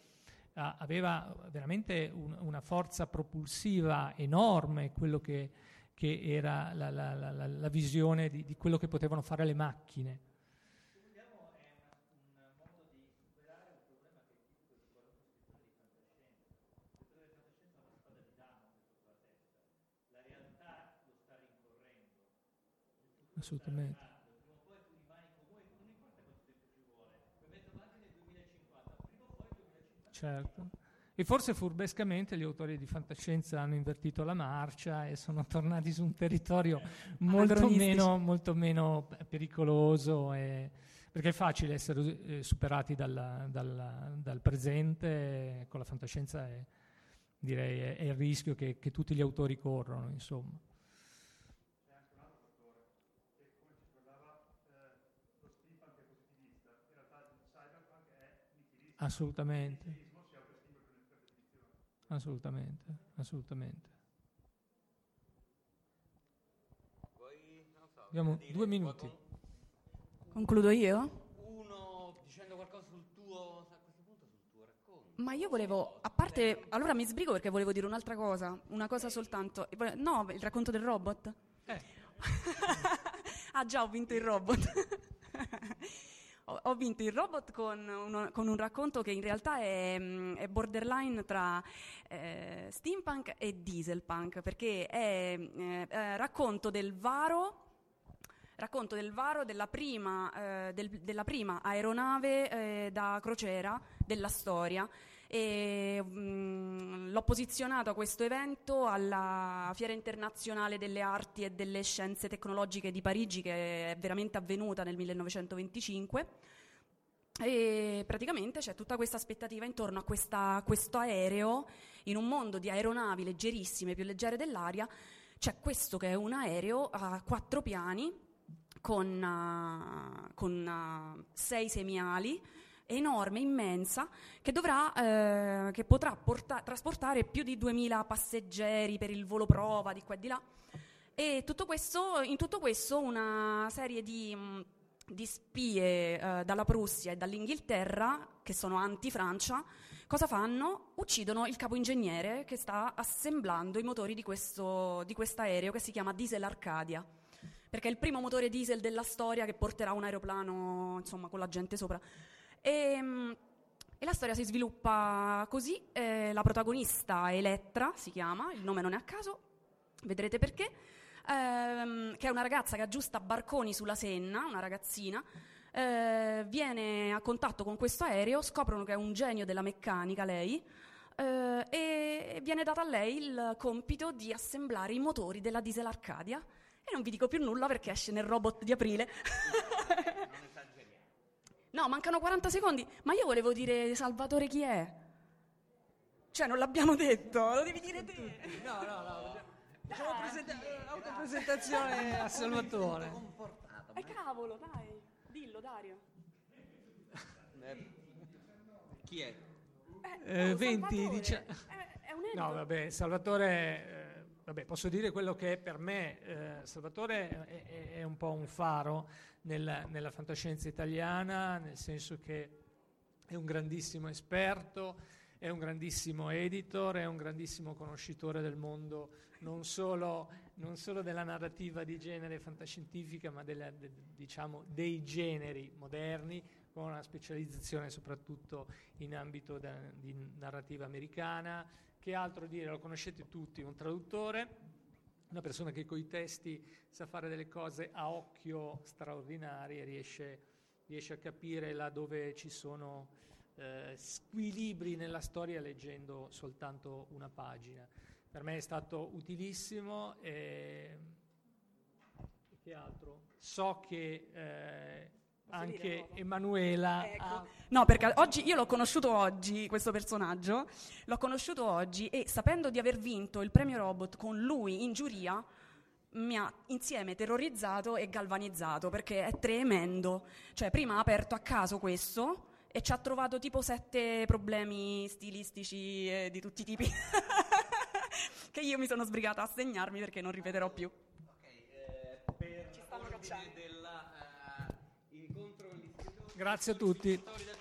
Aveva veramente una forza propulsiva enorme quello che era la visione di quello che potevano fare le macchine. Se vogliamo è un modo di superare un problema che è tipico di quello che si fa di fantascienza. Perché la fantascienza è una spada di Damocle sulla testa. La realtà lo sta rincorrendo. Assolutamente. Certo. E forse furbescamente gli autori di fantascienza hanno invertito la marcia e sono tornati su un territorio molto meno pericoloso, perché è facile essere superati dal presente, con la fantascienza direi è il rischio che tutti gli autori corrono, insomma. Assolutamente. Assolutamente. Abbiamo 2 minuti. Concludo io? Uno dicendo qualcosa a questo punto sul tuo racconto. Ma io volevo, a parte, allora mi sbrigo perché volevo dire un'altra cosa, una cosa soltanto. No, il racconto del robot. Ah già, ho vinto il robot. Ho vinto il robot con un racconto che in realtà è borderline tra steampunk e dieselpunk, perché è racconto del varo della prima aeronave da crociera della storia. E l'ho posizionato a questo evento alla Fiera Internazionale delle Arti e delle Scienze Tecnologiche di Parigi, che è veramente avvenuta nel 1925, e praticamente c'è tutta questa aspettativa intorno a questo aereo. In un mondo di aeronavi leggerissime, più leggere dell'aria, c'è questo che è un aereo a 4 piani con 6 semiali, enorme, immensa, che potrà trasportare più di 2000 passeggeri per il volo prova di qua e di là, e in tutto questo una serie di spie dalla Prussia e dall'Inghilterra, che sono anti-Francia, cosa fanno? Uccidono il capo ingegnere che sta assemblando i motori di quest'aereo, che si chiama Diesel Arcadia, perché è il primo motore diesel della storia che porterà un aeroplano, insomma, con la gente sopra. E la storia si sviluppa così, la protagonista Elettra si chiama, il nome non è a caso, vedrete perché, che è una ragazza che aggiusta barconi sulla Senna, una ragazzina, viene a contatto con questo aereo, scoprono che è un genio della meccanica lei, e viene data a lei il compito di assemblare i motori della Diesel Arcadia, e non vi dico più nulla perché esce nel robot di aprile. No, mancano 40 secondi, ma io volevo dire Salvatore chi è? Cioè, non l'abbiamo detto, lo devi dire te. No. Autopresentazione a Salvatore. Cavolo, dai, dillo Dario. Chi è? No, 20, dice... è un no, vabbè, Salvatore... Vabbè, posso dire quello che è per me. Salvatore è un po' un faro nella fantascienza italiana, nel senso che è un grandissimo esperto, è un grandissimo editor, è un grandissimo conoscitore del mondo, non solo della narrativa di genere fantascientifica, ma diciamo dei generi moderni, con una specializzazione soprattutto in ambito di narrativa americana. Che altro dire, lo conoscete tutti, un traduttore, una persona che coi testi sa fare delle cose a occhio straordinarie, riesce a capire là dove ci sono squilibri nella storia leggendo soltanto una pagina. Per me è stato utilissimo. E che altro? So che... anche Emanuela, ecco. No, perché oggi io l'ho conosciuto oggi questo personaggio, l'ho conosciuto oggi, e sapendo di aver vinto il premio Robot con lui in giuria mi ha insieme terrorizzato e galvanizzato, perché è tremendo. Cioè, prima ha aperto a caso questo e ci ha trovato tipo 7 problemi stilistici di tutti i tipi che io mi sono sbrigata a segnarmi perché non ripeterò più. Ok, per ci stanno cacciando. Grazie a tutti.